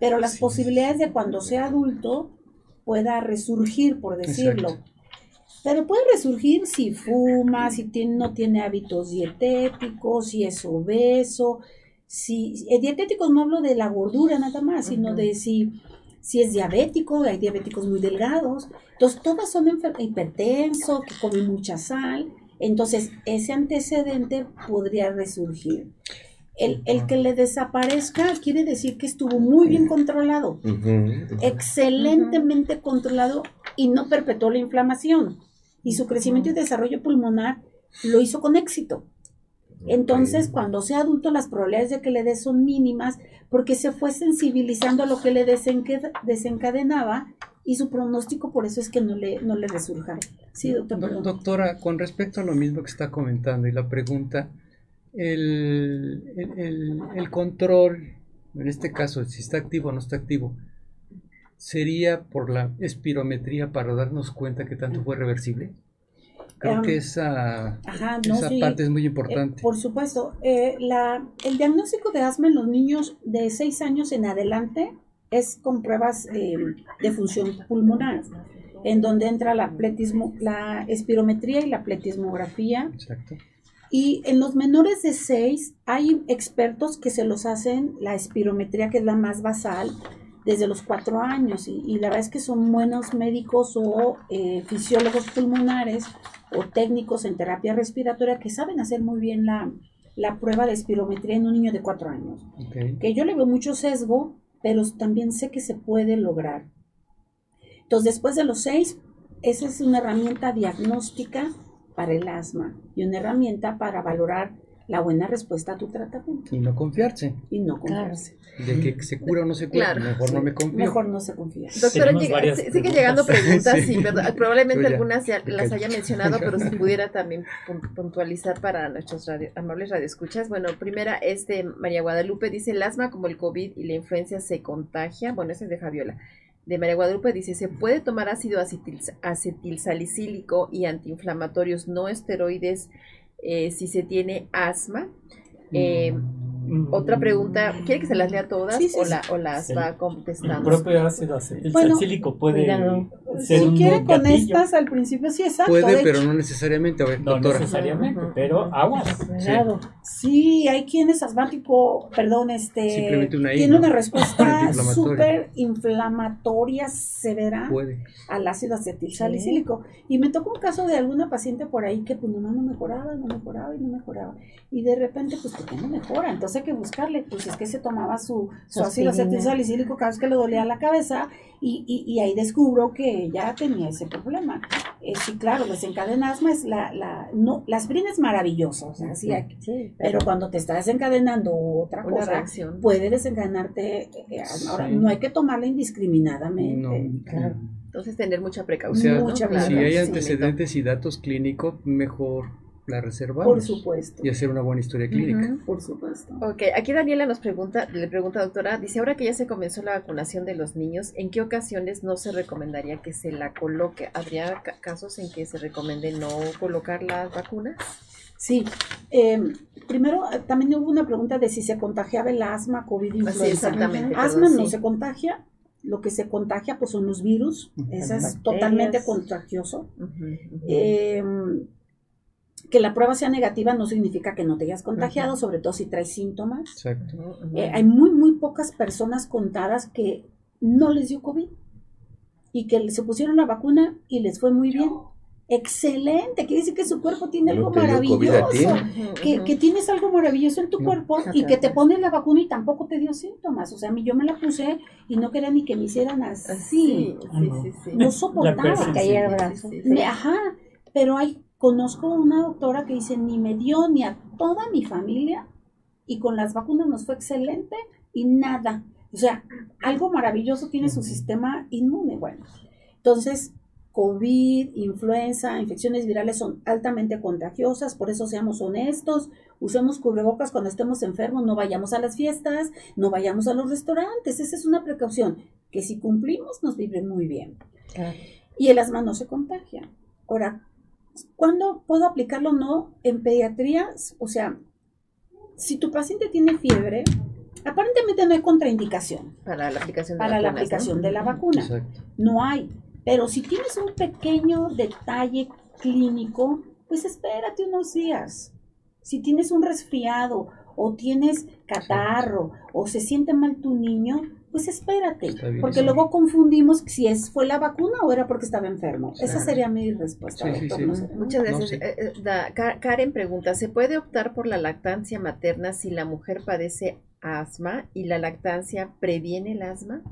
Pero las posibilidades de cuando sea adulto pueda resurgir, por decirlo. Exacto. Pero puede resurgir si fuma, si tiene, no tiene hábitos dietéticos, si es obeso, si dietéticos no hablo de la gordura nada más, sino uh-huh. de si, si es diabético, hay diabéticos muy delgados, entonces todas son hipertensos, que comen mucha sal, entonces ese antecedente podría resurgir. El, el que le desaparezca quiere decir que estuvo muy bien controlado, uh-huh, uh-huh. excelentemente uh-huh. controlado y no perpetuó la inflamación. Y su crecimiento uh-huh. y desarrollo pulmonar lo hizo con éxito. Entonces, okay. cuando sea adulto, las probabilidades de que le dé son mínimas porque se fue sensibilizando a lo que le desenca- desencadenaba y su pronóstico, por eso es que no le, no le resurja. Sí, doctor, Do- doctora, con respecto a lo mismo que está comentando y la pregunta... El, el, el, el control, en este caso, si está activo o no está activo, sería por la espirometría para darnos cuenta que tanto fue reversible. Creo um, que esa, ajá, no, esa sí, parte es muy importante. Eh, por supuesto, eh, la, el diagnóstico de asma en los niños de seis años en adelante es con pruebas eh, de función pulmonar, en donde entra la, pletismo, la espirometría y la pletismografía. Exacto. Y en los menores de seis hay expertos que se los hacen la espirometría, que es la más basal, desde los cuatro años. Y, y la verdad es que son buenos médicos o eh, fisiólogos pulmonares o técnicos en terapia respiratoria que saben hacer muy bien la, la prueba de espirometría en un niño de cuatro años. Okay. Que yo le veo mucho sesgo, pero también sé que se puede lograr. Entonces, después de los seis, esa es una herramienta diagnóstica para el asma y una herramienta para valorar la buena respuesta a tu tratamiento. Y no confiarse. Y no confiarse. Claro. De que se cura o no se cura, claro. mejor sí. no me confío. Mejor no se confía. Doctora, llega, sigue preguntas. Llegando preguntas, sí. Sí, pero, probablemente ya, algunas ya, las haya mencionado, pero si pudiera también puntualizar para nuestros radio, amables radioescuchas. Bueno, primera es de María Guadalupe, dice, el asma como el COVID y la influenza se contagia. Bueno, ese es de Fabiola. De María Guadalupe dice, ¿se puede tomar ácido acetil, acetilsalicílico y antiinflamatorios no esteroides eh, si se tiene asma? Eh, mm. Otra pregunta, ¿quiere que se las lea todas sí, sí, o, la, o las sí. va contestando? El propio ácido acetilsalicílico bueno, puede mira, ser si un quiere con estas al principio, sí, exacto. Puede, pero no necesariamente. A ver, no doctora. necesariamente, uh-huh. pero aguas. Sí. sí, hay quien es asmático, perdón, este, una I, tiene ¿no? una respuesta súper inflamatoria severa puede. al ácido acetilsalicílico. Sí. Y me tocó un caso de alguna paciente por ahí que pues nomás no mejoraba, no mejoraba y no mejoraba. Y de repente, pues, ¿por qué no mejora? Entonces hay que buscarle. Pues es que se tomaba su, su ácido acetilsalicílico cada vez que le dolía la cabeza y, y, y ahí descubro que ya tenía ese problema. Eh, sí, claro, desencadena asma es la, la, no, la aspirina es maravillosa, o sea, sí, hay, sí, pero cuando te está desencadenando otra cosa, reacción. puede desencadenarte eh, asma. Ahora, sí. no hay que tomarla indiscriminadamente. No, claro. Entonces, tener mucha precaución. O sea, mucha ¿no? precaución. Si hay antecedentes y datos clínicos, mejor la reservamos. Por supuesto. Y hacer una buena historia clínica. Uh-huh. Por supuesto. Ok, aquí Daniela nos pregunta, le pregunta doctora, dice, ahora que ya se comenzó la vacunación de los niños, ¿en qué ocasiones no se recomendaría que se la coloque? ¿Habría ca- casos en que se recomiende no colocar las vacunas? Sí. Eh, primero, también hubo una pregunta de si se contagiaba el asma, COVID, influenza. Sí, exactamente. Asma perdón, no sí. se contagia. lo que se contagia pues son los virus, uh-huh. eso es bacterias. Totalmente contagioso. Uh-huh, uh-huh. Eh, que la prueba sea negativa no significa que no te hayas contagiado, uh-huh. sobre todo si traes síntomas. Exacto. Uh-huh. Eh, hay muy, muy pocas personas contadas que no les dio COVID y que se pusieron la vacuna y les fue muy bien. Excelente, quiere decir que su cuerpo tiene no algo maravilloso, que, que tienes algo maravilloso en tu no, cuerpo y que te pones la vacuna y tampoco te dio síntomas. O sea, a mí yo me la puse y no quería ni que me hicieran así. Sí, sí, sí, sí. No soportaba que haya abrazo. Sí, sí, sí. Ajá, pero hay, conozco una doctora que dice, ni me dio ni a toda mi familia y con las vacunas nos fue excelente y nada. O sea, algo maravilloso tiene su sistema inmune. Bueno, entonces... COVID, influenza, infecciones virales son altamente contagiosas, por eso seamos honestos, usemos cubrebocas cuando estemos enfermos, no vayamos a las fiestas, no vayamos a los restaurantes, esa es una precaución que si cumplimos nos vive muy bien. Ah. Y el asma no se contagia. Ahora, ¿cuándo puedo aplicarlo o no? En pediatría, o sea, si tu paciente tiene fiebre, aparentemente no hay contraindicación. Para la aplicación de, para vacunas, la, aplicación ¿no? de la vacuna. Exacto. No hay. Pero si tienes un pequeño detalle clínico, pues espérate unos días. Si tienes un resfriado o tienes catarro o se siente mal tu niño, pues espérate. Porque luego confundimos si es fue la vacuna o era porque estaba enfermo. Claro. Esa sería mi respuesta. Sí, sí, sí. Muchas gracias. No, sí. eh, da, Karen pregunta, ¿se puede optar por la lactancia materna si la mujer padece asma y la lactancia previene el asma?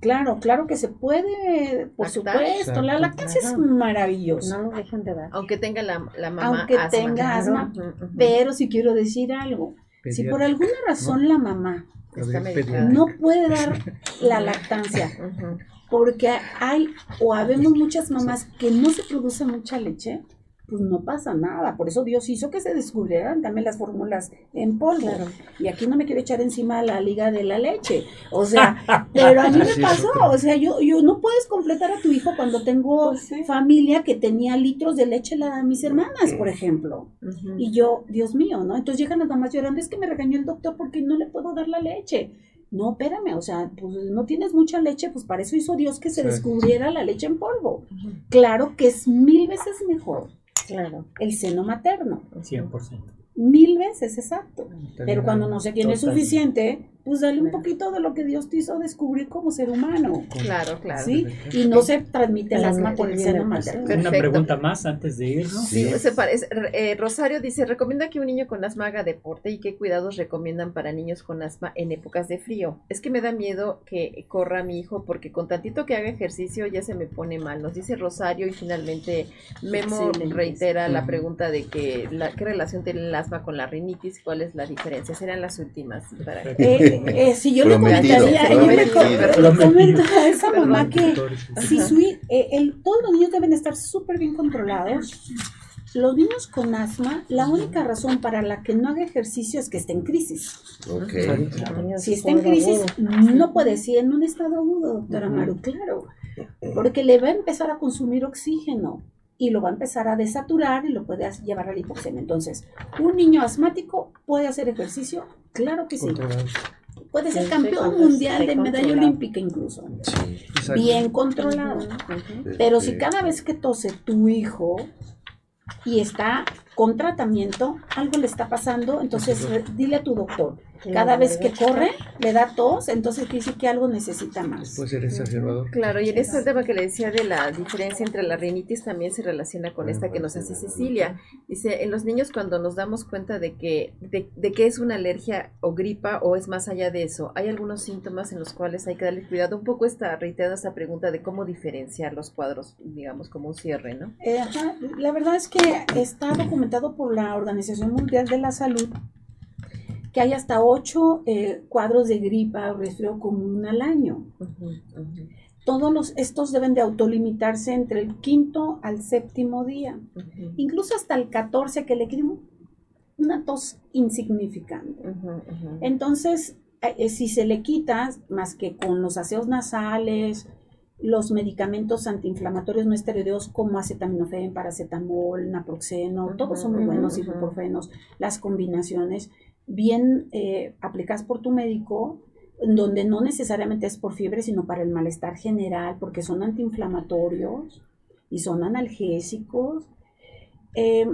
Claro, claro que se puede, por lactar, supuesto, exacto. La lactancia es maravillosa. No lo dejan de dar. Aunque tenga la, la mamá Aunque asma. Aunque tenga asma, uh-huh. pero si quiero decir algo, Pediatra. Si por alguna razón no. la mamá está medicada, no puede dar la lactancia, uh-huh. porque hay o habemos muchas mamás que no se produce mucha leche, pues no pasa nada. Por eso Dios hizo que se descubrieran también las fórmulas en polvo. Claro. Y aquí no me quiero echar encima la liga de la leche. O sea, pero a mí me pasó. O sea, yo, yo no puedes completar a tu hijo cuando tengo pues, ¿sí? familia que tenía litros de leche la de mis hermanas, por ejemplo. Uh-huh. Y yo, Dios mío, ¿no? Entonces llegan las mamás llorando, es que me regañó el doctor porque no le puedo dar la leche. No, espérame, o sea, pues no tienes mucha leche, pues para eso hizo Dios que se sí. descubriera la leche en polvo. Uh-huh. Claro que es mil veces mejor. Claro, el seno materno. cien por ciento. Mil veces, exacto. Pero cuando no se tiene suficiente, pues dale un poquito de lo que Dios te hizo descubrir como ser humano. Claro, claro. ¿Sí? Y no se transmite el asma por el seno materno. Una pregunta más antes de irnos. Sí, sí. Se parece. Eh, Rosario dice, recomienda que un niño con asma haga deporte y qué cuidados recomiendan para niños con asma en épocas de frío. Es que me da miedo que corra mi hijo porque con tantito que haga ejercicio ya se me pone mal. Nos dice Rosario y finalmente Memo sí, reitera sí. la pregunta de que la, qué relación tiene el asma con la rinitis, cuál es la diferencia. Serán las últimas. Para que... Eh, si yo prometido, le comentaría, prometido, yo le, com- le comento a esa mamá que si su, eh, el, todos los niños deben estar súper bien controlados. Los niños con asma, la única razón para la que no haga ejercicio es que esté en crisis. Okay. Si está en crisis, no puede, si en un estado agudo, doctora uh-huh. Maru, claro, porque le va a empezar a consumir oxígeno y lo va a empezar a desaturar y lo puede llevar a la hipoxemia. Entonces, un niño asmático puede hacer ejercicio, claro que sí. Puede ser campeón mundial de medalla olímpica incluso. Bien controlado. Pero si cada vez que tose tu hijo y está con tratamiento, algo le está pasando, entonces dile a tu doctor. Cada vez que corre, le da tos, entonces quiere decir que algo necesita más. Puede ser exacerbador. Claro, y en este tema que le decía de la diferencia entre la rinitis también se relaciona con esta que nos hace Cecilia. Dice, en los niños cuando nos damos cuenta de que, de, de que es una alergia o gripa o es más allá de eso, hay algunos síntomas en los cuales hay que darle cuidado. Un poco está reiterada esta pregunta de cómo diferenciar los cuadros, digamos, como un cierre, ¿no? Eh, ajá. La verdad es que está documentado por la Organización Mundial de la Salud que hay hasta ocho eh, cuadros de gripa o resfriado común al año. Uh-huh, uh-huh. Todos los, estos deben de autolimitarse entre el quinto al séptimo día, uh-huh. incluso hasta el catorce que le quede una tos insignificante. Uh-huh, uh-huh. Entonces, eh, si se le quita, más que con los aseos nasales, los medicamentos antiinflamatorios no esteroideos como acetaminofén, paracetamol, naproxeno, uh-huh, todos son muy buenos, uh-huh. ibuprofenos, las combinaciones bien eh, aplicadas por tu médico, donde no necesariamente es por fiebre, sino para el malestar general, porque son antiinflamatorios y son analgésicos. Eh,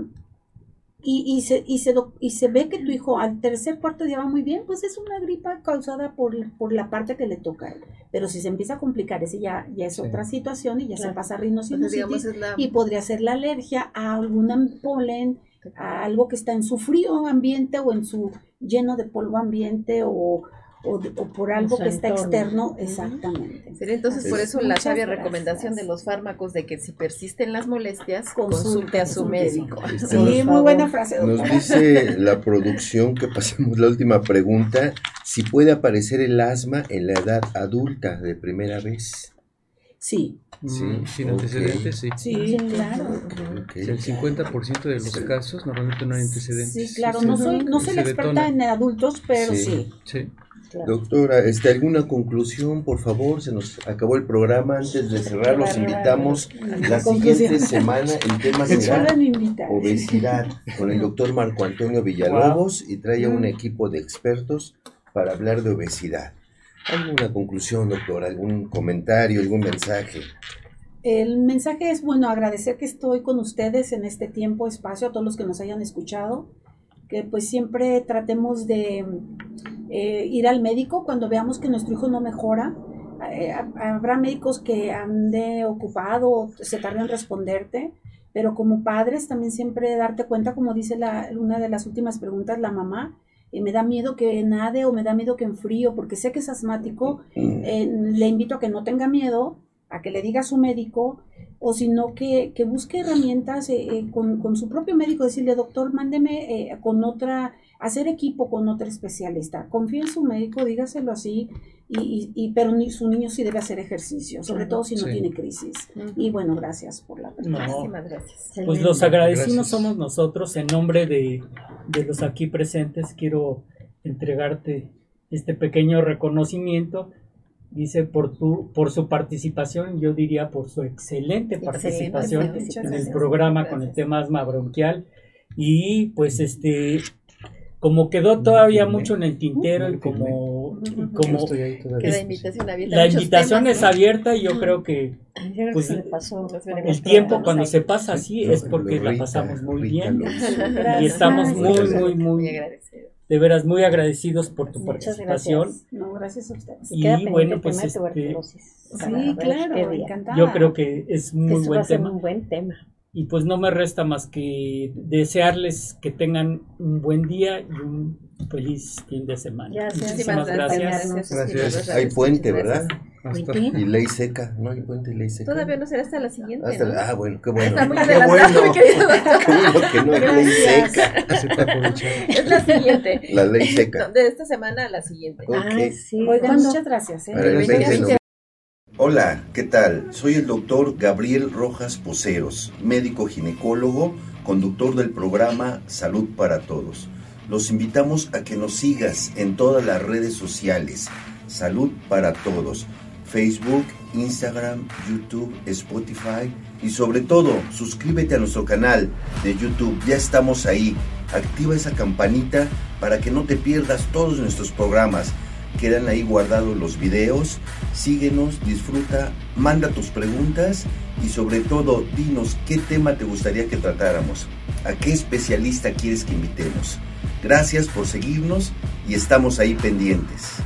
y, y, se, y, se, y se ve que tu hijo al tercer, cuarto día va muy bien, pues es una gripa causada por, por la parte que le toca. Pero si se empieza a complicar, ese ya, ya es sí. otra situación y ya claro. se pasa rinocinositis, pues la... y podría ser la alergia a algún polen, a algo que está en su frío ambiente o en su lleno de polvo ambiente o... O, de, o por algo que está externo, exactamente. Entonces, por eso la sabia recomendación de los fármacos de que si persisten las molestias, consulte a su médico. Sí, muy buena frase, doctora. Nos dice la producción que pasemos la última pregunta, si puede aparecer el asma en la edad adulta de primera vez. Sí. Sí, mm, sin okay. antecedentes, sí. Sí, claro. Okay. El cincuenta por ciento de los sí. casos normalmente no hay antecedentes. Sí, claro, sí, no soy, no soy la experta en adultos, pero sí. Sí. sí. Claro. Doctora, este, ¿alguna conclusión, por favor? Se nos acabó el programa. Antes de cerrar, los invitamos la siguiente semana. El tema será obesidad con el doctor Marco Antonio Villalobos wow. y trae a un equipo de expertos para hablar de obesidad. ¿Alguna conclusión, doctora? ¿Algún comentario, algún mensaje? El mensaje es, bueno, agradecer que estoy con ustedes en este tiempo, espacio, a todos los que nos hayan escuchado, que pues siempre tratemos de... Eh, ir al médico cuando veamos que nuestro hijo no mejora. Eh, habrá médicos que ande ocupado, se tarden en responderte, pero como padres también siempre darte cuenta, como dice la, una de las últimas preguntas, la mamá, eh, me da miedo que nade o me da miedo que enfrío porque sé que es asmático, eh, le invito a que no tenga miedo, a que le diga a su médico, o sino que, que busque herramientas eh, eh, con, con su propio médico, decirle, doctor, mándeme eh, con otra... hacer equipo con otro especialista, confíe en su médico, dígaselo así, y, y, y pero ni, su niño sí debe hacer ejercicio, sobre todo si no sí. tiene crisis. Uh-huh. Y bueno, gracias por la pregunta. No. Gracias. Pues bien. Los agradecidos gracias. Somos nosotros, en nombre de, de los aquí presentes, quiero entregarte este pequeño reconocimiento, dice por, tu, por su participación, yo diría por su excelente, excelente participación bien, en el programa gracias. Con el tema asma bronquial, y pues este... Como quedó todavía mucho en el tintero y como, como la invitación, abierta, la invitación temas, es ¿no? abierta y yo mm. creo que, pues, creo que pasó, el tiempo cuando se pasa así es porque Lorita, la pasamos muy Lorita, bien Lorita, y estamos muy, muy, muy, de veras muy agradecidos por tu muchas participación. Gracias. No, gracias a ustedes. Y queda bueno, pues este, tuberculosis. Sí, claro, encantada. Yo creo que es muy que buen tema. Un buen tema. Y pues no me resta más que desearles que tengan un buen día y un feliz fin de semana. Gracias. Muchísimas gracias. Gracias. gracias. Hay puente, ¿verdad? Hasta. Y ley seca, no hay puente y ley seca. Todavía no será hasta la siguiente. Hasta ¿no? la, ah, bueno, qué bueno. Está muy qué bueno. Mi querido doctor. Qué bueno que no hay gracias. Ley seca. Se puede aprovechar. Es la siguiente. La ley seca. De esta semana a la siguiente. Okay. Ah, sí. Oigan, muchas gracias. ¿eh? Para el veinte de noviembre. Hola, ¿qué tal? Soy el doctor Gabriel Rojas Poseros, médico ginecólogo, conductor del programa Salud para Todos. Los invitamos a que nos sigas en todas las redes sociales. Salud para Todos. Facebook, Instagram, YouTube, Spotify. Y sobre todo, suscríbete a nuestro canal de YouTube. Ya estamos ahí. Activa esa campanita para que no te pierdas todos nuestros programas. Quedan ahí guardados los videos, síguenos, disfruta, manda tus preguntas y sobre todo dinos qué tema te gustaría que tratáramos, a qué especialista quieres que invitemos. Gracias por seguirnos y estamos ahí pendientes.